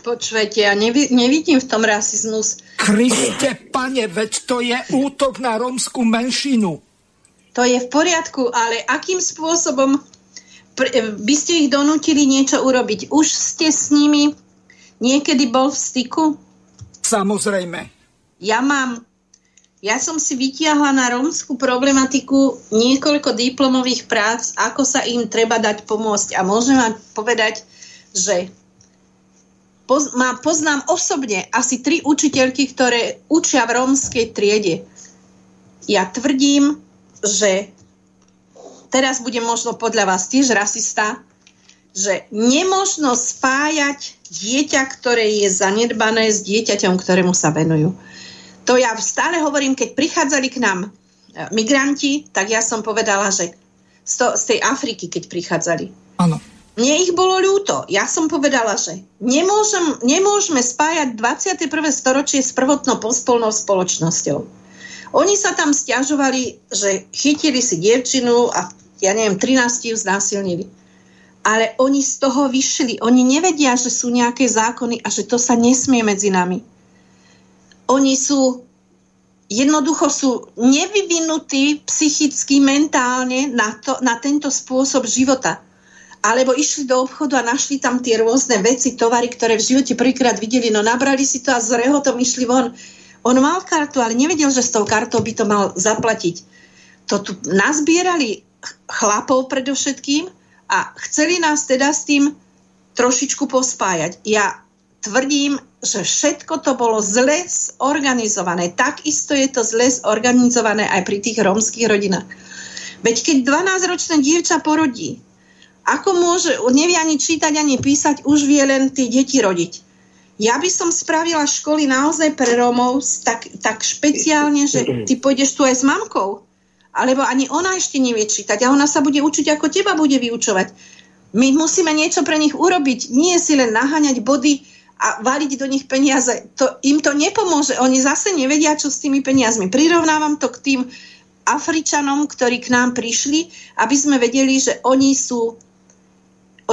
Počujete, ja nevidím v tom rasizmus. Kriste, pane, veď to je útok na rómsku menšinu. To je v poriadku, ale akým spôsobom by ste ich donútili niečo urobiť? Už ste s nimi niekedy bol v styku? Samozrejme. Ja som si vytiahla na rómsku problematiku niekoľko diplomových prác, ako sa im treba dať pomôcť. A môžem vám povedať, že poznám osobne asi 3 učiteľky, ktoré učia v rómskej triede. Ja tvrdím, že teraz budem možno podľa vás tiež rasista, že nemožno spájať dieťa, ktoré je zanedbané, s dieťaťom, ktorému sa venujú. To ja stále hovorím, keď prichádzali k nám migranti, tak ja som povedala, že z tej Afriky, keď prichádzali. Áno. Mne ich bolo ľúto. Ja som povedala, že nemôžeme spájať 21. storočie s prvotnou pospolnou spoločnosťou. Oni sa tam sťažovali, že chytili si dievčinu a ja neviem, 13 ju znásilnili. Ale oni z toho vyšli. Oni nevedia, že sú nejaké zákony a že to sa nesmie medzi nami. Oni sú, jednoducho sú nevyvinutí psychicky, mentálne na tento spôsob života. Alebo išli do obchodu a našli tam tie rôzne veci, tovary, ktoré v živote prvýkrát videli. No nabrali si to a z rehotom išli von. On mal kartu, ale nevedel, že s tou kartou by to mal zaplatiť. To tu nazbierali chlapov predovšetkým, a chceli nás teda s tým trošičku pospájať. Ja tvrdím, že všetko to bolo zle zorganizované. Takisto je to zle zorganizované aj pri tých rómskych rodinách. Veď keď 12-ročné dievča porodí, ako môže, nevie ani čítať, ani písať, už vie len tie deti rodiť. Ja by som spravila školy naozaj pre Rómov tak špeciálne, že ty pôjdeš tu aj s mamkou. Alebo ani ona ešte nevie čítať a ona sa bude učiť, ako teba bude vyučovať. My musíme niečo pre nich urobiť. Nie si len naháňať body a valiť do nich peniaze. Im to nepomôže. Oni zase nevedia, čo s tými peniazmi. Prirovnávam to k tým Afričanom, ktorí k nám prišli, aby sme vedeli, že oni sú...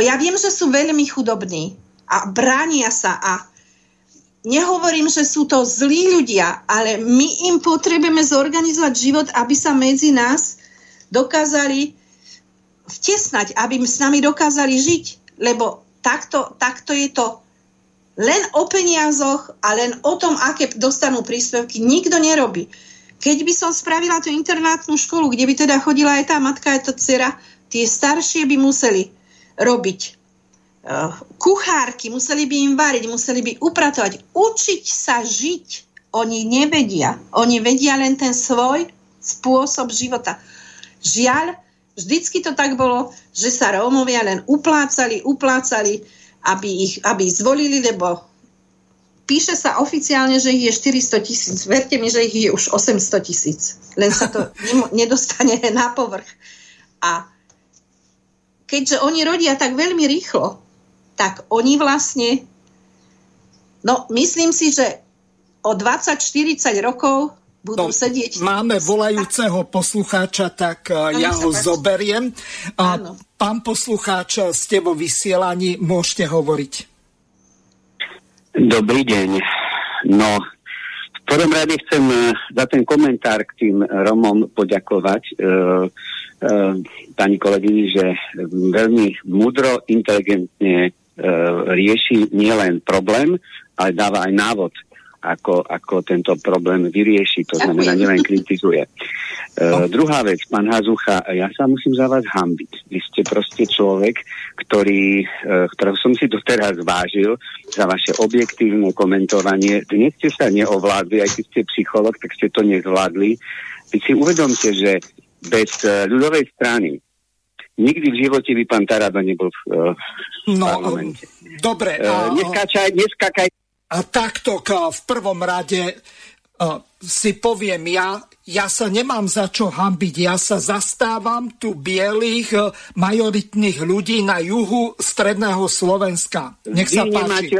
Ja viem, že sú veľmi chudobní a bránia sa a nehovorím, že sú to zlí ľudia, ale my im potrebujeme zorganizovať život, aby sa medzi nás dokázali vtesnať, aby s nami dokázali žiť, lebo takto je to len o peniazoch a len o tom, aké dostanú príspevky. Nikto nerobí. Keď by som spravila tú internátnu školu, kde by teda chodila aj tá matka, aj tá dcera, tie staršie by museli robiť. Kuchárky, museli by im variť, museli by upratovať, učiť sa žiť. Oni nevedia. Oni vedia len ten svoj spôsob života. Žiaľ, vždycky to tak bolo, že sa Rómovia len uplácali, aby ich zvolili, lebo píše sa oficiálne, že ich je 400 000. Verte mi, že ich je už 800 000. Len sa to nedostane na povrch. A keďže oni rodia tak veľmi rýchlo, tak oni vlastne, no myslím si, že o 20-40 rokov budú sedieť... Máme volajúceho poslucháča, tak ja ho zoberiem. Pán poslucháč, ste vo vysielaní, môžete hovoriť. Dobrý deň. No, v prvom rade chcem za ten komentár k tým Romom poďakovať pani kolegyni, že veľmi múdro, inteligentne rieši nielen problém, ale dáva aj návod. ako tento problém vyrieši, to znamená, nielen kritizuje. Druhá vec, pán Hazucha, ja sa musím za vás hanbiť. Vy ste proste človek, ktorého som si doteraz vážil za vaše objektívne komentovanie. Dnes ste sa neovládli, aj keď ste psycholog, tak ste to nezvládli. Vy si uvedomte, že bez ľudovej strany nikdy v živote by pán Taraba nebol v parlamente. Dobre. Neskákaj. A takto v prvom rade si poviem ja sa nemám za čo hanbiť, ja sa zastávam tu bielých majoritných ľudí na juhu stredného Slovenska. Nech sa páči. Vy nemáte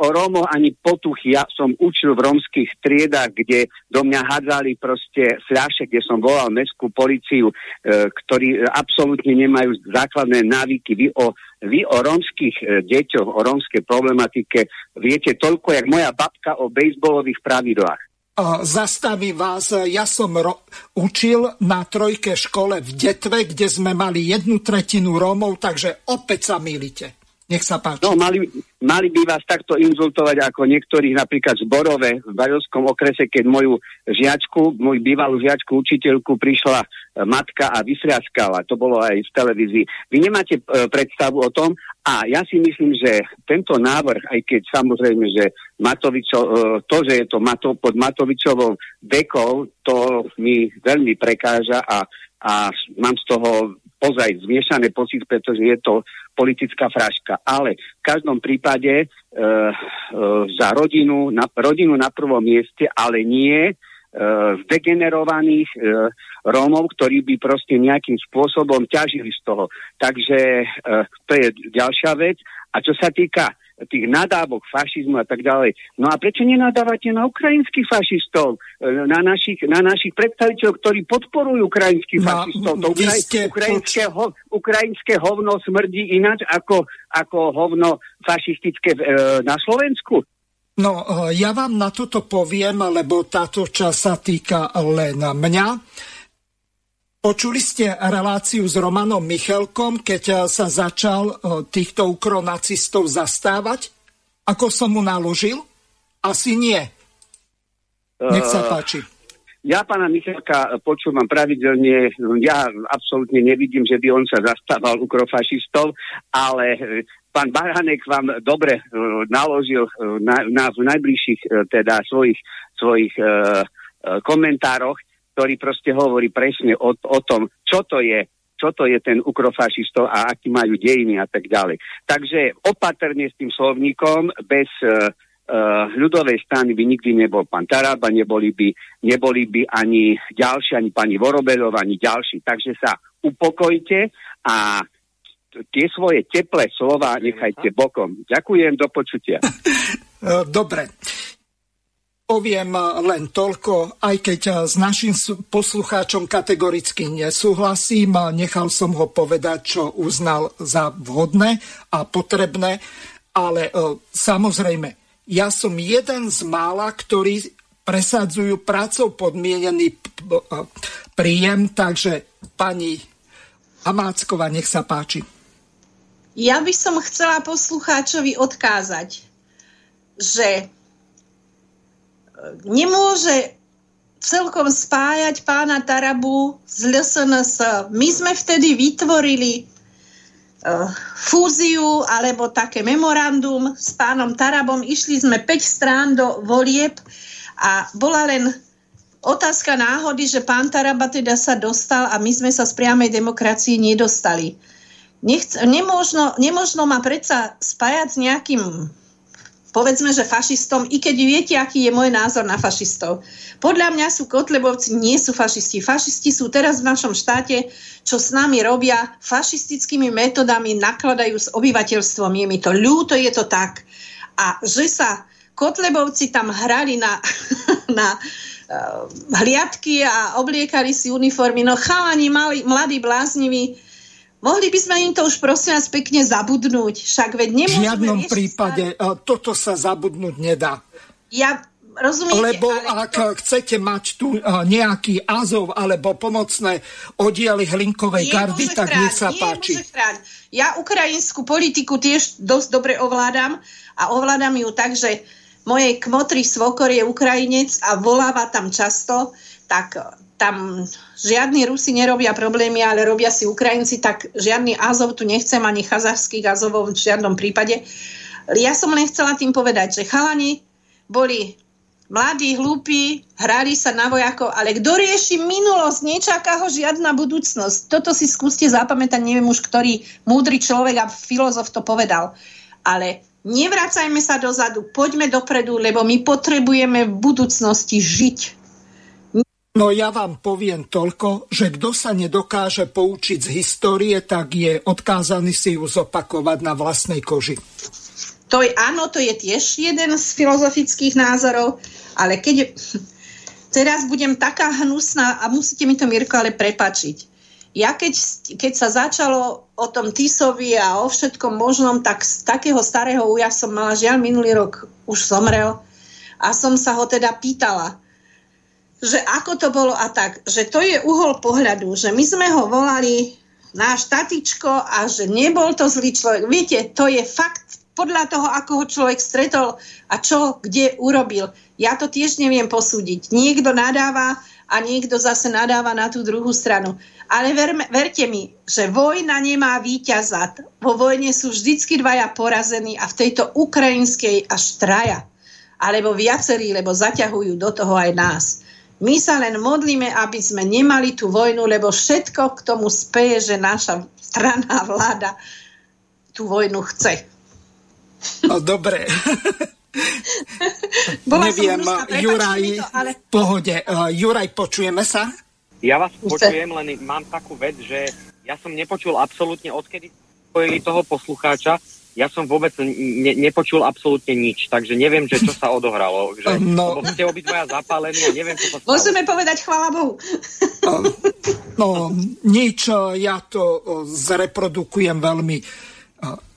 o Rómoch ani potuch. Ja som učil v rómskych triedách, kde do mňa hádzali proste fľaše, kde som volal mestskú políciu, ktorí absolútne nemajú základné návyky. Vy o rómskych deťoch, o rómskej problematike viete toľko, jak moja babka o bejsbolových pravidlách. Zastavím vás, ja som učil na trojke škole v Detve, kde sme mali 1/3 Rómov, takže opäť sa mýlite. Nech sa páči. No, mali by vás takto inzultovať ako niektorých, napríklad z Borove v Bajovskom okrese, keď moju bývalú žiačku, učiteľku prišla matka a vyfriaskala. To bolo aj v televízii. Vy nemáte predstavu o tom a ja si myslím, že tento návrh, aj keď samozrejme, že to, že je to pod Matovičovou dekou, to mi veľmi prekáža a mám z toho ozaj zmiešané pocit, pretože je to politická fraška. Ale v každom prípade za rodinu na prvom mieste, ale nie zdegenerovaných Rómov, ktorí by proste nejakým spôsobom ťažili z toho. Takže to je ďalšia vec. A čo sa týka tých nadávok, fašizmu a tak ďalej. No a prečo nenadávate na ukrajinských fašistov? Na našich predstaviteľov, ktorí podporujú ukrajinských fašistov. To ukrajinské hovno smrdí ináč ako hovno fašistické na Slovensku. No, ja vám na toto poviem, lebo táto časť sa týka len mňa. Počuli ste reláciu s Romanom Michelkom, keď sa začal týchto ukronacistov zastávať? Ako som mu naložil? Asi nie. Nech sa páči. Ja pána Michelka počúvam pravidelne. Ja absolútne nevidím, že by on sa zastával ukrofašistov, ale pán Baranek vám dobre naložil v najbližších teda svojich komentároch, ktorý proste hovorí presne o tom, čo to je ten ukrofašistov a aký majú dejiny a tak ďalej. Takže opatrne s tým slovníkom, bez ľudovej strany by nikdy nebol pán Taraba, neboli by ani ďalší, ani pani Vorobeľová, ani ďalší. Takže sa upokojte a tie svoje teplé slova nechajte bokom. Ďakujem, do počutia. Dobre. Poviem len toľko, aj keď s našim poslucháčom kategoricky nesúhlasím, nechal som ho povedať, čo uznal za vhodné a potrebné, ale samozrejme, ja som jeden z mála, ktorí presadzujú prácou podmienený príjem, takže pani Hamáčková, nech sa páči. Ja by som chcela poslucháčovi odkázať, že nemôže celkom spájať pána Tarabu z LSNS. My sme vtedy vytvorili fúziu alebo také memorandum s pánom Tarabom. Išli sme 5 strán do volieb a bola len otázka náhody, že pán Taraba teda sa dostal a my sme sa z priamej demokracie nedostali. Nemožno ma predsa spájať s nejakým, povedzme, že fašistom, i keď viete, aký je môj názor na fašistov. Podľa mňa Kotlebovci nie sú fašisti. Fašisti sú teraz v našom štáte, čo s nami robia, fašistickými metodami nakladajú s obyvateľstvom. Je mi to ľúto, je to tak. A že sa Kotlebovci tam hrali na hliadky a obliekali si uniformy, no chalani, mladí, blázniví, mohli by sme im to už prosím vás pekne zabudnúť. Však veď nemôžeme. V žiadnom prípade toto sa zabudnúť nedá. Ja rozumiem. Lebo ak chcete mať tu nejaký Azov alebo pomocné oddiely hlinkovej gardy, tak nech sa páči. Ja ukrajinskú politiku tiež dosť dobre ovládam a ovládam ju tak, že mojej kmotry svokor je Ukrajinec a voláva tam často, tak tam žiadni Rusi nerobia problémy, ale robia si Ukrajinci, tak žiadny Azov tu nechcem, ani chazarských Azovov v žiadnom prípade. Ja som len chcela tým povedať, že chalani boli mladí, hlúpi, hrali sa na vojakov, ale kto rieši minulosť, nečaká ho žiadna budúcnosť. Toto si skúste zapamätať, neviem už, ktorý múdry človek a filozof to povedal. Ale nevracajme sa dozadu, poďme dopredu, lebo my potrebujeme v budúcnosti žiť. No ja vám poviem toľko, že kto sa nedokáže poučiť z histórie, tak je odkázaný si ju zopakovať na vlastnej koži. To je, áno, to je tiež jeden z filozofických názorov, ale keď teraz budem taká hnusná a musíte mi to, Mirko, ale prepáčiť. Ja keď sa začalo o tom Tisovi a o všetkom možnom, tak z takého starého uja som mala, žiaľ, minulý rok už zomrel a som sa ho teda pýtala, že ako to bolo a tak, že to je uhol pohľadu, že my sme ho volali náš tatičko a že nebol to zlý človek. Viete, to je fakt podľa toho, ako ho človek stretol a čo, kde urobil. Ja to tiež neviem posúdiť. Niekto nadáva a niekto zase nadáva na tú druhú stranu. Ale verte mi, že vojna nemá víťaza. Vo vojne sú vždycky dvaja porazení a v tejto ukrajinskej až traja. Alebo viacerí, lebo zaťahujú do toho aj nás. My sa len modlíme, aby sme nemali tú vojnu, lebo všetko k tomu speje, že naša strana, vláda tú vojnu chce. No dobre. Neviem, Juraj, v pohode. Juraj, počujeme sa? Ja vás počujem, len mám takú vec, že ja som nepočul absolútne, odkedy spojili toho poslucháča, ja som vôbec nepočul absolútne nič, takže neviem, že čo sa odohralo. Že, no. Lebo ste obidvaja zapálení a neviem, čo sa stalo. Môžeme povedať, chvála Bohu. No, nič, ja to zreprodukujem veľmi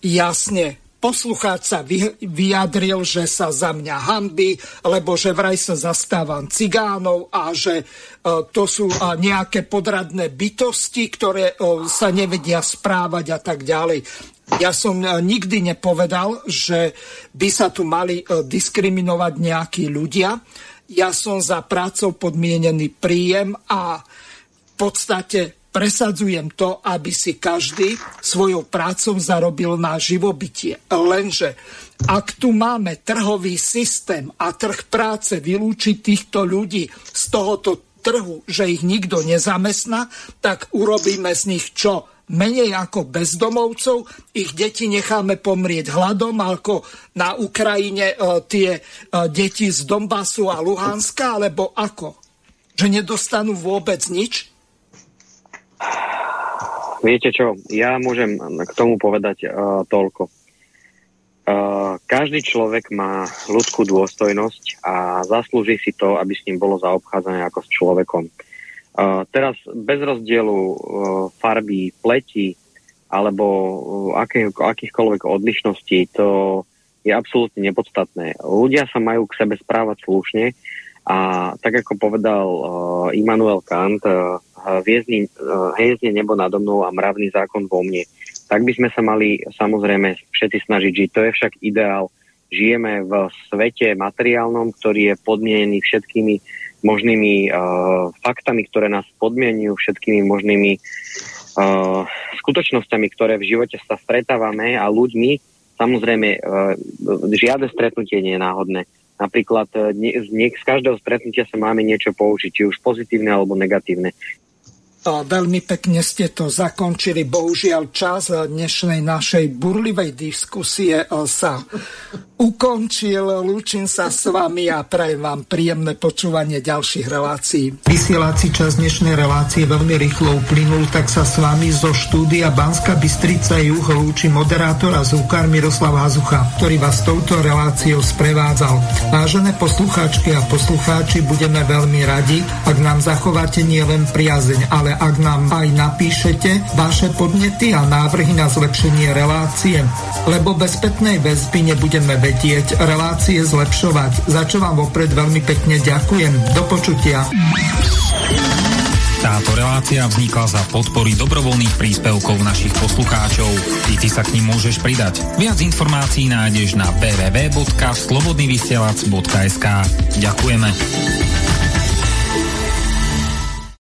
jasne. Poslucháč sa vyjadril, že sa za mňa hanbí, lebo že vraj sa zastávam cigánov a že to sú nejaké podradné bytosti, ktoré sa nevedia správať a tak ďalej. Ja som nikdy nepovedal, že by sa tu mali diskriminovať nejakí ľudia. Ja som za prácou podmienený príjem a v podstate presadzujem to, aby si každý svojou prácou zarobil na živobytie. Lenže ak tu máme trhový systém a trh práce vylúči týchto ľudí z tohoto trhu, že ich nikto nezamestná, tak urobíme z nich čo? Menej ako bezdomovcov, ich deti necháme pomrieť hladom, ako na Ukrajine tie deti z Donbasu a Luhanska, alebo ako? Že nedostanú vôbec nič? Viete čo, ja môžem k tomu povedať toľko. Každý človek má ľudskú dôstojnosť a zaslúži si to, aby s ním bolo zaobchádzané ako s človekom. Teraz bez rozdielu farby, pleti alebo akýchkoľvek odlišností, to je absolútne nepodstatné. Ľudia sa majú k sebe správať slušne a tak ako povedal Immanuel Kant, hviezdne nebo nado mnou a mravný zákon vo mne. Tak by sme sa mali samozrejme všetci snažiť žiť. To je však ideál. Žijeme v svete materiálnom, ktorý je podmienený všetkými možnými faktami, ktoré nás podmienujú, všetkými možnými skutočnosťami, ktoré v živote sa stretávame a ľuďmi. Samozrejme, žiadne stretnutie nie je náhodné. Napríklad z každého stretnutia sa máme niečo poučiť, či už pozitívne alebo negatívne. Veľmi pekne ste to zakončili. Bohužiaľ čas dnešnej našej burlivej diskusie sa ukončil. Lúčim sa s vami a prajem vám príjemné počúvanie ďalších relácií. Vysielací čas dnešnej relácie veľmi rýchlo uplynul, tak sa s vami zo štúdia Banská Bystrica Juh lúči moderátor a zvukár Miroslav Hazucha, ktorý vás touto reláciou sprevádzal. Vážené poslucháčky a poslucháči, budeme veľmi radi, ak nám zachováte nielen priazeň, ale ak nám aj napíšete vaše podnety a návrhy na zlepšenie relácie, lebo bez spätnej väzby nebudeme vedieť relácie zlepšovať, za čo vám vopred veľmi pekne ďakujem. Do počutia. Táto relácia vznikla za podpory dobrovoľných príspevkov našich poslucháčov. I ty sa k nim môžeš pridať. Viac informácií nájdeš na www.slobodnyvysielac.sk. Ďakujeme.